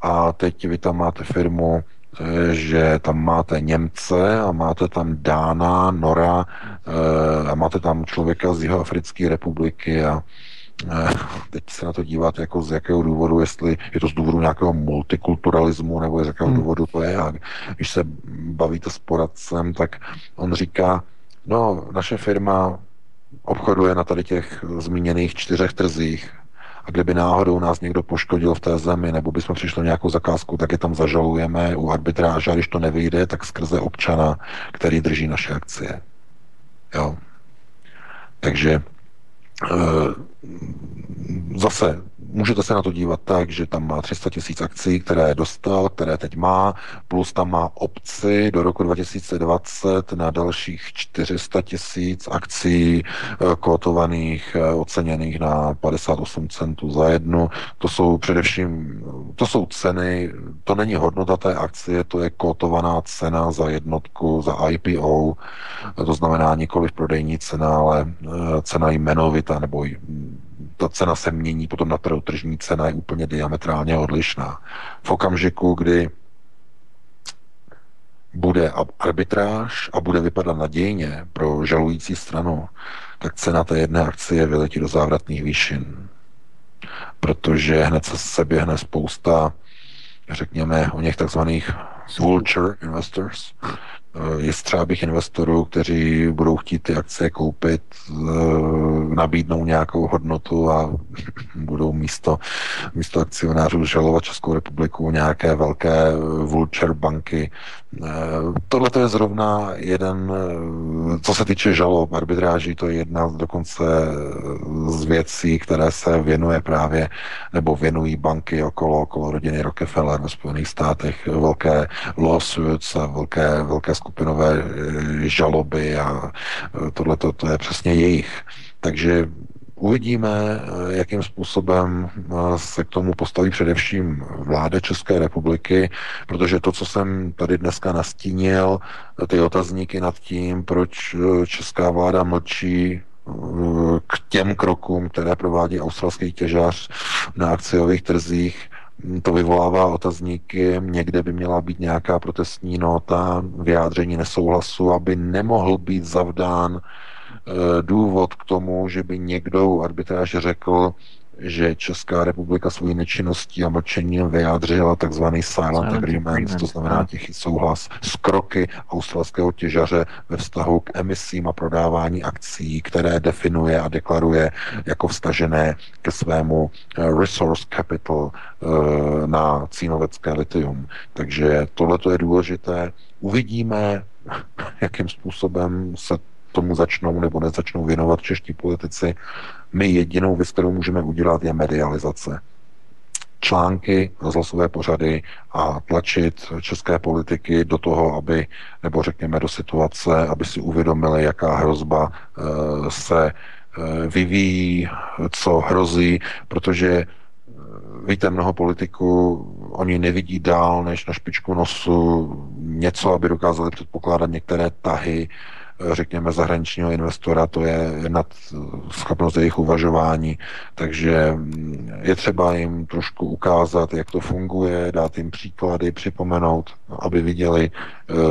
a teď vy tam máte firmu, že tam máte Němce a máte tam Dána, Nora a máte tam člověka z Jihoafrické republiky a Teď se na to dívat, jako z jakého důvodu, jestli je to z důvodu nějakého multikulturalismu, nebo z jakého hmm. důvodu to je. A když se bavíte s poradcem, tak on říká, no, naše firma obchoduje na tady těch zmíněných čtyřech trzích, a kdyby náhodou nás někdo poškodil v té zemi, nebo bychom přišli nějakou zakázku, tak je tam zažalujeme u arbitráže, a když to nevyjde, tak skrze občana, který drží naše akcie. Jo. Takže zase můžete se na to dívat tak, že tam má tři sta tisíc akcí, které dostal, které teď má, plus tam má opci do roku dva tisíce dvacet na dalších čtyři sta tisíc akcí kotovaných, oceněných na padesát osm centů za jednu. To jsou především, to jsou ceny, to není hodnota té akcie, to je kotovaná cena za jednotku, za I P O, to znamená nikoli prodejní cena, ale cena jmenovitá, nebo ta cena se mění potom na trhu, tržní cena je úplně diametrálně odlišná. V okamžiku, kdy bude arbitráž a bude vypadat nadějně pro žalující stranu, tak cena té jedné akcie vyletí do závratných výšin. Protože hned se seběhne spousta, řekněme, o něch takzvaných vulture investors, jestřábých investorů, kteří budou chtít ty akcie koupit, nabídnou nějakou hodnotu a budou místo, místo akcionářů žalovat Českou republiku nějaké velké vulture banky. Tohle to je zrovna jeden, co se týče žalob arbitráží, to je jedna dokonce z věcí, které se věnuje právě, nebo věnují banky okolo, okolo rodiny Rockefeller ve Spojených státech, velké lawsuits a velké, velké skupinové žaloby, a tohle to je přesně jejich. Takže uvidíme, jakým způsobem se k tomu postaví především vláda České republiky, protože to, co jsem tady dneska nastínil, ty otazníky nad tím, proč česká vláda mlčí k těm krokům, které provádí australský těžař na akciových trzích, to vyvolává otazníky, někde by měla být nějaká protestní nota, vyjádření nesouhlasu, aby nemohl být zavdán důvod k tomu, že by někdo u arbitráže řekl, že Česká republika svojí nečinností a mlčením vyjádřila takzvaný silent agreement, to znamená tichý souhlas s kroky australského těžaře ve vztahu k emisím a prodávání akcií, které definuje a deklaruje jako vztažené ke svému resource capital na cínovecké litium. Takže tohle je důležité. Uvidíme, jakým způsobem se tomu začnou nebo nezačnou věnovat čeští politici. My jedinou věc, kterou můžeme udělat, je medializace. Články, rozhlasové pořady a tlačit české politiky do toho, aby, nebo řekněme do situace, aby si uvědomili, jaká hrozba uh, se uh, vyvíjí, co hrozí, protože víte, mnoho politiků, oni nevidí dál než na špičku nosu něco, aby dokázali předpokládat některé tahy, řekněme, zahraničního investora, to je nad schopnost jejich uvažování, takže je třeba jim trošku ukázat, jak to funguje, dát jim příklady, připomenout, aby viděli,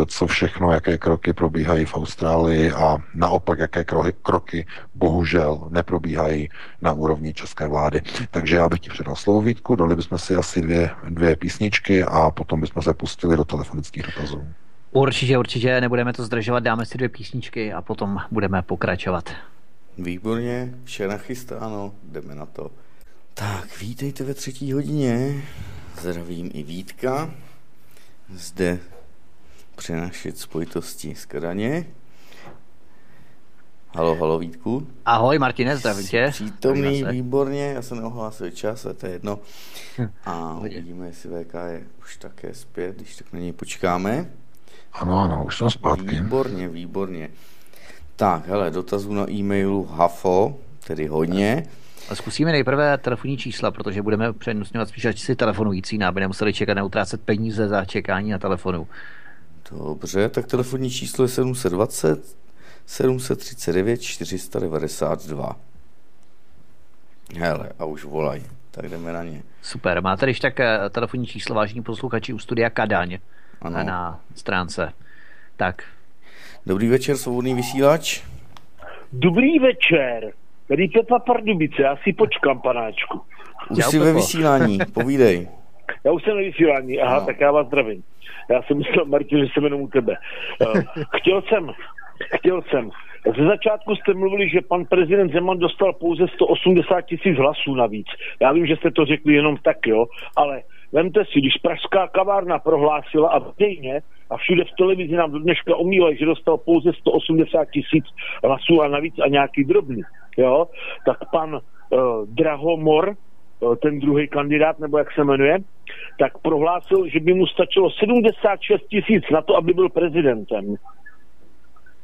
co všechno, jaké kroky probíhají v Austrálii a naopak, jaké kroky bohužel neprobíhají na úrovni české vlády. Takže já bych ti předal slovo, Vítku, dali bychom si asi dvě, dvě písničky a potom bychom se pustili do telefonických dotazů. Určitě, určitě, nebudeme to zdržovat, dáme si dvě písničky a potom budeme pokračovat. Výborně, vše nachystáno, jdeme na to. Tak, vítejte ve třetí hodině, zdravím i Vítka, zde přenašet spojitosti z Kadaně. Halo, halo Vítku. Ahoj Martine, zdravím tě. Přítomný, výborně, já jsem neohlásil čas, ale to je jedno. A uvidíme, jestli V K je už také zpět, když tak na něj počkáme. Ano, ano, už jsem zpátky. Výborně, výborně. Tak, hele, dotazů na e-mailu hafo, tedy hodně. A zkusíme nejprve telefonní čísla, protože budeme přednostňovat spíš si telefonující, aby nemuseli čekat, neutrácet peníze za čekání na telefonu. Dobře, tak telefonní číslo je sedm set dvacet, sedm set třicet devět, čtyři sta devadesát dva. Hele, a už volaj, tak jdeme na ně. Super, máte když tak telefonní číslo, vážení posluchači, u studia Kadaň. Ano. Na stránce. Tak. Dobrý večer, svobodný vysílač. Dobrý večer. Tady Tepa Pardubice, já si počkám, panáčku. Už jsi ve vysílání, povídej. Já už jsem ve vysílání, aha, no. Tak já vás zdravím. Já jsem myslel, Martin, že jsem jenom u tebe. Chtěl jsem, chtěl jsem. Ze začátku jste mluvili, že pan prezident Zeman dostal pouze sto osmdesát tisíc hlasů navíc. Já vím, že jste to řekli jenom tak, jo, ale vemte si, když pražská kavárna prohlásila a veřejně a všude v televizi nám do dneška omílají, že dostal pouze sto osmdesát tisíc hlasů a navíc a nějaký drobný, jo, tak pan uh, Drahomor, uh, ten druhý kandidát, nebo jak se jmenuje, tak prohlásil, že by mu stačilo sedmdesát šest tisíc na to, aby byl prezidentem.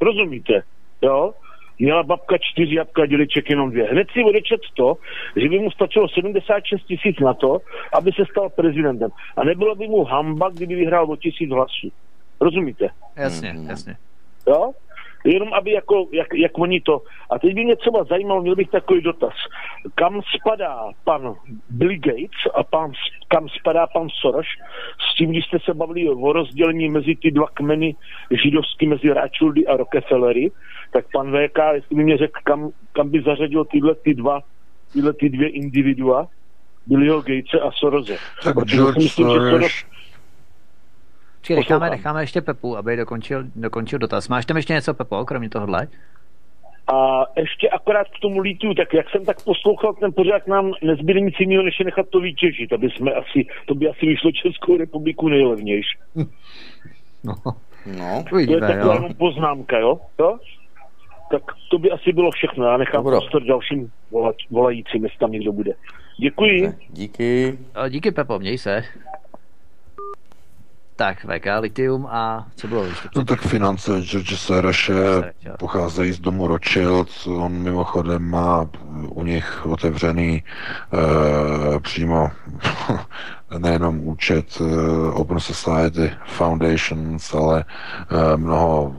Rozumíte? Jo? Měla babka čtyři jabka, děliček jenom dvě. Hned si odečet to, že by mu stačilo sedmdesát šest tisíc na to, aby se stal prezidentem. A nebylo by mu hamba, kdyby vyhrál o tisíc hlasů. Rozumíte? Jasně, jasně. Jo? Jenom aby jako, jak, jak oni to... A teď by mě třeba zajímalo, měl bych takový dotaz. Kam spadá pan Bill Gates a pan, kam spadá pan Soros s tím, když jste se bavili o rozdělení mezi ty dva kmeny židovský, mezi Rothschildy a Rockefellery, tak pan V K, jestli by mě řekl, kam, kam by zařadil tyhle ty dva, tyhle ty dvě individua, Billyho Gatese a Sorose. Tak George Soros... Čiže necháme, necháme ještě Pepu, aby dokončil, dokončil dotaz. Máš tam ještě něco, Pepo, kromě tohohle? A ještě akorát k tomu litiu, tak jak jsem tak poslouchal, ten pořád nám nezbyde nic jiného, než je nechat to vytěžit, aby jsme asi, to by asi vyšlo Českou republiku nejlevnější. No, no. To je taková jenom poznámka, jo? jo? Tak to by asi bylo všechno, já nechám Dobro. prostor dalším volat, volajícím, jestli tam někdo bude. Děkuji. Díky. A díky, Pepo, měj se. Tak, V K, litium a co bylo ještě? No tak finance George Sorose pocházejí z domu Rothschild, on mimochodem má u nich otevřený eh, přímo nejenom účet eh, Open Society Foundations, ale eh, mnoho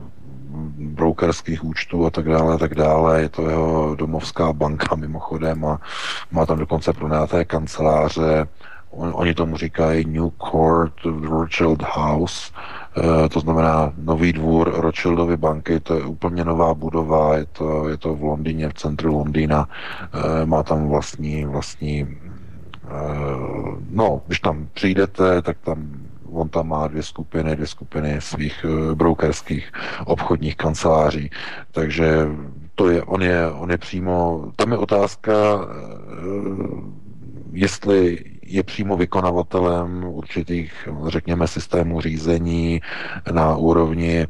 brokerských účtů a tak dále, a tak dále. Je to jeho domovská banka mimochodem a má tam dokonce pronajaté kanceláře. Oni tomu říkají New Court Rothschild House, to znamená nový dvůr Rothschildovy banky, to je úplně nová budova, je to, je to v Londýně, v centru Londýna, má tam vlastní, vlastní, no, když tam přijdete, tak tam on tam má dvě skupiny, dvě skupiny svých brokerských obchodních kanceláří, takže to je, on je, on je přímo, tam je otázka, jestli je přímo vykonavatelem určitých, řekněme, systémů řízení na úrovni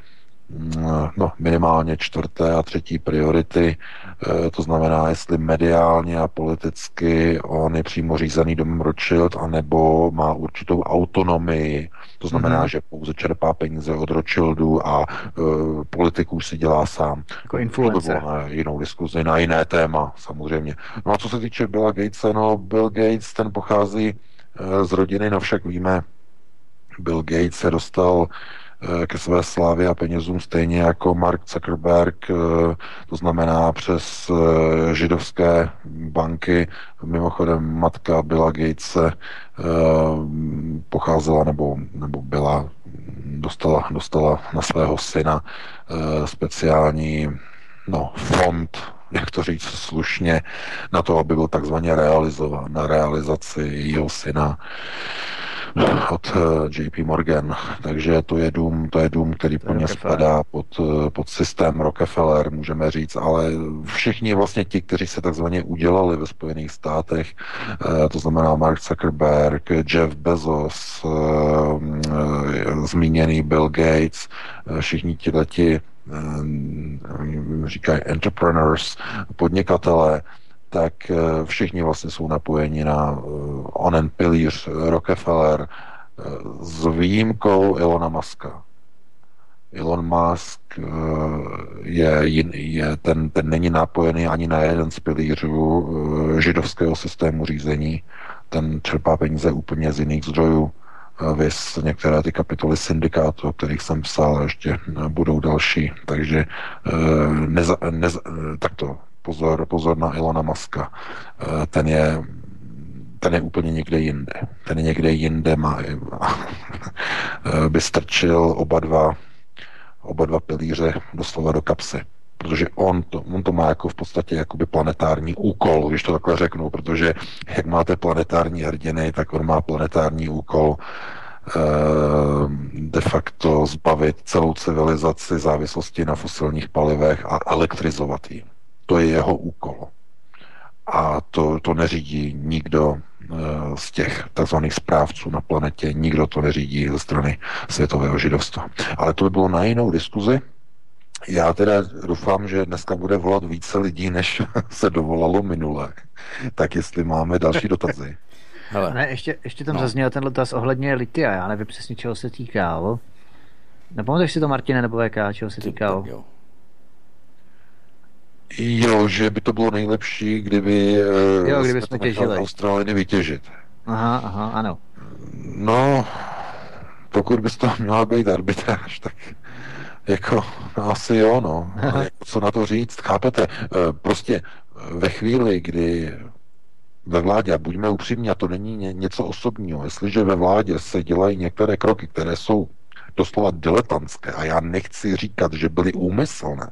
no, minimálně čtvrté a třetí priority, to znamená, jestli mediálně a politicky on je přímo řízený domem Rothschild, anebo má určitou autonomii, to znamená, mm-hmm. že pouze čerpá peníze od Rothschildu a uh, politiku už si dělá sám. Jako influencer. To bylo na jinou diskuzi, na jiné téma, samozřejmě. No a co se týče Billa Gatese, no Bill Gates, ten pochází uh, z rodiny, no však víme, Bill Gates se dostal ke své slávě a penězům stejně jako Mark Zuckerberg, to znamená přes židovské banky. Mimochodem matka Billa Gatese pocházela nebo, nebo byla, dostala, dostala na svého syna speciální no, fond, jak to říct slušně, na to, aby byl takzvaně realizován, na realizaci jeho syna od J P Morgan. Takže to je dům, to je dům, který po ně spadá pod, pod systém Rockefeller, můžeme říct, ale všichni vlastně ti, kteří se takzvaně udělali ve Spojených státech, to znamená Mark Zuckerberg, Jeff Bezos, zmíněný Bill Gates, všichni tihleti říkají entrepreneurs, podnikatelé, tak všichni vlastně jsou napojeni na onen pilíř Rockefeller s výjimkou Elona Muska. Elon Musk je, je ten, ten není napojený ani na jeden z pilířů židovského systému řízení. Ten čerpá peníze úplně z jiných zdrojů. Vys některé ty kapitoly syndikátu, o kterých jsem psal, ještě budou další. Takže neza, neza, takto Pozor, pozor na Elona Muska. Ten je, ten je úplně někde jinde. Ten je někde jinde, má, by strčil oba dva, oba dva pilíře doslova do kapsy. protože on to, on to má jako v podstatě jakoby planetární úkol, když to takhle řeknu, protože jak máte planetární hrdiny, tak on má planetární úkol de facto zbavit celou civilizaci závislosti na fosilních palivech a elektrizovat ji. To je jeho úkol. A to, to neřídí nikdo z těch takzvaných správců na planetě, nikdo to neřídí ze strany světového židovstva. Ale to by bylo na jinou diskuzi. Já teda doufám, že dneska bude volat více lidí, než se dovolalo minule. Tak jestli máme další dotazy. Hele. Ne, ještě, ještě tam no. zazněl ten dotaz ohledně litia, já nevím přesně, čeho se týkalo. Nepamatuješ si to, Martine, nebo V K, čeho se týkalo? Jo, že by to bylo nejlepší, kdyby, jo, kdyby jsme to nechali Austrálii vytěžit. Aha, aha, ano. No, pokud by to měla být arbitráž, tak jako, no, asi jo, no. Co na to říct, chápete? Prostě ve chvíli, kdy ve vládě, a buďme upřímní, a to není něco osobního, jestliže ve vládě se dělají některé kroky, které jsou doslova diletantské, a já nechci říkat, že byly úmyslné,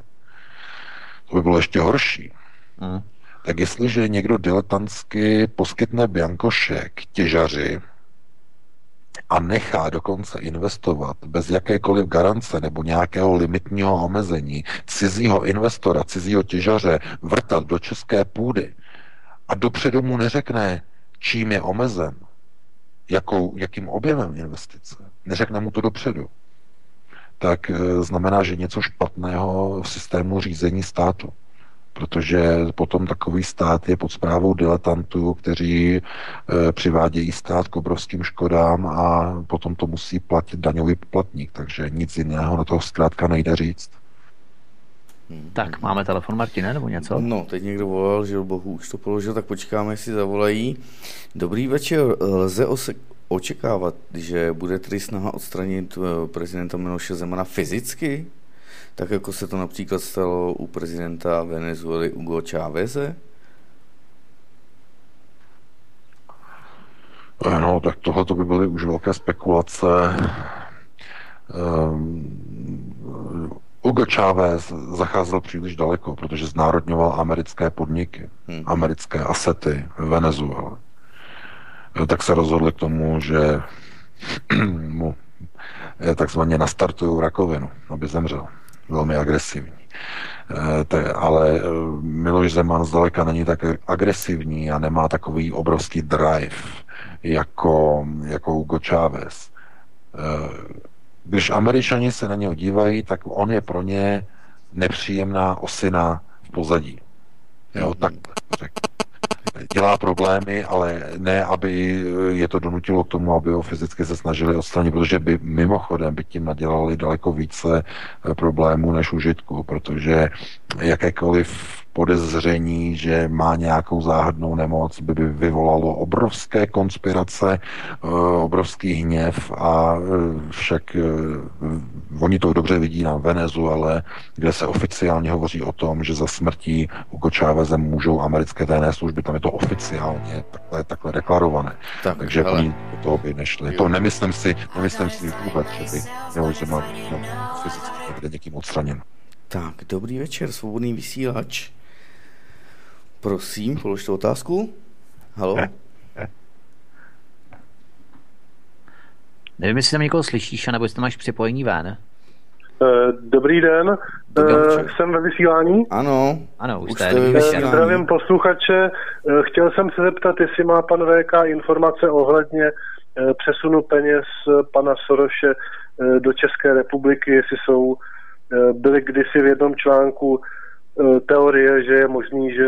to by bylo ještě horší, mm. tak jestliže někdo diletantsky poskytne biankošek těžaři a nechá dokonce investovat bez jakékoliv garance nebo nějakého limitního omezení cizího investora, cizího těžaře vrtat do české půdy, a dopředu mu neřekne, čím je omezen, jakou, jakým objemem investice. Neřekne mu to dopředu. Tak znamená, že něco špatného v systému řízení státu. Protože potom takový stát je pod správou diletantů, kteří přivádějí stát k obrovským škodám a potom to musí platit daňový poplatník. Takže nic jiného na toho zkrátka nejde říct. Tak, máme telefon, Martine, nebo něco? No, teď někdo volal, že bohu už to položil, tak počkáme, jestli zavolají. Dobrý večer, lze ose- očekávat, že bude tedy snaha odstranit prezidenta Miloše Zemana fyzicky? Tak jako se to například stalo u prezidenta Venezuely Hugo Cháveze? No, tak tohle to by byly už velké spekulace. Um, Hugo Chávez zacházel příliš daleko, protože znárodňoval americké podniky, hmm. americké asety v Venezuele. Tak se rozhodli k tomu, že mu takzvaně nastartují rakovinu, aby zemřel. Velmi agresivní. Ale Miloš Zeman zdaleka není tak agresivní a nemá takový obrovský drive jako, jako Hugo Chávez. Když Američani se na něho dívají, tak on je pro ně nepříjemná osina v pozadí. Jo, tak řekl. Dělá problémy, ale ne, aby je to donutilo k tomu, aby ho fyzicky se snažili odstranit, protože by mimochodem by tím nadělali daleko více problémů než užitku, protože jakékoliv podezření, že má nějakou záhadnou nemoc, by, by vyvolalo obrovské konspirace, obrovský hněv, a však oni to dobře vidí na Venezuele, kde se oficiálně hovoří o tom, že za smrtí Hugo Cháveze můžou americké tajné služby, tam je to oficiálně takhle, takhle deklarované. Tak, takže oni do toho by nešli. To nemyslím si, nemyslím si vůbec, že by mělo, že má fyzicky někde někým odstraněn. Tak, dobrý večer, svobodný vysílač. Prosím, položte otázku. Haló? Nevím, jestli tam někoho slyšíš, nebo jestli tam máš připojení ven. Dobrý den, dobrý jsem ve vysílání. Ano, ano, už, už jste ve vysílání. Zdravím posluchače, chtěl jsem se zeptat, jestli má pan V K informace ohledně přesunu peněz pana Soroše do České republiky, jestli jsou byly kdysi v jednom článku teorie, že je možný, že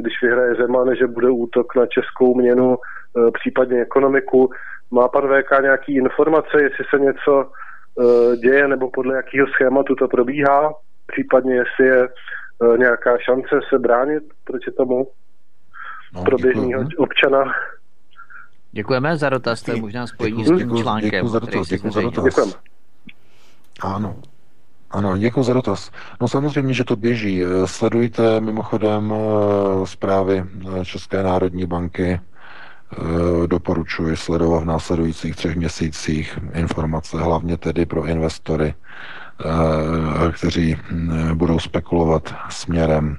když vyhraje Zeman, že bude útok na českou měnu, případně ekonomiku. Má pan V K nějaký informace, jestli se něco děje, nebo podle jakého schématu to probíhá? Případně, jestli je nějaká šance se bránit proti tomu no, pro běžného občana? Děkujeme za dotaz, to je možná spojení děkuji, s tím článkem. Děkuji za dotaz, děkuji za dotaz. Děkujeme. Ano. Ano, děkuji za dotaz. No samozřejmě, že to běží. Sledujte mimochodem zprávy České národní banky. Doporučuji sledovat v následujících třech měsících informace, hlavně tedy pro investory kteří budou spekulovat směrem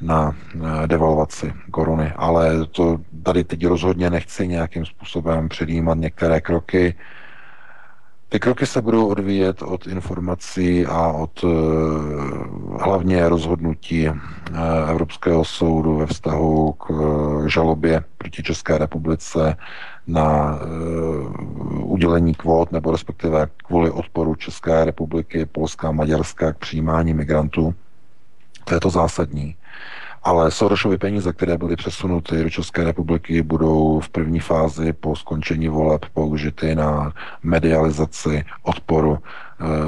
na devalvaci koruny. Ale to tady teď rozhodně nechci nějakým způsobem předjímat některé kroky. Ty kroky se budou odvíjet od informací a od hlavně rozhodnutí Evropského soudu ve vztahu k žalobě proti České republice na udělení kvót, nebo respektive kvůli odporu České republiky, Polska a Maďarska k přijímání migrantů. To je to zásadní. Ale Sorosovy peníze, které byly přesunuty do České republiky, budou v první fázi po skončení voleb použity na medializaci odporu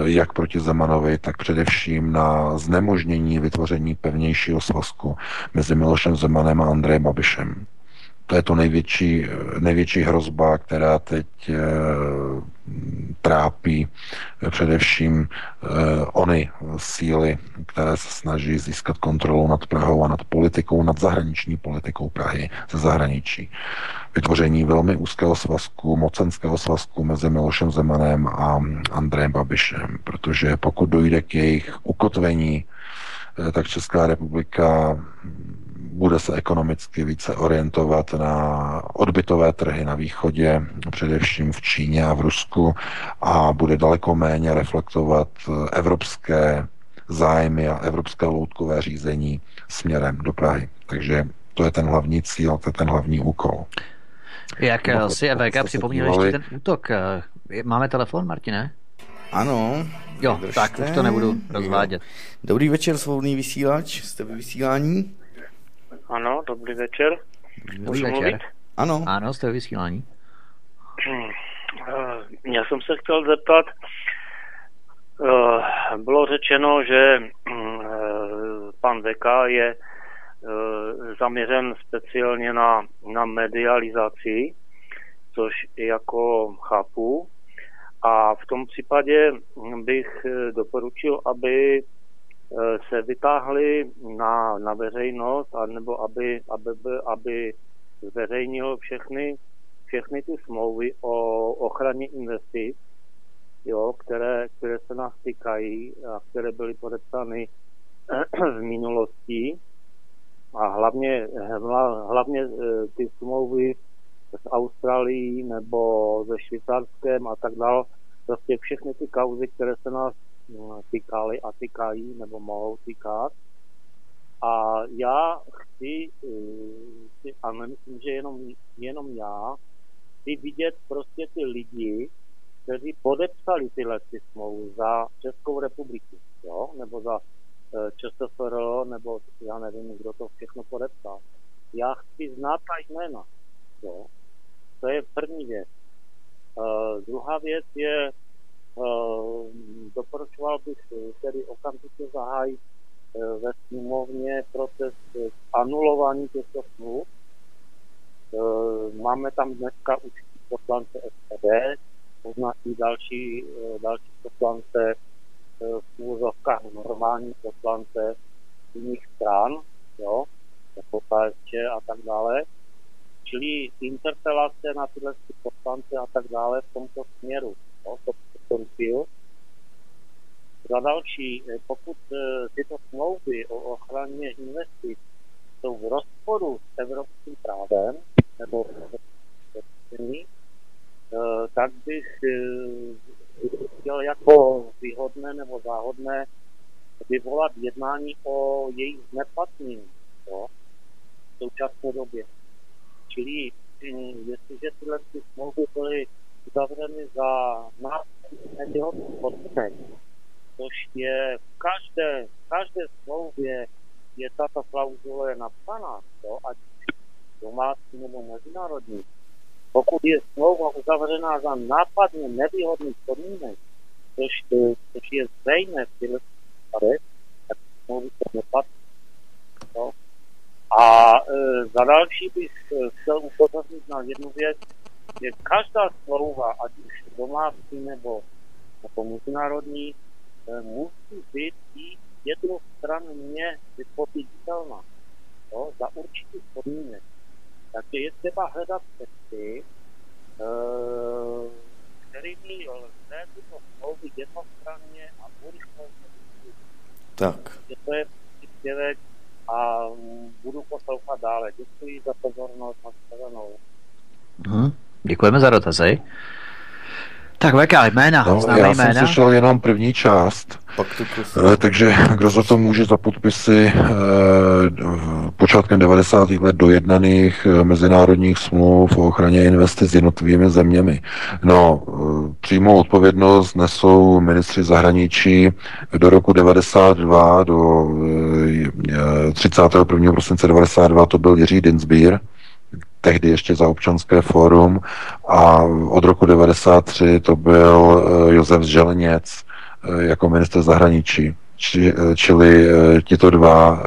jak proti Zemanovi, tak především na znemožnění vytvoření pevnějšího svazku mezi Milošem Zemanem a Andrejem Babišem. To je to největší, největší hrozba, která teď e, trápí především e, ony síly, které se snaží získat kontrolu nad Prahou a nad politikou, nad zahraniční politikou Prahy ze zahraničí. Vytvoření velmi úzkého svazku, mocenského svazku mezi Milošem Zemanem a Andrejem Babišem, protože pokud dojde k jejich ukotvení, e, tak Česká republika bude se ekonomicky více orientovat na odbytové trhy na východě, především v Číně a v Rusku, a bude daleko méně reflektovat evropské zájmy a evropské loutkové řízení směrem do Prahy. Takže to je ten hlavní cíl, to je ten hlavní úkol. Jak no, si E V K připomněl ještě ten útok. Máme telefon, Martine? Ano. Jo, držte. Tak už to nebudu rozvádět. Dobrý večer, svobodný vysílač, jste ve vysílání? Ano, dobrý večer. Dobrý večer. Mluvit? Ano. Ano, jste ve vysílání. Já jsem se chtěl zeptat, bylo řečeno, že pan V K je zaměřen speciálně na, na medializaci, což jako chápu. A v tom případě bych doporučil, aby se vytáhli na, na veřejnost, anebo aby, aby, aby zveřejnil všechny, všechny ty smlouvy o ochraně investic, jo, které, které se nás týkají a které byly podepsány v minulosti. A hlavně, hlavně ty smlouvy s Austrálií nebo se Švýcarskem a tak dále. Prostě všechny ty kauzy, které se nás týkali a týkají, nebo mohou týkat. A já chci, a myslím, že jenom, jenom já, chci vidět prostě ty lidi, kteří podepsali tyhle ty smlouvy za Českou republiku, jo? Nebo za ČSFR, nebo já nevím, kdo to všechno podepsal. Já chci znát ta jména, jo? To je první věc. Uh, druhá věc je, Uh, doporučoval bych tedy okamžitě zahájit uh, ve sněmovně proces uh, anulování těchto smluv. Uh, máme tam dneska už poslance S P D, poznají další, uh, další poslance, uh, v úvozovkách normální poslance jiných stran, jo, jako K S Č a tak dále. Čili interpelace na tyhle poslance a tak dále v tomto směru. Jo, to Za další, pokud tyto smlouvy o ochraně investic jsou v rozporu s evropským právem nebo evropským, tak bych chtěl jako výhodné nebo záhodné vyvolat jednání o jejich zneplatnění v současné době. Čili jestliže tyhle smlouvy byly zavřeny za násilného podpění, což je v každé, v každé smlouvě je tato klauzule napsaná, jo, ať domácí nebo mezinárodní. Pokud je smlouva uzavřená za nápadně nevýhodných podmínek, což, což je zřejmé v těchto případech, tak smlouvy to nepatří. Jo. A e, za další bych chtěl upozornit na jednu věc, že každá smlouva, ať už domácí nebo, nebo mezinárodní, musí být i jednostranně vypověditelná za určitých podmínek. Takže je třeba hledat cesty, e, kterými lze tyto smlouvy jednostranně a buržovně vytvořit. Tak. To je příspěvek a budu poslouchat dále. Děkuji za pozornost na stranou. Hmm. Děkujeme za dotazy. Tak velká jména, no, známe jména. Já jsem slyšel jenom první část, e, takže kdo za to může za podpisy e, počátkem devadesátých let dojednaných mezinárodních smluv o ochraně investic s jednotlivými zeměmi. No, e, přímou odpovědnost nesou ministři zahraničí do roku devadesát dva, do e, třicátého prvního prosince devadesát dva to byl Jiří Dienstbier, tehdy ještě za Občanské fórum, a od roku devadesát tři to byl Josef Želeněc jako minister zahraničí. Či, čili tito dva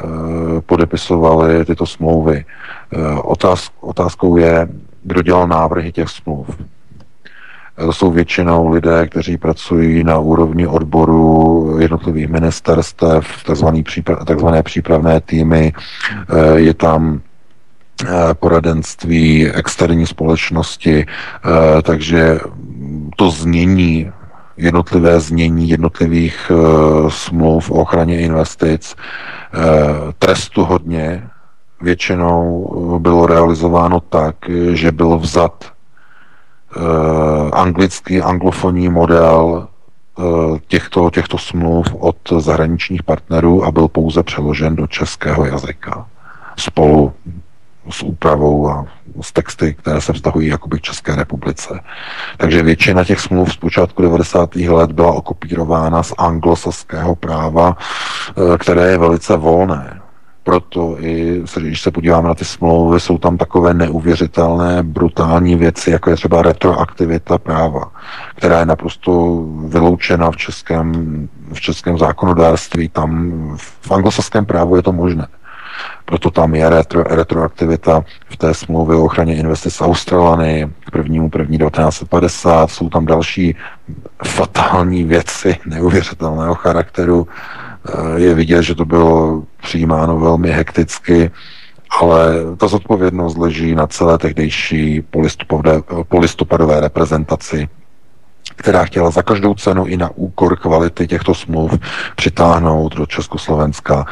podepisovali tyto smlouvy. Otázk, otázkou je, kdo dělal návrhy těch smluv. To jsou většinou lidé, kteří pracují na úrovni odboru jednotlivých ministerstev, takzvané přípravné týmy. Je tam poradenství externí společnosti, takže to znění, jednotlivé znění jednotlivých smluv o ochraně investic trestuhodně většinou bylo realizováno tak, že byl vzat anglický, anglofonní model těchto, těchto smluv od zahraničních partnerů a byl pouze přeložen do českého jazyka spolu s úpravou a s texty, které se vztahují jakoby k České republice. Takže většina těch smluv z počátku devadesátých let byla okopírována z anglosaského práva, které je velice volné. Proto i, když se podíváme na ty smlouvy, jsou tam takové neuvěřitelné, brutální věci, jako je třeba retroaktivita práva, která je naprosto vyloučena v českém, v českém zákonodárství. Tam v anglosaském právu je to možné. Proto tam je retro, retroaktivita v té smlouvě o ochraně investic Australany k prvnímu první devatenáct set padesát. Jsou tam další fatální věci neuvěřitelného charakteru. Je vidět, že to bylo přijímáno velmi hekticky, ale ta zodpovědnost leží na celé tehdejší polistopadové, polistopadové reprezentaci, která chtěla za každou cenu i na úkor kvality těchto smluv přitáhnout do Československa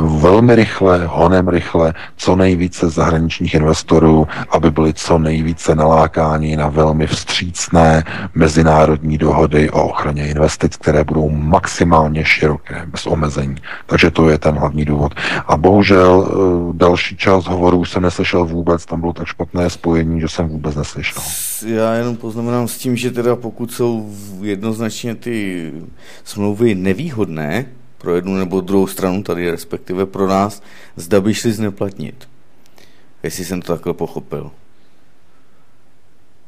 velmi rychle, honem rychle, co nejvíce zahraničních investorů, aby byli co nejvíce nalákáni na velmi vstřícné mezinárodní dohody o ochraně investic, které budou maximálně široké, bez omezení. Takže to je ten hlavní důvod. A bohužel další část hovoru už jsem neslyšel vůbec, tam bylo tak špatné spojení, že jsem vůbec neslyšel. Já jenom poznamenám s tím, že teda pokud jsou jednoznačně ty smlouvy nevýhodné pro jednu nebo druhou stranu, tady respektive pro nás, zda by šli zneplatnit. Jestli jsem to takhle pochopil.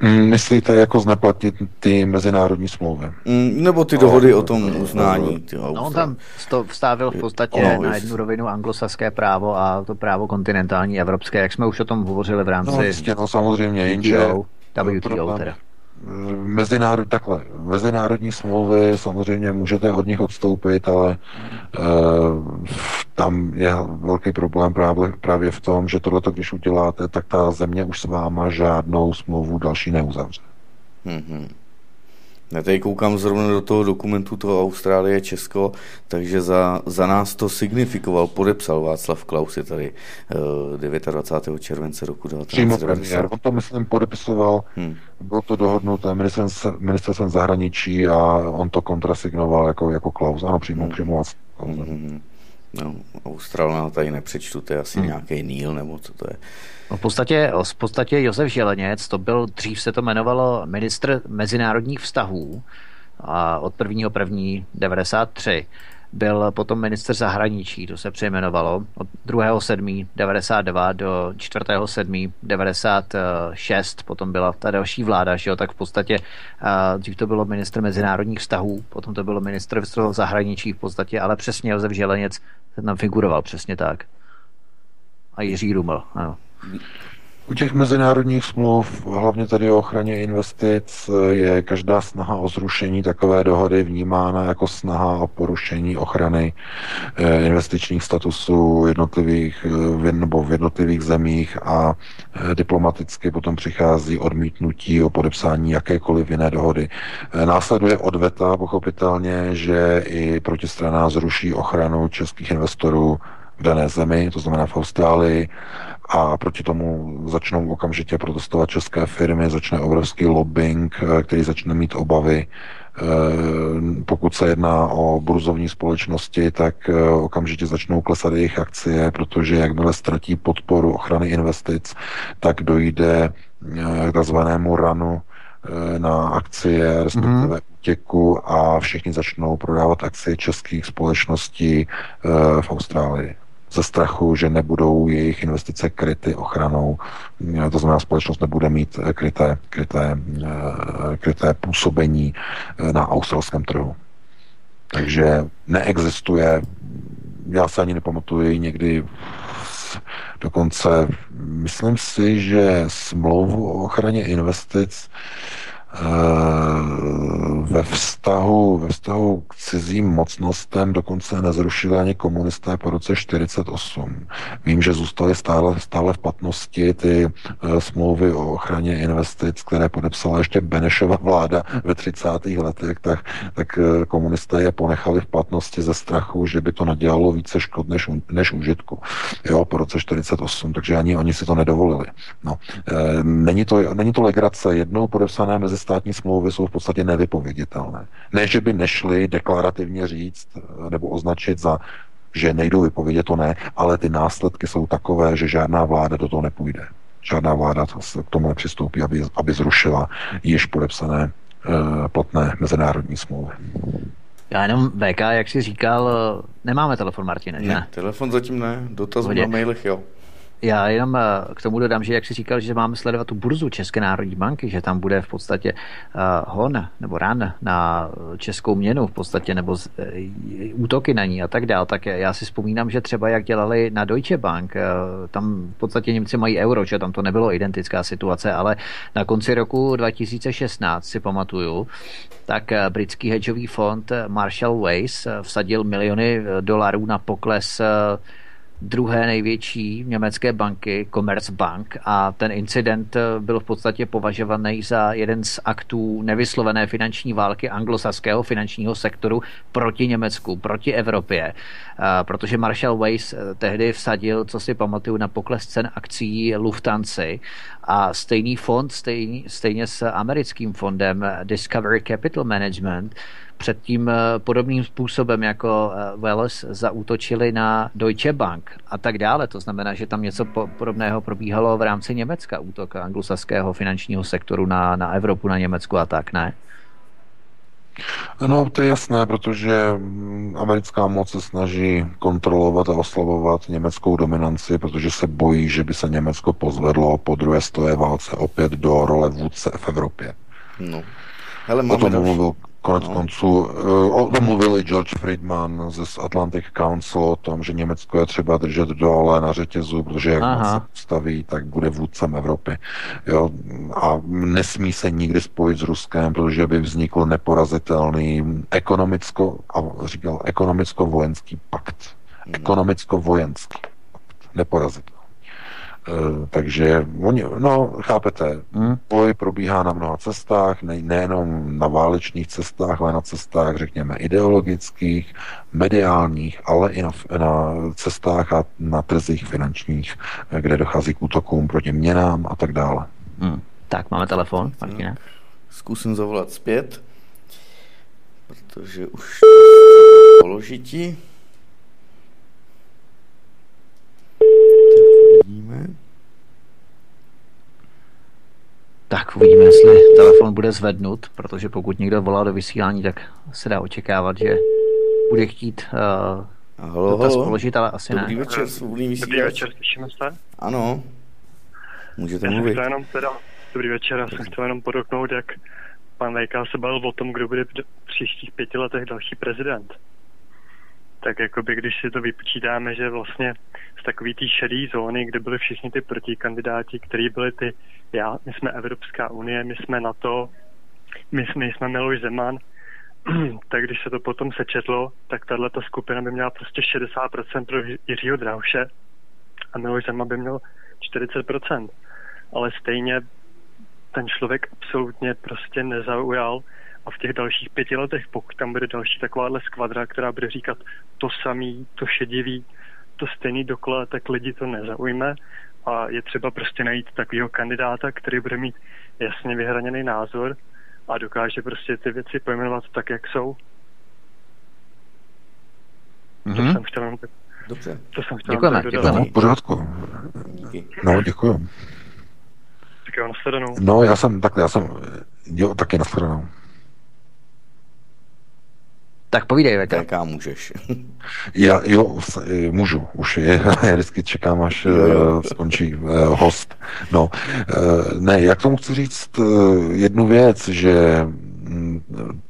Myslíte jako zneplatnit ty mezinárodní smlouvy? Nebo ty dohody no, o tom uznání. Ty no, on tam to vstávil v podstatě ono, na jednu rovinu anglosaské právo a to právo kontinentální evropské, jak jsme už o tom hovořili v rámci... No, vlastně, no samozřejmě, jenže... W T O teda. Mezinárod, takhle, mezinárodní smlouvy samozřejmě můžete od nich odstoupit, ale uh, tam je velký problém právě, právě v tom, že tohleto, když uděláte, tak ta země už s váma žádnou smlouvu další neuzavře. Mm-hmm. Já tady koukám zrovna do toho dokumentu toho Austrálie, Česko, takže za, za nás to signifikoval, podepsal Václav Klaus, je tady dvacátého devátého července roku devatenáct set devadesát. Přímo premiér, on to myslím podepisoval, hmm. bylo to dohodnuté ministerstvem, ministerstvem zahraničí a on to kontrasignoval jako, jako Klaus, ano, přímo, hmm. přímo Václav Klaus. Hmm. No, Australana tady nepřečtu, to je asi hmm. nějaký Níl, nebo co to je. No v podstatě, v podstatě Josef Želeněc, to byl, dřív se to jmenovalo ministr mezinárodních vztahů a od prvního prvního devadesát tři byl potom ministr zahraničí, to se přejmenovalo od druhého sedmého devadesát dva do čtvrtého sedmého devadesát šest, potom byla ta další vláda, že jo, tak v podstatě dřív to bylo ministr mezinárodních vztahů, potom to bylo ministr zahraničí v podstatě, ale přesně Josef Želeněc tam figuroval, přesně tak. A Jiří Ruml, ano. U těch mezinárodních smluv, hlavně tady o ochraně investic, je každá snaha o zrušení takové dohody vnímána jako snaha o porušení ochrany investičních statusů jednotlivých, nebo v jednotlivých zemích a diplomaticky potom přichází odmítnutí o podepsání jakékoliv jiné dohody. Následuje odveta, pochopitelně, že i protistrana zruší ochranu českých investorů v dané zemi, to znamená v Austrálii, a proti tomu začnou okamžitě protestovat české firmy, začne obrovský lobbying, který začne mít obavy. Pokud se jedná o burzovní společnosti, tak okamžitě začnou klesat jejich akcie, protože jakmile ztratí podporu ochrany investic, tak dojde k takzvanému runu na akcie, respektive útěku, mm. a všichni začnou prodávat akcie českých společností v Austrálii ze strachu, že nebudou jejich investice kryty ochranou, to znamená, společnost nebude mít kryté, kryté, kryté působení na australském trhu. Takže neexistuje, já se ani nepamatuji někdy, dokonce myslím si, že smlouvu o ochraně investic ve vztahu, ve vztahu k cizím mocnostem dokonce nezrušili ani komunisté po roce čtyřicet osm. Vím, že zůstaly stále, stále v platnosti ty smlouvy o ochraně investic, které podepsala ještě Benešova vláda ve třicátých letech, tak, tak komunisté je ponechali v platnosti ze strachu, že by to nadělalo více škod než, než užitku. Jo, po roce čtyřicet osm, takže ani oni si to nedovolili. No. Není to, není to legrace. Jednou podepsané mezi státní smlouvy jsou v podstatě nevypověditelné. Ne, že by nešli deklarativně říct nebo označit za, že nejdou vypovědět, to ne, ale ty následky jsou takové, že žádná vláda do toho nepůjde. Žádná vláda k tomu nepřistoupí, aby, aby zrušila již podepsané uh, platné mezinárodní smlouvy. Já jenom V K, jak jsi říkal, nemáme telefon, Martine, ne? Ne, telefon zatím ne, dotaz na mailech, jo. Já jenom k tomu dodám, že jak jsi říkal, že máme sledovat tu burzu České národní banky, že tam bude v podstatě hon nebo ran na českou měnu v podstatě, nebo z, útoky na ní a tak dál, tak já si vzpomínám, že třeba jak dělali na Deutsche Bank, tam v podstatě Němci mají euro, že tam to nebylo identická situace, ale na konci roku dva tisíce šestnáct si pamatuju, tak britský hedžový fond Marshall Wace vsadil miliony dolarů na pokles druhé největší německé banky, Commerzbank, a ten incident byl v podstatě považovaný za jeden z aktů nevyslovené finanční války anglosaského finančního sektoru proti Německu, proti Evropě, protože Marshall Wace tehdy vsadil, co si pamatuju, na pokles cen akcí Lufthansa, a stejný fond, stejný, stejně s americkým fondem Discovery Capital Management, předtím podobným způsobem jako Wells zaútočili na Deutsche Bank a tak dále. To znamená, že tam něco podobného probíhalo v rámci Německa, útok anglosaského finančního sektoru na, na Evropu, na Německu a tak, ne? No, to je jasné, protože americká moc se snaží kontrolovat a oslabovat německou dominanci, protože se bojí, že by se Německo pozvedlo po druhé světové válce opět do role vůdce v Evropě. No. Hele, o tom mluvil konec no. konců, o tom mluvil i George Friedman z Atlantic Council o tom, že Německo je třeba držet dole na řetězu, protože jak Aha. moc se postaví, tak bude vůdcem Evropy. Jo? A nesmí se nikdy spojit s Ruskem, protože by vznikl neporazitelný ekonomicko, a říkal, ekonomicko-vojenský pakt. Ekonomicko-vojenský pakt. Neporazitelný. Takže, oni, no, chápete, boj probíhá na mnoha cestách, ne, nejenom na válečných cestách, ale na cestách, řekněme, ideologických, mediálních, ale i na, na cestách a na trzích finančních, kde dochází k útokům proti měnám a tak dále. Hmm. Tak, máme telefon, Martina. Zkusím zavolat zpět, protože už položití. Vidíme. Tak uvidíme, jestli telefon bude zvednut, protože pokud někdo volá do vysílání, tak se dá očekávat, že bude chtít uh, dotaz položit, ale asi Dobrý ne. Večer, Svobodný vysílač. Dobrý večer, slyšíme se? Ano, můžete já mluvit. Jenom teda, dobrý večer, já jsem chtěl jenom podotknout, jak pan Vejka se bavil o tom, kdo bude v příštích pěti letech další prezident. tak jakoby, když si to vypočítáme, že vlastně z takový té šedé zóny, kde byly všichni ty protikandidáti, který byli ty, já, my jsme Evropská unie, my jsme NATO, my jsme, my jsme Miloš Zeman, tak když se to potom sečetlo, tak tato skupina by měla prostě šedesát procent pro Jiřího Drahoše a Miloš Zeman by měl čtyřicet procent. Ale stejně ten člověk absolutně prostě nezaujal a v těch dalších pěti letech, pokud tam bude další takováhle skvadra, která bude říkat to samý, to šedivý, to stejný dokola, tak lidi to nezaujme a je třeba prostě najít takového kandidáta, který bude mít jasně vyhraněný názor a dokáže prostě ty věci pojmenovat tak, jak jsou. Mm-hmm. To jsem chtěl... Dobře. To jsem chtěl děkujeme, děkujeme. No, v pořádku. No, děkuju. Tak jo, nashledanou. No, já jsem takhle, já jsem, jo, taky nashledanou. Tak povídej, V K. V K můžeš. Já, jo, můžu, už je, já vždycky čekám, až skončí host. No, ne, já k tomu chci říct jednu věc, že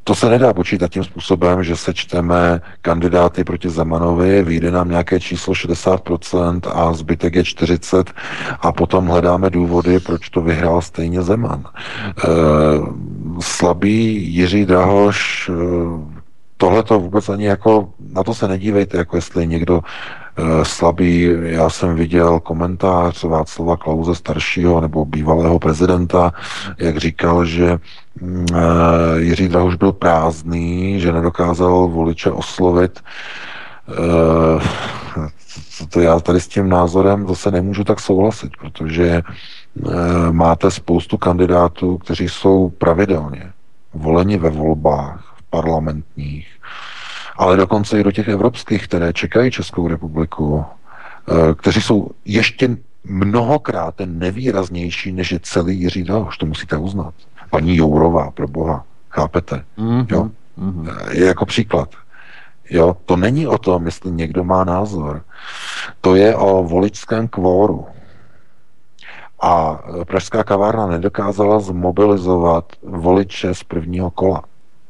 to se nedá počítat tím způsobem, že sečteme kandidáty proti Zemanovi, vyjde nám nějaké číslo šedesát procent a zbytek je čtyřicet procent a potom hledáme důvody, proč to vyhrál stejně Zeman. Slabý Jiří Drahoš, tohle to vůbec ani jako, na to se nedívejte, jako jestli někdo e, slabý, já jsem viděl komentář Václava Klause staršího nebo bývalého prezidenta, jak říkal, že e, Jiří Drahoš byl prázdný, že nedokázal voliče oslovit. E, to, to já tady s tím názorem zase nemůžu tak souhlasit, protože e, máte spoustu kandidátů, kteří jsou pravidelně voleni ve volbách, parlamentních, ale dokonce i do těch evropských, které čekají Českou republiku, kteří jsou ještě mnohokrát nevýraznější, než je celý Jiří Drahoš, to musíte uznat. Paní Jourová, pro boha, chápete? Mm-hmm. Jo? Mm-hmm. Jako příklad. Jo? To není o tom, jestli někdo má názor. To je o voličském kvóru. A pražská kavárna nedokázala zmobilizovat voliče z prvního kola.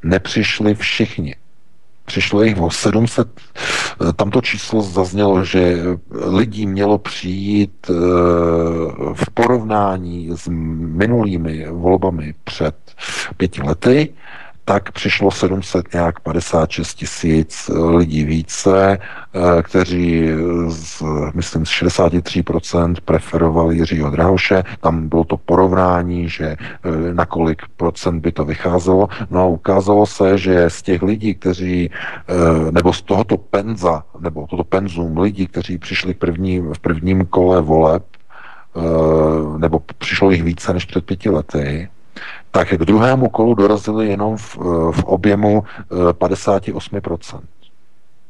Nepřišli všichni. Přišlo jich o sedm set. Tam to číslo zaznělo, že lidí mělo přijít v porovnání s minulými volbami před pěti lety, tak přišlo sedm set nějak padesát šest tisíc lidí více, kteří z, myslím, z šedesát tři procent preferovali Jiřího Drahoše. Tam bylo to porovnání, že na kolik procent by to vycházelo. No a ukázalo se, že z těch lidí, kteří, nebo z tohoto penza, nebo toto penzum lidí, kteří přišli první, v prvním kole voleb, nebo přišlo jich více než před pěti lety, tak k druhému kolu dorazili jenom v, v objemu padesát osm procent.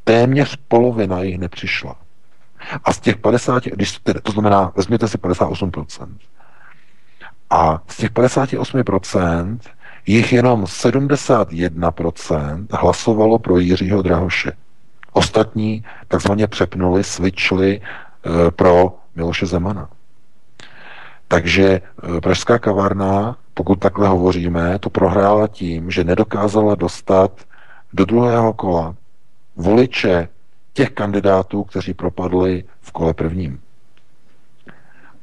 Téměř polovina jich nepřišla. A z těch padesáti, když, to znamená, vezměte si padesát osm procent. A z těch padesát osm procent jich jenom sedmdesát jedna procent hlasovalo pro Jiřího Drahoše. Ostatní takzvaně přepnuli, switchli pro Miloše Zemana. Takže pražská kavárna, pokud takhle hovoříme, to prohrála tím, že nedokázala dostat do druhého kola voliče těch kandidátů, kteří propadli v kole prvním.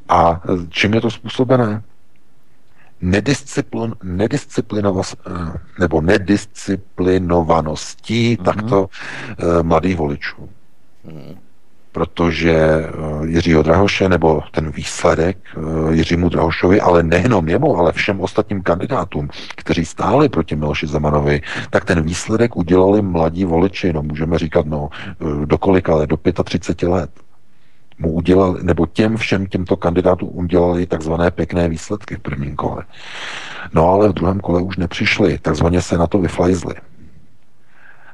A čím je to způsobené? Nedisciplin, nedisciplinovost, nebo nedisciplinovaností mm-hmm. takto mladých voličů. Mm. Protože Jiřího Drahoše, nebo ten výsledek Jiřímu Drahošovi, ale nejenom jemu, ale všem ostatním kandidátům, kteří stáli proti Miloši Zemanovi, tak ten výsledek udělali mladí voliči, no můžeme říkat, no do kolik, ale do třicet pět let. Mu udělali, nebo těm všem těmto kandidátům udělali takzvané pěkné výsledky v prvním kole. No ale v druhém kole už nepřišli, takzvaně se na to vyflajzli.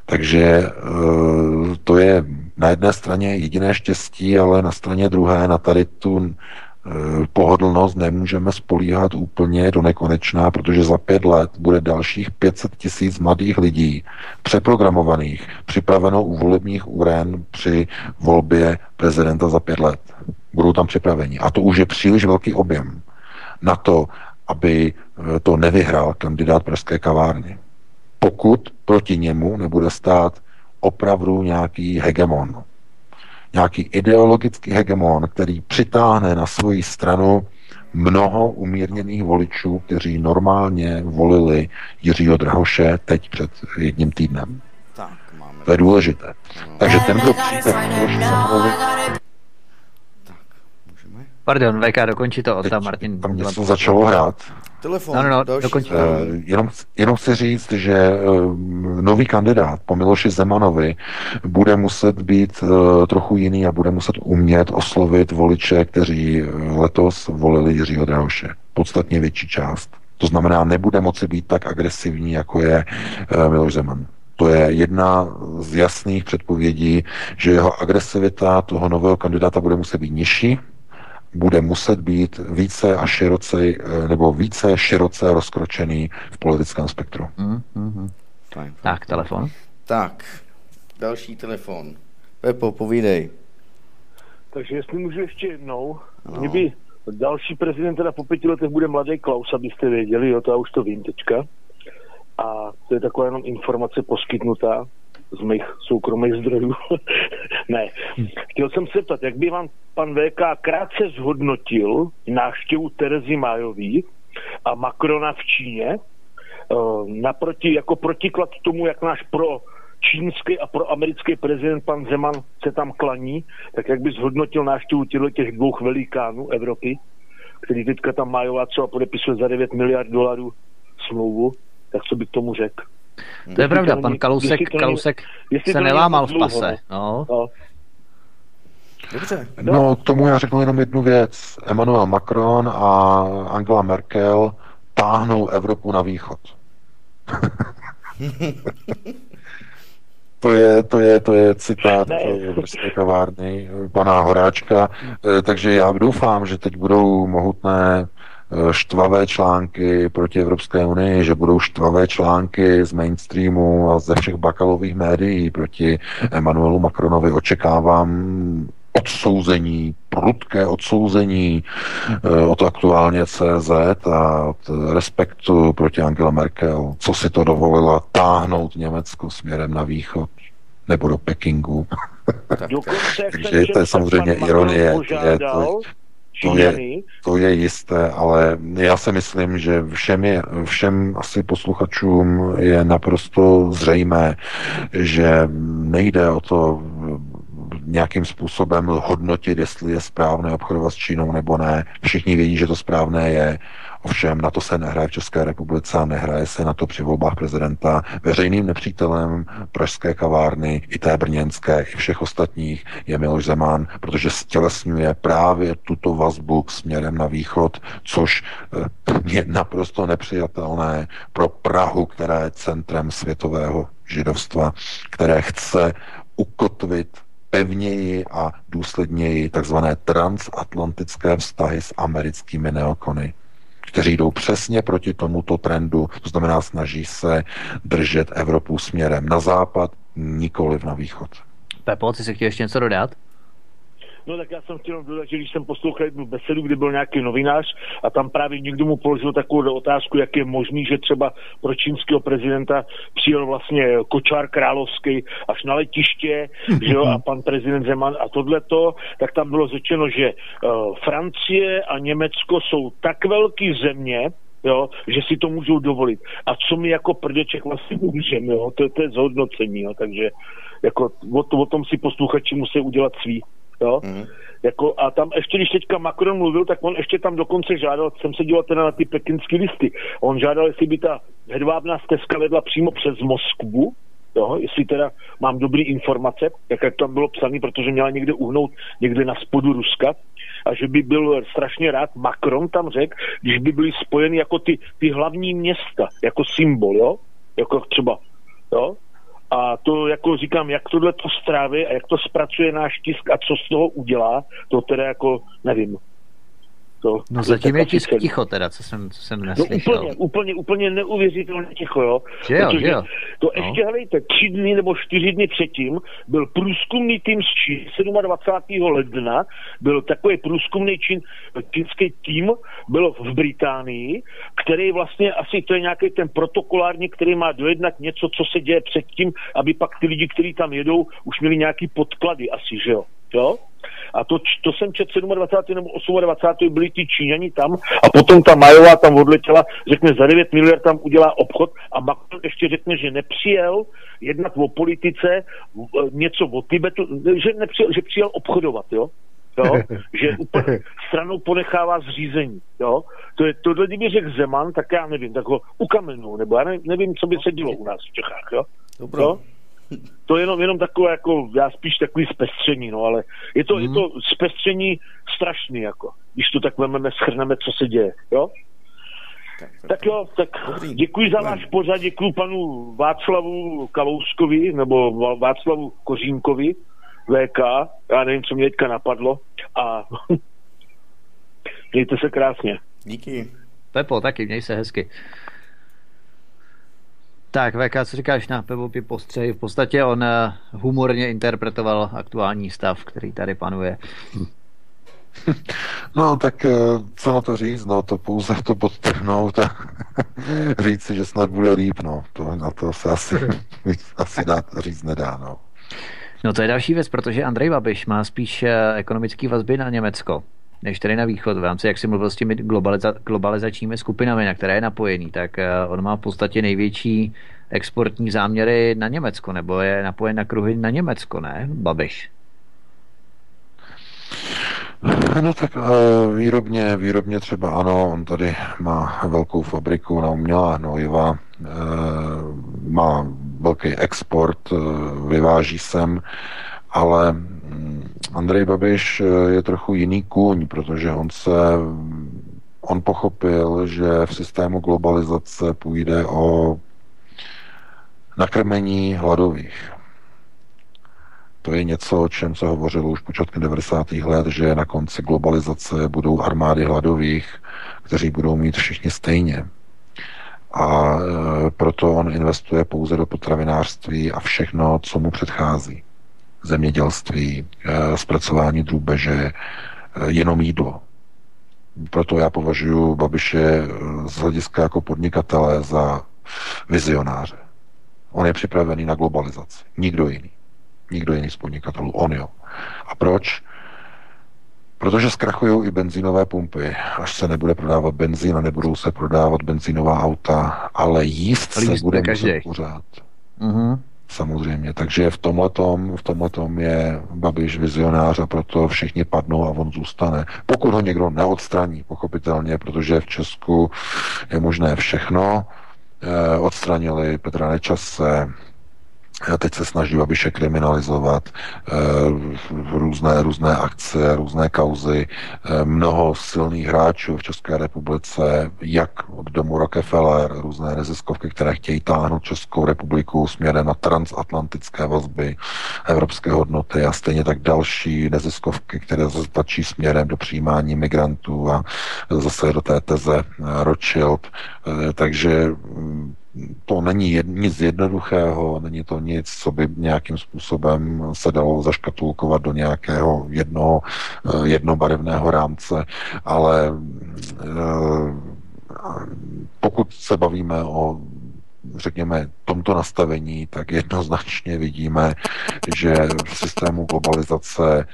Takže to je na jedné straně jediné štěstí, ale na straně druhé na tady tu pohodlnost nemůžeme spolíhat úplně do nekonečná, protože za pět let bude dalších pět set tisíc mladých lidí přeprogramovaných, připraveno u volebních uren při volbě prezidenta za pět let. Budou tam připraveni. A to už je příliš velký objem na to, aby to nevyhrál kandidát pražské kavárny. Pokud proti němu nebude stát opravdu nějaký hegemon. Nějaký ideologický hegemon, který přitáhne na svoji stranu mnoho umírněných voličů, kteří normálně volili Jiřího Drahoše teď před jedním týdnem. Tak, máme. To je důležité. Takže ten, kdo přijde... Pardon, V K, dokončí to odta, Martin. Tam něco začalo hrát. Telefon, no, no, no, dokončí. Uh, jenom, jenom chci říct, že uh, nový kandidát po Miloši Zemanovi bude muset být uh, trochu jiný a bude muset umět oslovit voliče, kteří letos volili Jiřího Drahoše. Podstatně větší část. To znamená, nebude moci být tak agresivní, jako je uh, Miloš Zeman. To je jedna z jasných předpovědí, že jeho agresivita toho nového kandidáta bude muset být nižší, bude muset být více a široce, nebo více široce rozkročený v politickém spektru. Mm, mm, mm. Tak, telefon. Tak, další telefon. Pepo, povídej. Takže jestli můžu ještě jednou, no. Mě by další prezident teda po pěti letech bude mladý Klaus, abyste věděli, jo, to já už to vím teďka. A to je taková jenom informace poskytnutá z mých soukromých zdrojů. Ne. Chtěl jsem se ptat, jak by vám pan V K krátce zhodnotil návštěvu Terezy Mayové a Macrona v Číně naproti, jako protiklad tomu, jak náš pro čínský a pro americký prezident pan Zeman se tam klaní, tak jak by zhodnotil návštěvu těch dvou velikánů Evropy, který teďka tam Mayová třeba podepisuje za devět miliard dolarů smlouvu, tak co by k tomu řekl? To je pravda, pan Kalousek, Kalousek se nelámal v pase. No. Dobře. No, k tomu já řeknu jenom jednu věc. Emmanuel Macron a Angela Merkel táhnou Evropu na východ. To je, to je, to je citát prostě kavárny pana Horáčka. Takže já doufám, že teď budou mohutné štvavé články proti Evropské unii, že budou štvavé články z mainstreamu a ze všech bakalových médií proti Emmanuelu Macronovi. Očekávám odsouzení, prudké odsouzení od Aktuálně C Z a od Respektu proti Angela Merkel. Co si to dovolila táhnout Německo směrem na východ nebo do Pekingu. Takže to je samozřejmě ironie. Je to, To je, to je jisté, ale já si myslím, že všem, je, všem asi posluchačům je naprosto zřejmé, že nejde o to nějakým způsobem hodnotit, jestli je správné obchodovat s Čínou nebo ne. Všichni vědí, že to správné je. Ovšem, na to se nehraje v České republice a nehraje se na to při volbách prezidenta. Veřejným nepřítelem pražské kavárny, i té brněnské, i všech ostatních je Miloš Zeman, protože stělesňuje právě tuto vazbu směrem na východ, což je naprosto nepřijatelné pro Prahu, která je centrem světového židovstva, které chce ukotvit pevněji a důsledněji takzvané transatlantické vztahy s americkými neokony, kteří jdou přesně proti tomuto trendu, to znamená snaží se držet Evropu směrem na západ, nikoliv na východ. Pepo, ty jsi chtěl ještě něco dodat? No tak já jsem chtěl dodat, že když jsem poslouchal jednu besedu, kde byl nějaký novinář a tam právě někdo mu položil takovou otázku, jak je možný, že třeba pro čínského prezidenta přijel vlastně kočár královský až na letiště, že jo, a pan prezident Zeman a tohleto, tak tam bylo řečeno, že uh, Francie a Německo jsou tak velký země, jo, že si to můžou dovolit. A co my jako prdeček vlastně můžeme, jo, to, to je zhodnocení, jo, takže jako o, o tom si posluchači musí udělat svý. Jo? Mm. Jako, a tam ještě, když teďka Macron mluvil, tak on ještě tam dokonce žádal, jsem se díval teda na ty pekinské listy, on žádal, jestli by ta hedvábná stezka vedla přímo přes Moskvu, jo? Jestli teda mám dobrý informace, jak tam bylo psané, protože měla někde uhnout někde na spodu Ruska, a že by byl strašně rád, Macron tam řekl, když by byly spojeny jako ty, ty hlavní města, jako symbol, jo? Jako třeba, jo? A to, jako říkám, jak tohle to stráví a jak to zpracuje náš tisk a co z toho udělá, to teda jako nevím. To, no zatím je tisk ticho teda, co jsem, co jsem neslyšel. No úplně, úplně, úplně neuvěřitelně ticho, jo. Že jo, že jo. To no. Ještě, helejte, tři dny nebo čtyři dny předtím byl průzkumný tým z Číny, dvacátého sedmého ledna byl takový průzkumný čín, čínský tým, byl v Británii, který vlastně asi to je nějaký ten protokolární, který má dojednat něco, co se děje předtím, aby pak ty lidi, kteří tam jedou, už měli nějaký podklady asi, že jo. Jo? A to, to jsem čet dvacátého sedmého nebo dvacátého osmého byli ty Číňani tam a potom ta Majová tam odletěla, řekne za devět miliard tam udělá obchod a Macron ještě řekne, že nepřijel jednat o politice, něco o Tibetu, že, nepřijel, že přijel obchodovat, jo? Jo? Že úplně stranou ponechává zřízení. Jo? To je, tohle, kdyby řekl Zeman, tak já nevím, tak ho ukamenuju, nebo já nevím, nevím, co by se dělo u nás v Čechách. Jo? Jo? To je jenom, jenom takové, jako, já spíš takový zpestření, no, ale je to, mm. je to zpestření strašný, jako, když to tak vememe, shrneme, co se děje, jo? Tak, tak jo, tak dobrý. Děkuji za váš pořad, děkuji panu Václavu Kalouskovi, nebo Václavu Kořínkovi, V K, já nevím, co mě teďka napadlo, a mějte se krásně. Díky. Pepo, taky, měj se hezky. Tak, V K, co říkáš na Pevopě postřehy? V podstatě on humorně interpretoval aktuální stav, který tady panuje. No, tak co na to říct? No, to pouze to podtrhnout a říct si, že snad bude líp, no. To, na to se asi, asi dá, říct nedá, no. No, to je další věc, protože Andrej Babiš má spíš ekonomické vazby na Německo, než tady na východ, v rámci, jak si mluvil s těmi globaliza- globalizačními skupinami, na které je napojený, tak on má v podstatě největší exportní záměry na Německo, nebo je napojen na kruhy na Německo, ne, Babiš? No tak výrobně, výrobně třeba ano, on tady má velkou fabriku na umělá hnojiva, má velký export, vyváží sem, ale Andrej Babiš je trochu jiný kůň, protože on se on pochopil, že v systému globalizace půjde o nakrmení hladových. To je něco, o čem se hovořilo už počátkem devadesátých let, že na konci globalizace budou armády hladových, kteří budou mít všichni stejně. A proto on investuje pouze do potravinářství a všechno, co mu předchází. Zemědělství, zpracování drůbeže, jenom jídlo. Proto já považuji Babiše z hlediska jako podnikatele za vizionáře. On je připravený na globalizaci. Nikdo jiný. Nikdo jiný z podnikatelů. On jo. A proč? Protože zkrachují i benzínové pumpy. Až se nebude prodávat benzín a nebudou se prodávat benzínová auta, ale jíst se bude muset pořád. Mhm. Samozřejmě, takže v tomhletom, v tomhletom je Babiš vizionář a proto všichni padnou a on zůstane. Pokud ho někdo neodstraní, pochopitelně, protože v Česku je možné všechno, eh, odstranili Petra Nečase, teď se snaží Babiše kriminalizovat, eh, různé, různé akce, různé kauzy, eh, mnoho silných hráčů v České republice, jak od domu Rockefeller, různé neziskovky, které chtějí táhnout Českou republiku směrem na transatlantické vazby, evropské hodnoty a stejně tak další neziskovky, které se tlačí směrem do přijímání migrantů a zase do té teze Rothschild. Eh, takže to není jed, nic jednoduchého, není to nic, co by nějakým způsobem se dalo zaškatulkovat do nějakého jednoho, jednobarevného rámce, ale pokud se bavíme o, řekněme, tomto nastavení, tak jednoznačně vidíme, že v systému globalizace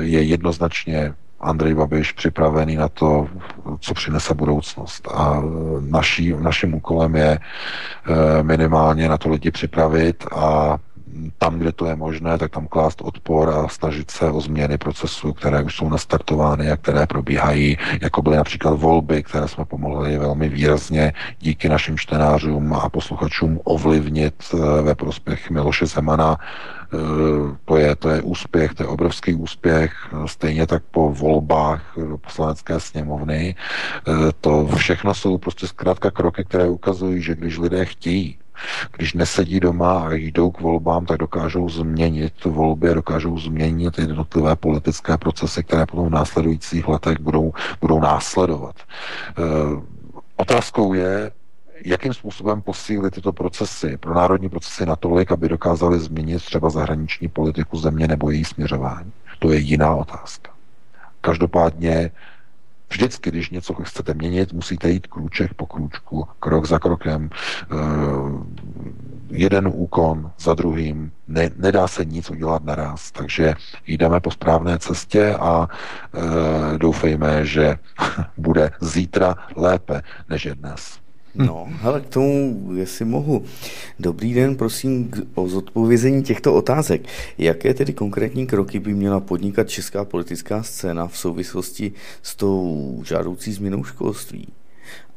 je jednoznačně Andrej Babiš připravený na to, co přinese budoucnost. A naší, naším úkolem je minimálně na to lidi připravit a tam, kde to je možné, tak tam klást odpor a snažit se o změny procesů, které už jsou nastartovány a které probíhají, jako byly například volby, které jsme pomohli velmi výrazně díky našim čtenářům a posluchačům ovlivnit ve prospěch Miloše Zemana. To je, to je úspěch, to je obrovský úspěch, stejně tak po volbách do poslanecké sněmovny. To všechno jsou prostě zkrátka kroky, které ukazují, že když lidé chtějí Když nesedí doma a jdou k volbám, tak dokážou změnit volby, dokážou změnit jednotlivé politické procesy, které potom v následujících letech budou, budou následovat. Otázkou je, jakým způsobem posílit tyto procesy, pronárodní procesy natolik, aby dokázali změnit třeba zahraniční politiku země nebo její směřování. To je jiná otázka. Každopádně vždycky, když něco chcete měnit, musíte jít krůček po krůčku, krok za krokem, jeden úkon za druhým, ne, nedá se nic udělat naraz, takže jdeme po správné cestě a doufejme, že bude zítra lépe, než je dnes. No, ale k tomu, jestli mohu. Dobrý den, prosím o zodpovězení těchto otázek. Jaké tedy konkrétní kroky by měla podnikat česká politická scéna v souvislosti s tou žádoucí změnou školství?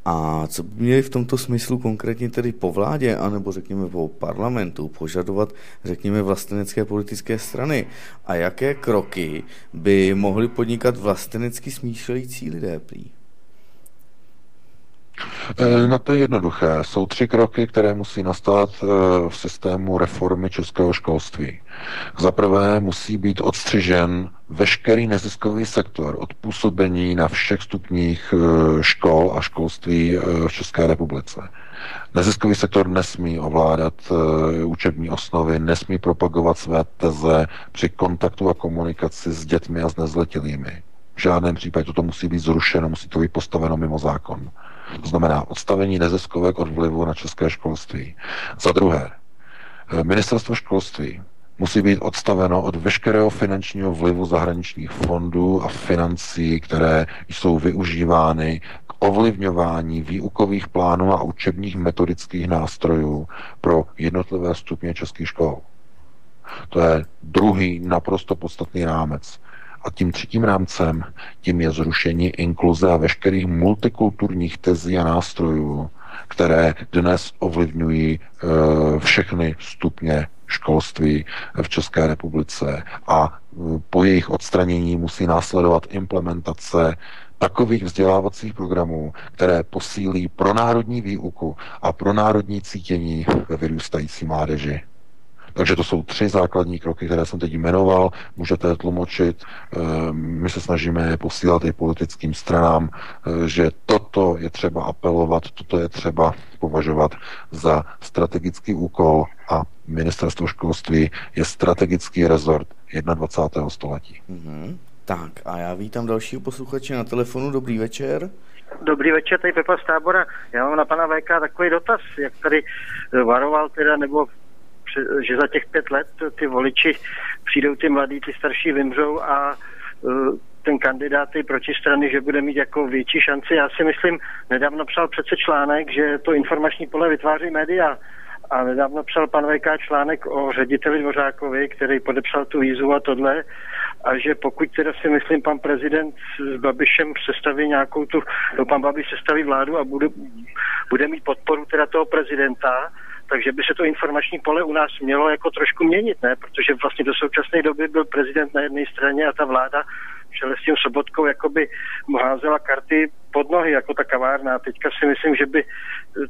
A co by měli v tomto smyslu konkrétně tedy po vládě, anebo řekněme po parlamentu, požadovat, řekněme, vlastenecké politické strany? A jaké kroky by mohli podnikat vlastenecky smýšlející lidé prý? No to je jednoduché. Jsou tři kroky, které musí nastat v systému reformy českého školství. Za prvé musí být odstřižen veškerý neziskový sektor od působení na všech stupních škol a školství v České republice. Neziskový sektor nesmí ovládat učební osnovy, nesmí propagovat své teze při kontaktu a komunikaci s dětmi a s nezletilými. V žádném případě toto musí být zrušeno, musí to být postaveno mimo zákon. To znamená odstavení neziskovek od vlivu na české školství. Za druhé, ministerstvo školství musí být odstaveno od veškerého finančního vlivu zahraničních fondů a financí, které jsou využívány k ovlivňování výukových plánů a učebních metodických nástrojů pro jednotlivé stupně českých škol. To je druhý naprosto podstatný rámec. A tím třetím rámcem, tím je zrušení inkluze a veškerých multikulturních tezí a nástrojů, které dnes ovlivňují e, všechny stupně školství v České republice. A po jejich odstranění musí následovat implementace takových vzdělávacích programů, které posílí pronárodní výuku a pronárodní cítění ve vyrůstající mládeži. Takže to jsou tři základní kroky, které jsem teď jmenoval, můžete je tlumočit, my se snažíme posílat i politickým stranám, že toto je třeba apelovat, toto je třeba považovat za strategický úkol a ministerstvo školství je strategický rezort dvacátého prvního století. Mm-hmm. Tak a já vítám dalšího posluchače na telefonu, dobrý večer. Dobrý večer, tady Pepa z Tábora, já mám na pana V K takový dotaz, jak tady varoval teda, nebo že za těch pět let ty voliči přijdou, ty mladí, ty starší vymřou a ten kandidát ty protistrany, že bude mít jako větší šanci. Já si myslím, nedávno psal přece článek, že to informační pole vytváří média a nedávno psal pan V K článek o řediteli Dvořákovi, který podepsal tu výzvu a tohle a že pokud teda si myslím, pan prezident s Babišem sestaví nějakou tu, no pan Babiš sestaví vládu a bude, bude mít podporu teda toho prezidenta, takže by se to informační pole u nás mělo jako trošku měnit, ne? Protože vlastně do současné doby byl prezident na jedné straně a ta vláda s tím Sobotkou jakoby házela karty pod nohy, jako ta kavárna. A teďka si myslím, že by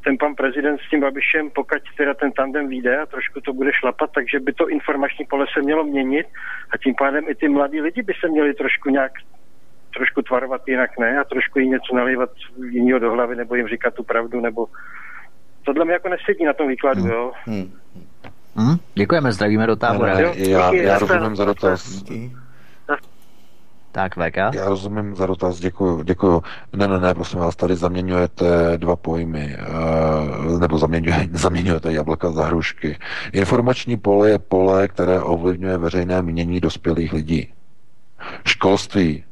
ten pan prezident s tím Babišem, pokud teda ten tandem vyjde a trošku to bude šlapat, takže by to informační pole se mělo měnit a tím pádem i ty mladí lidi by se měli trošku nějak trošku tvarovat jinak, ne? A trošku jim něco nalévat jinýho do hlavy, nebo jim říkat tu pravdu, nebo tohle mi jako nesedí na tom výkladu, hmm. jo. Hmm. Hmm. Děkujeme, zdravíme do Tábora. Ne, ne, já, já rozumím za dotaz. Tak, V K? Já rozumím za dotaz, děkuju, děkuju. Ne, ne, ne, prosím vás, tady zaměňujete dva pojmy, e, nebo zaměňujete, zaměňujete jablka za hrušky. Informační pole je pole, které ovlivňuje veřejné mínění dospělých lidí. Školství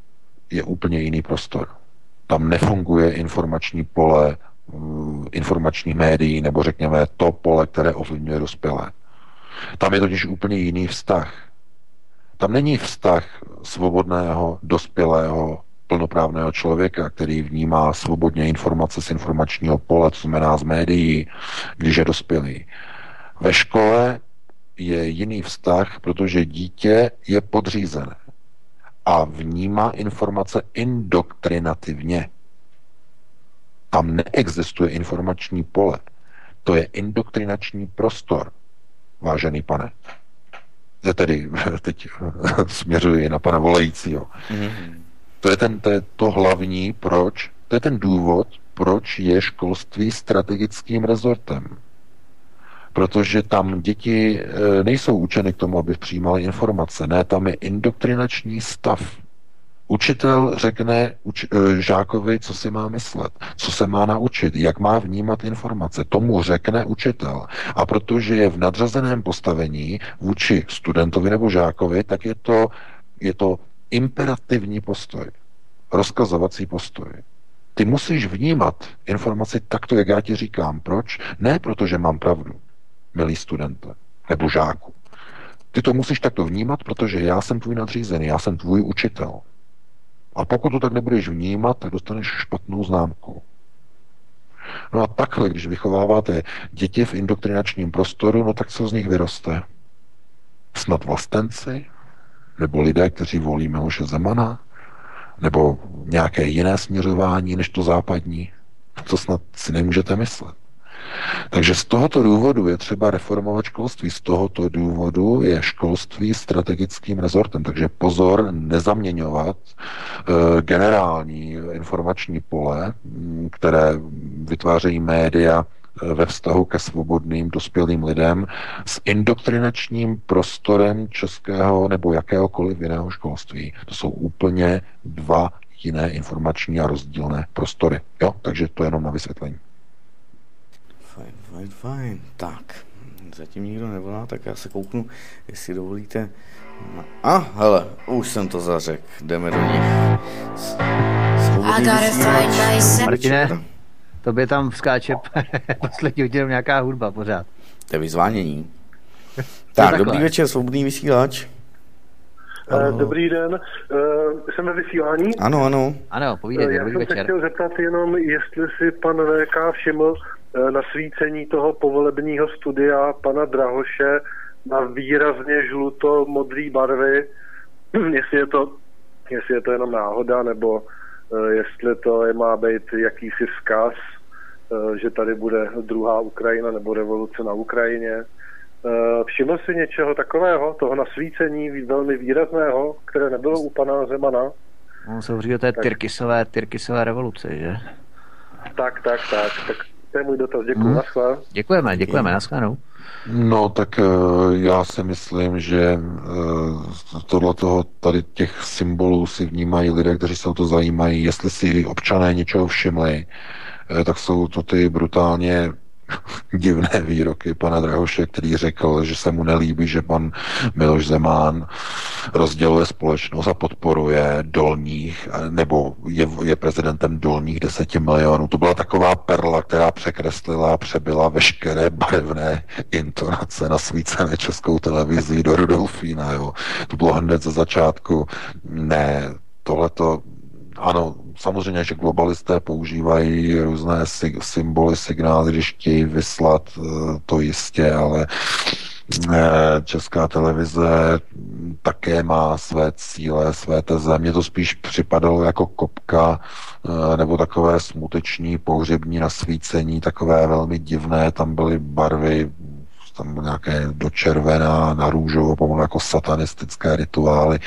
je úplně jiný prostor. Tam nefunguje informační pole informačních médií, nebo řekněme to pole, které ovlivňuje dospělé. Tam je totiž úplně jiný vztah. Tam není vztah svobodného, dospělého, plnoprávného člověka, který vnímá svobodně informace z informačního pole, co znamená z médií, když je dospělý. Ve škole je jiný vztah, protože dítě je podřízené a vnímá informace indoktrinativně. Tam neexistuje informační pole. To je indoktrinační prostor, vážený pane. Já tedy teď směřuji na pana volajícího. Mm-hmm. To je ten, to je to hlavní, proč, to je ten důvod, proč je školství strategickým rezortem. Protože tam děti nejsou učeny k tomu, aby přijímaly informace. Ne, tam je indoktrinační stav. Učitel řekne uč, žákovi, co si má myslet, co se má naučit, jak má vnímat informace. Tomu řekne učitel. A protože je v nadřazeném postavení vůči studentovi nebo žákovi, tak je to, je to imperativní postoj, rozkazovací postoj. Ty musíš vnímat informaci takto, jak já ti říkám. Proč? Ne proto, že mám pravdu, milý studente nebo žáku. Ty to musíš takto vnímat, protože já jsem tvůj nadřízený, já jsem tvůj učitel. A pokud to tak nebudeš vnímat, tak dostaneš špatnou známku. No a takhle, když vychováváte děti v indoktrinačním prostoru, no tak co z nich vyroste? Snad vlastenci? Nebo lidé, kteří volí Miloše Zemana? Nebo nějaké jiné směřování než to západní? To snad si nemůžete myslet. Takže z tohoto důvodu je třeba reformovat školství, z tohoto důvodu je školství strategickým rezortem, takže pozor nezaměňovat e, generální informační pole, které vytvářejí média ve vztahu ke svobodným dospělým lidem, s indoktrinačním prostorem českého nebo jakéhokoliv jiného školství. To jsou úplně dva jiné informační a rozdílné prostory. Jo? Takže to jenom na vysvětlení. Fajn, fajn, fajn. Tak, zatím nikdo nevolá, tak já se kouknu, jestli dovolíte. A, ah, hele, už jsem to zařekl. Jdeme do nich. Martine, tobě tam vzkáče poslední hodinu nějaká hudba pořád. To je vyzvánění. Tak, dobrý večer, svobodný vysílač. Uh, dobrý den, uh, jsem ve vysílání. Ano, ano. Ano, povídejte, já dobrý večer. Já jsem se chtěl zeptat jenom, jestli si pan V K všiml nasvícení toho povolebního studia pana Drahoše na výrazně žluto-modrý barvy, jestli je to, jestli je to jenom náhoda, nebo jestli to je, má být jakýsi vzkaz, že tady bude druhá Ukrajina nebo revoluce na Ukrajině. Všiml si něčeho takového, toho nasvícení velmi výrazného, které nebylo u pana Zemana? On se hovoří o té tyrkisové, tyrkisové revoluce, že? Tak, tak, tak, tak. To je můj dotaz, děkuji, hmm. naschle. Děkujeme, děkujeme, naschledanou. No tak já si myslím, že tohletoho, tady těch symbolů si vnímají lidé, kteří se o to zajímají. Jestli si občané něčeho všimli, tak jsou to ty brutálně divné výroky pana Drahoše, který řekl, že se mu nelíbí, že pan Miloš Zeman rozděluje společnost a podporuje dolních, nebo je, je prezidentem dolních deseti milionů. To byla taková perla, která překreslila a přebyla veškeré barevné intonace nasvícené Českou televizí do Rudolfína. Jo. To bylo hned ze začátku. Ne, tohleto... Ano, samozřejmě, že globalisté používají různé sy- symboly, signály, když chtějí vyslat, to jistě, ale Česká televize také má své cíle, své teze. Mně to spíš připadalo jako kopka nebo takové smuteční, pohřební nasvícení, takové velmi divné, tam byly barvy, tam byly nějaké do červená, na růžovo, pomalu jako satanistické rituály,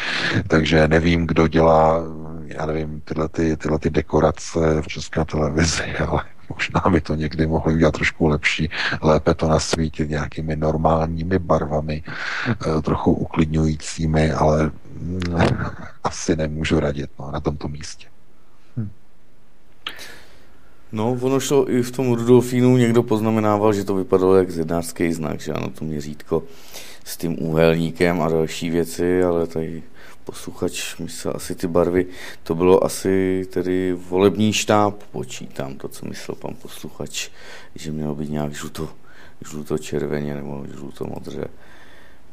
takže nevím, kdo dělá, já nevím, tyhle, ty, tyhle ty dekorace v České televizi, ale možná by to někdy mohli udělat trošku lepší, lépe to nasvítit nějakými normálními barvami, trochu uklidňujícími, ale ne, asi nemůžu radit no, na tomto místě. Hm. No, ono šlo i v tom Rudolfínu, někdo poznamenával, že to vypadalo jak zednářský znak, že ano, to měřítko s tím úhelníkem a další věci, ale tady posluchač myslel asi ty barvy, to bylo asi tedy volební štáb, počítám to, co myslel pan posluchač, že mělo být nějak žluto, žluto-červeně nebo žluto-modře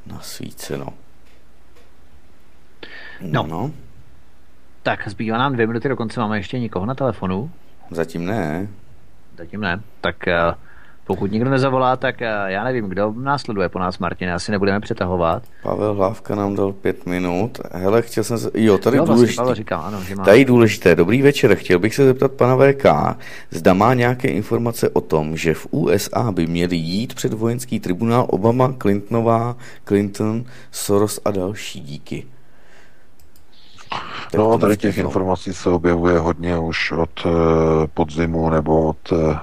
nasvíceno. No, no. Tak zbývá nám dvě minuty, dokonce máme ještě nikoho na telefonu. Zatím ne. Zatím ne, tak Pokud nikdo nezavolá, tak já nevím, kdo následuje po nás, Martine, asi nebudeme přetahovat. Pavel Hlávka nám dal pět minut. Hele, chtěl jsem... Se... Jo, tady no, důležité. Vlastně, říkám, ano, že má... Tady důležité. Dobrý večer. Chtěl bych se zeptat pana V K, zda má nějaké informace o tom, že v U S A by měli jít před vojenský tribunál Obama, Clintonová, Clinton, Soros a další. Díky. Tak no, tady těch no. informací se objevuje hodně už od uh, podzimu nebo od... Uh,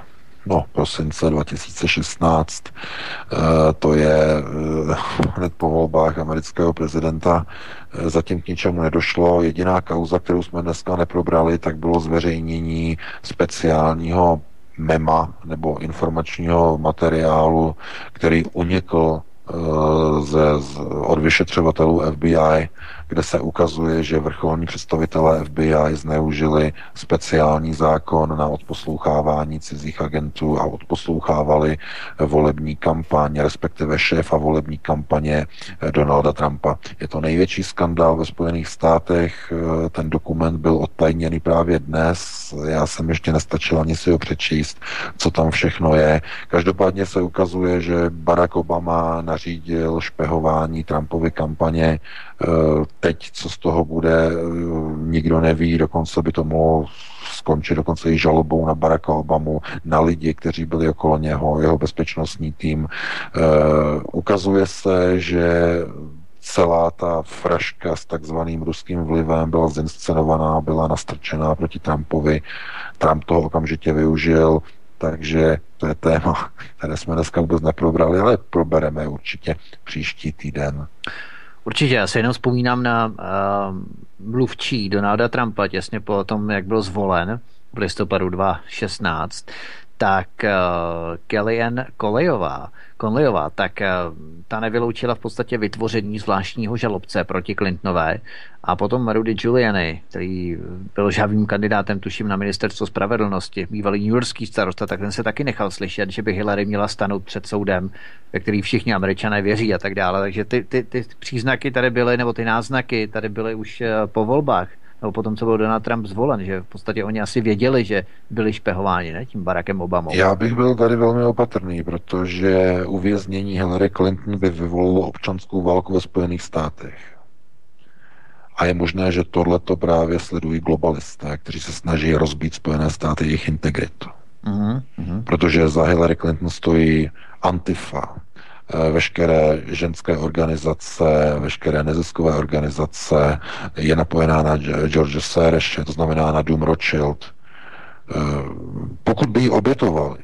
No, prosince dva tisíce šestnáct, to je hned po volbách amerického prezidenta, zatím k ničemu nedošlo. Jediná kauza, kterou jsme dneska neprobrali, tak bylo zveřejnění speciálního mema nebo informačního materiálu, který unikl ze, od vyšetřovatelů F B I, kde se ukazuje, že vrcholní představitelé F B I zneužili speciální zákon na odposlouchávání cizích agentů a odposlouchávali volební kampaň, respektive šéfa volební kampaně Donalda Trumpa. Je to největší skandál ve Spojených státech, ten dokument byl odtajněný právě dnes, já jsem ještě nestačil ani si ho přečíst, co tam všechno je. Každopádně se ukazuje, že Barack Obama nařídil špehování Trumpovy kampaně. Teď, co z toho bude, nikdo neví, dokonce by to mohlo skončit dokonce i žalobou na Baracka Obamu, na lidi, kteří byli okolo něho, jeho bezpečnostní tým. Uh, ukazuje se, že celá ta fraška s takzvaným ruským vlivem byla zinscenovaná, byla nastrčená proti Trumpovi. Trump toho okamžitě využil, takže to je téma, které jsme dneska vůbec neprobrali, ale probereme určitě příští týden. Určitě, já se jenom vzpomínám na uh, mluvčí Donalda Trumpa těsně po tom, jak byl zvolen v listopadu dva tisíce šestnáct, tak uh, Kellyanne Conwayová, Conwayová, tak uh, ta nevyloučila v podstatě vytvoření zvláštního žalobce proti Clintonové a potom Rudy Giuliani, který byl žhavým kandidátem, tuším, na ministerstvo spravedlnosti, bývalý newyorský starosta, tak ten se taky nechal slyšet, že by Hillary měla stanout před soudem, ve který všichni Američané věří a tak dále. Takže ty, ty, ty příznaky tady byly, nebo ty náznaky tady byly už po volbách, nebo potom, co byl Donald Trump zvolen, že v podstatě oni asi věděli, že byli špehováni, ne, tím Barackem Obamou. Já bych byl tady velmi opatrný, protože uvěznění Hillary Clinton by vyvolalo občanskou válku ve Spojených státech. A je možné, že tohleto právě sledují globalisté, kteří se snaží rozbít Spojené státy, jejich integritu. Mm-hmm. Protože za Hillary Clinton stojí Antifa, veškeré ženské organizace, veškeré neziskové organizace, je napojená na George Soros, to znamená na Doom Rothschild. Pokud by ji obětovali,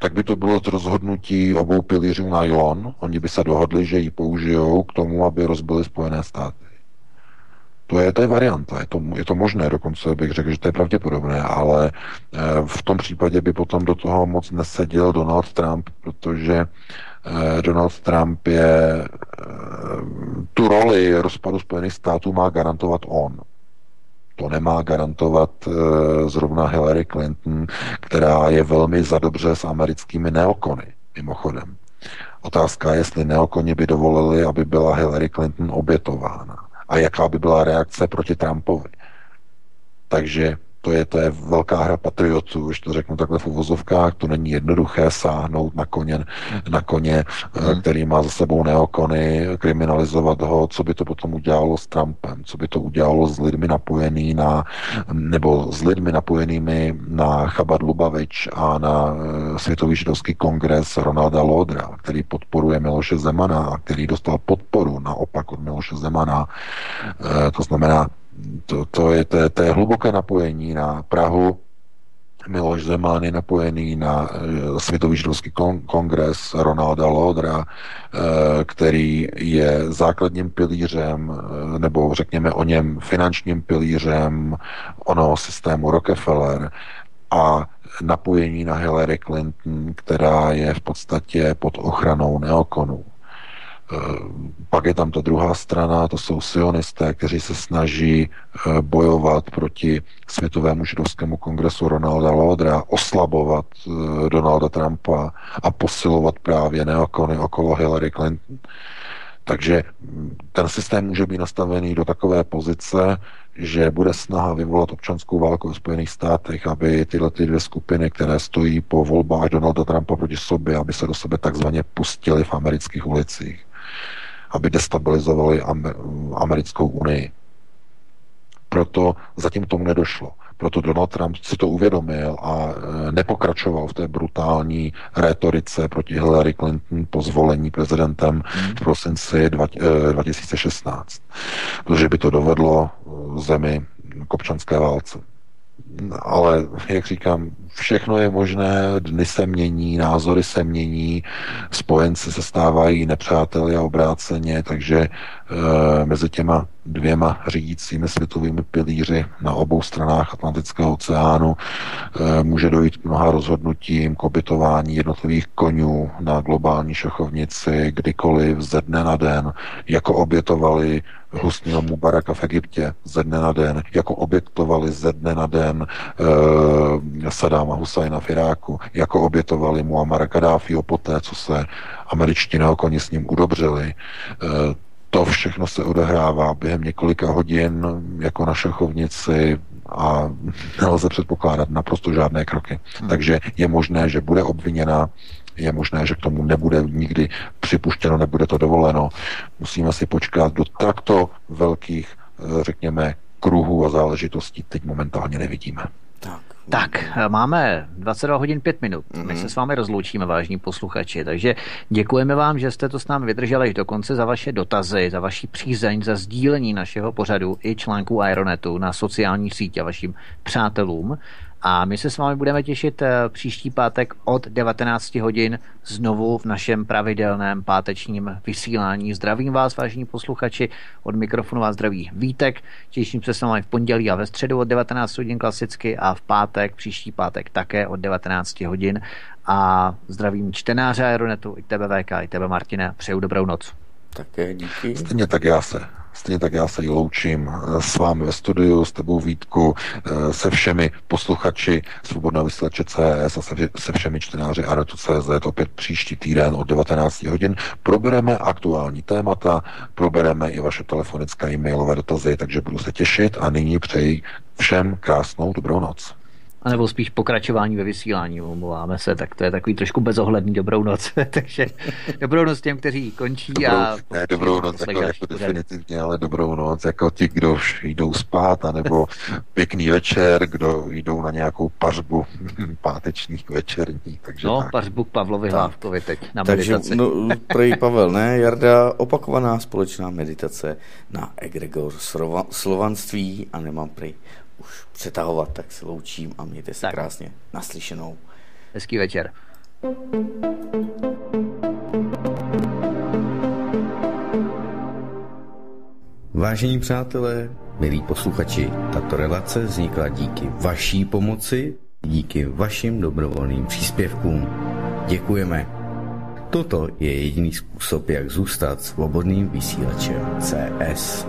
tak by to bylo to rozhodnutí obou pilířů na nylon. Oni by se dohodli, že ji použijou k tomu, aby rozbili Spojené státy. To je, to je varianta, je to, je to možné, dokonce bych řekl, že to je pravděpodobné, ale v tom případě by potom do toho moc neseděl Donald Trump, protože Donald Trump je, tu roli rozpadu Spojených států má garantovat on. To nemá garantovat zrovna Hillary Clinton, která je velmi zadobře s americkými neokony, mimochodem. Otázka je, jestli neokoni by dovolili, aby byla Hillary Clinton obětována. A jaká by byla reakce proti Trumpovi. Takže to je, to je velká hra patriotů, už to řeknu takhle v uvozovkách, to není jednoduché sáhnout na koně, na koně, hmm. který má za sebou neokony, kriminalizovat ho, co by to potom udělalo s Trumpem, co by to udělalo s lidmi napojený na, nebo s lidmi napojenými na Chabad Lubavič a na Světový židovský kongres Ronalda Laudera, který podporuje Miloše Zemana a který dostal podporu naopak od Miloše Zemana, to znamená, To, to, je, to, je, to je hluboké napojení na Prahu. Miloš Zeman je napojený na Světový židovský kongres Ronalda Laudera, který je základním pilířem, nebo řekněme o něm finančním pilířem onoho systému Rockefeller, a napojení na Hillary Clinton, která je v podstatě pod ochranou neokonů. Pak je tam ta druhá strana, to jsou sionisté, kteří se snaží bojovat proti Světovému židovskému kongresu Ronalda Laudera, oslabovat Donalda Trumpa a posilovat právě neokony okolo Hillary Clinton. Takže ten systém může být nastavený do takové pozice, že bude snaha vyvolat občanskou válku ve Spojených státech, aby tyhle ty dvě skupiny, které stojí po volbách Donalda Trumpa proti sobě, aby se do sebe takzvaně pustili v amerických ulicích, aby destabilizovali americkou unii. Proto zatím tomu nedošlo. Proto Donald Trump si to uvědomil a nepokračoval v té brutální rétorice proti Hillary Clinton po zvolení prezidentem v prosinci dva tisíce šestnáct. Protože by to dovedlo zemi k občanské válce. Ale, jak říkám, všechno je možné, dny se mění, názory se mění, spojenci se stávají nepřáteli a obráceně, takže e, mezi těma dvěma řídícími světovými pilíři na obou stranách Atlantického oceánu e, může dojít k mnoha rozhodnutím, k obětování jednotlivých konňů na globální šachovnici, kdykoliv, ze dne na den, jako obětovali Husního Mubaraka v Egyptě ze dne na den, jako obětovali ze dne na den e, Sadáma Husajna v Iráku, jako obětovali Muammara Kaddáfího poté, co se američtí neokoni s ním udobřeli. E, to všechno se odehrává během několika hodin jako na šachovnici a nelze předpokládat naprosto žádné kroky. Hmm. Takže je možné, že bude obviněna, je možné, že k tomu nebude nikdy připuštěno, nebude to dovoleno. Musíme si počkat do takto velkých, řekněme, kruhů a záležitostí. Teď momentálně nevidíme. Tak, tak máme dvacet dva hodin pět minut. My mm-hmm. se s vámi rozloučíme, vážní posluchači. Takže děkujeme vám, že jste to s námi vydrželi až do konce, za vaše dotazy, za vaši přízeň, za sdílení našeho pořadu i článku Aeronetu na sociální sítě vašim přátelům. A my se s vámi budeme těšit příští pátek od devatenáct hodin znovu v našem pravidelném pátečním vysílání. Zdravím vás, vážení posluchači, od mikrofonu vás zdraví Vítek. Těším se s vámi v pondělí a ve středu od devatenáct hodin klasicky a v pátek, příští pátek také od devatenáct hodin. A zdravím čtenáře Aeronetu, i tebe V K, i tebe Martine. Přeju dobrou noc. Také díky. Stejně tak já se. Stejně tak já se i loučím s vámi ve studiu, s tebou Vítku, se všemi posluchači Svobodného vysílače C S a se všemi čtenáři Aeronetu tečka cé zet. Opět příští týden od devatenáct hodin. Probereme aktuální témata, probereme i vaše telefonické e-mailové dotazy, takže budu se těšit a nyní přeji všem krásnou dobrou noc. A nebo spíš pokračování ve vysílání, omlouváme se, tak to je takový trošku bezohledný dobrou noc. Takže dobrou noc těm, kteří končí. Dobrou, a ne, dobrou noc, jako, jako definitivně, ale dobrou noc, jako ti, kdo jdou spát, anebo pěkný večer, kdo jdou na nějakou pařbu páteční, večerní. Takže no, tak. Pařbu k Pavlovi Hlávkovi teď na takže, meditaci. No, prý Pavel, ne, Jarda, opakovaná společná meditace na egregor slova, slovanství a nemám prý už přetahovat, tak se loučím a mějte se tak krásně. Naslyšenou. Hezký večer. Vážení přátelé, milí posluchači, tato relace vznikla díky vaší pomoci, díky vašim dobrovolným příspěvkům. Děkujeme. Toto je jediný způsob, jak zůstat svobodným vysílačem C S.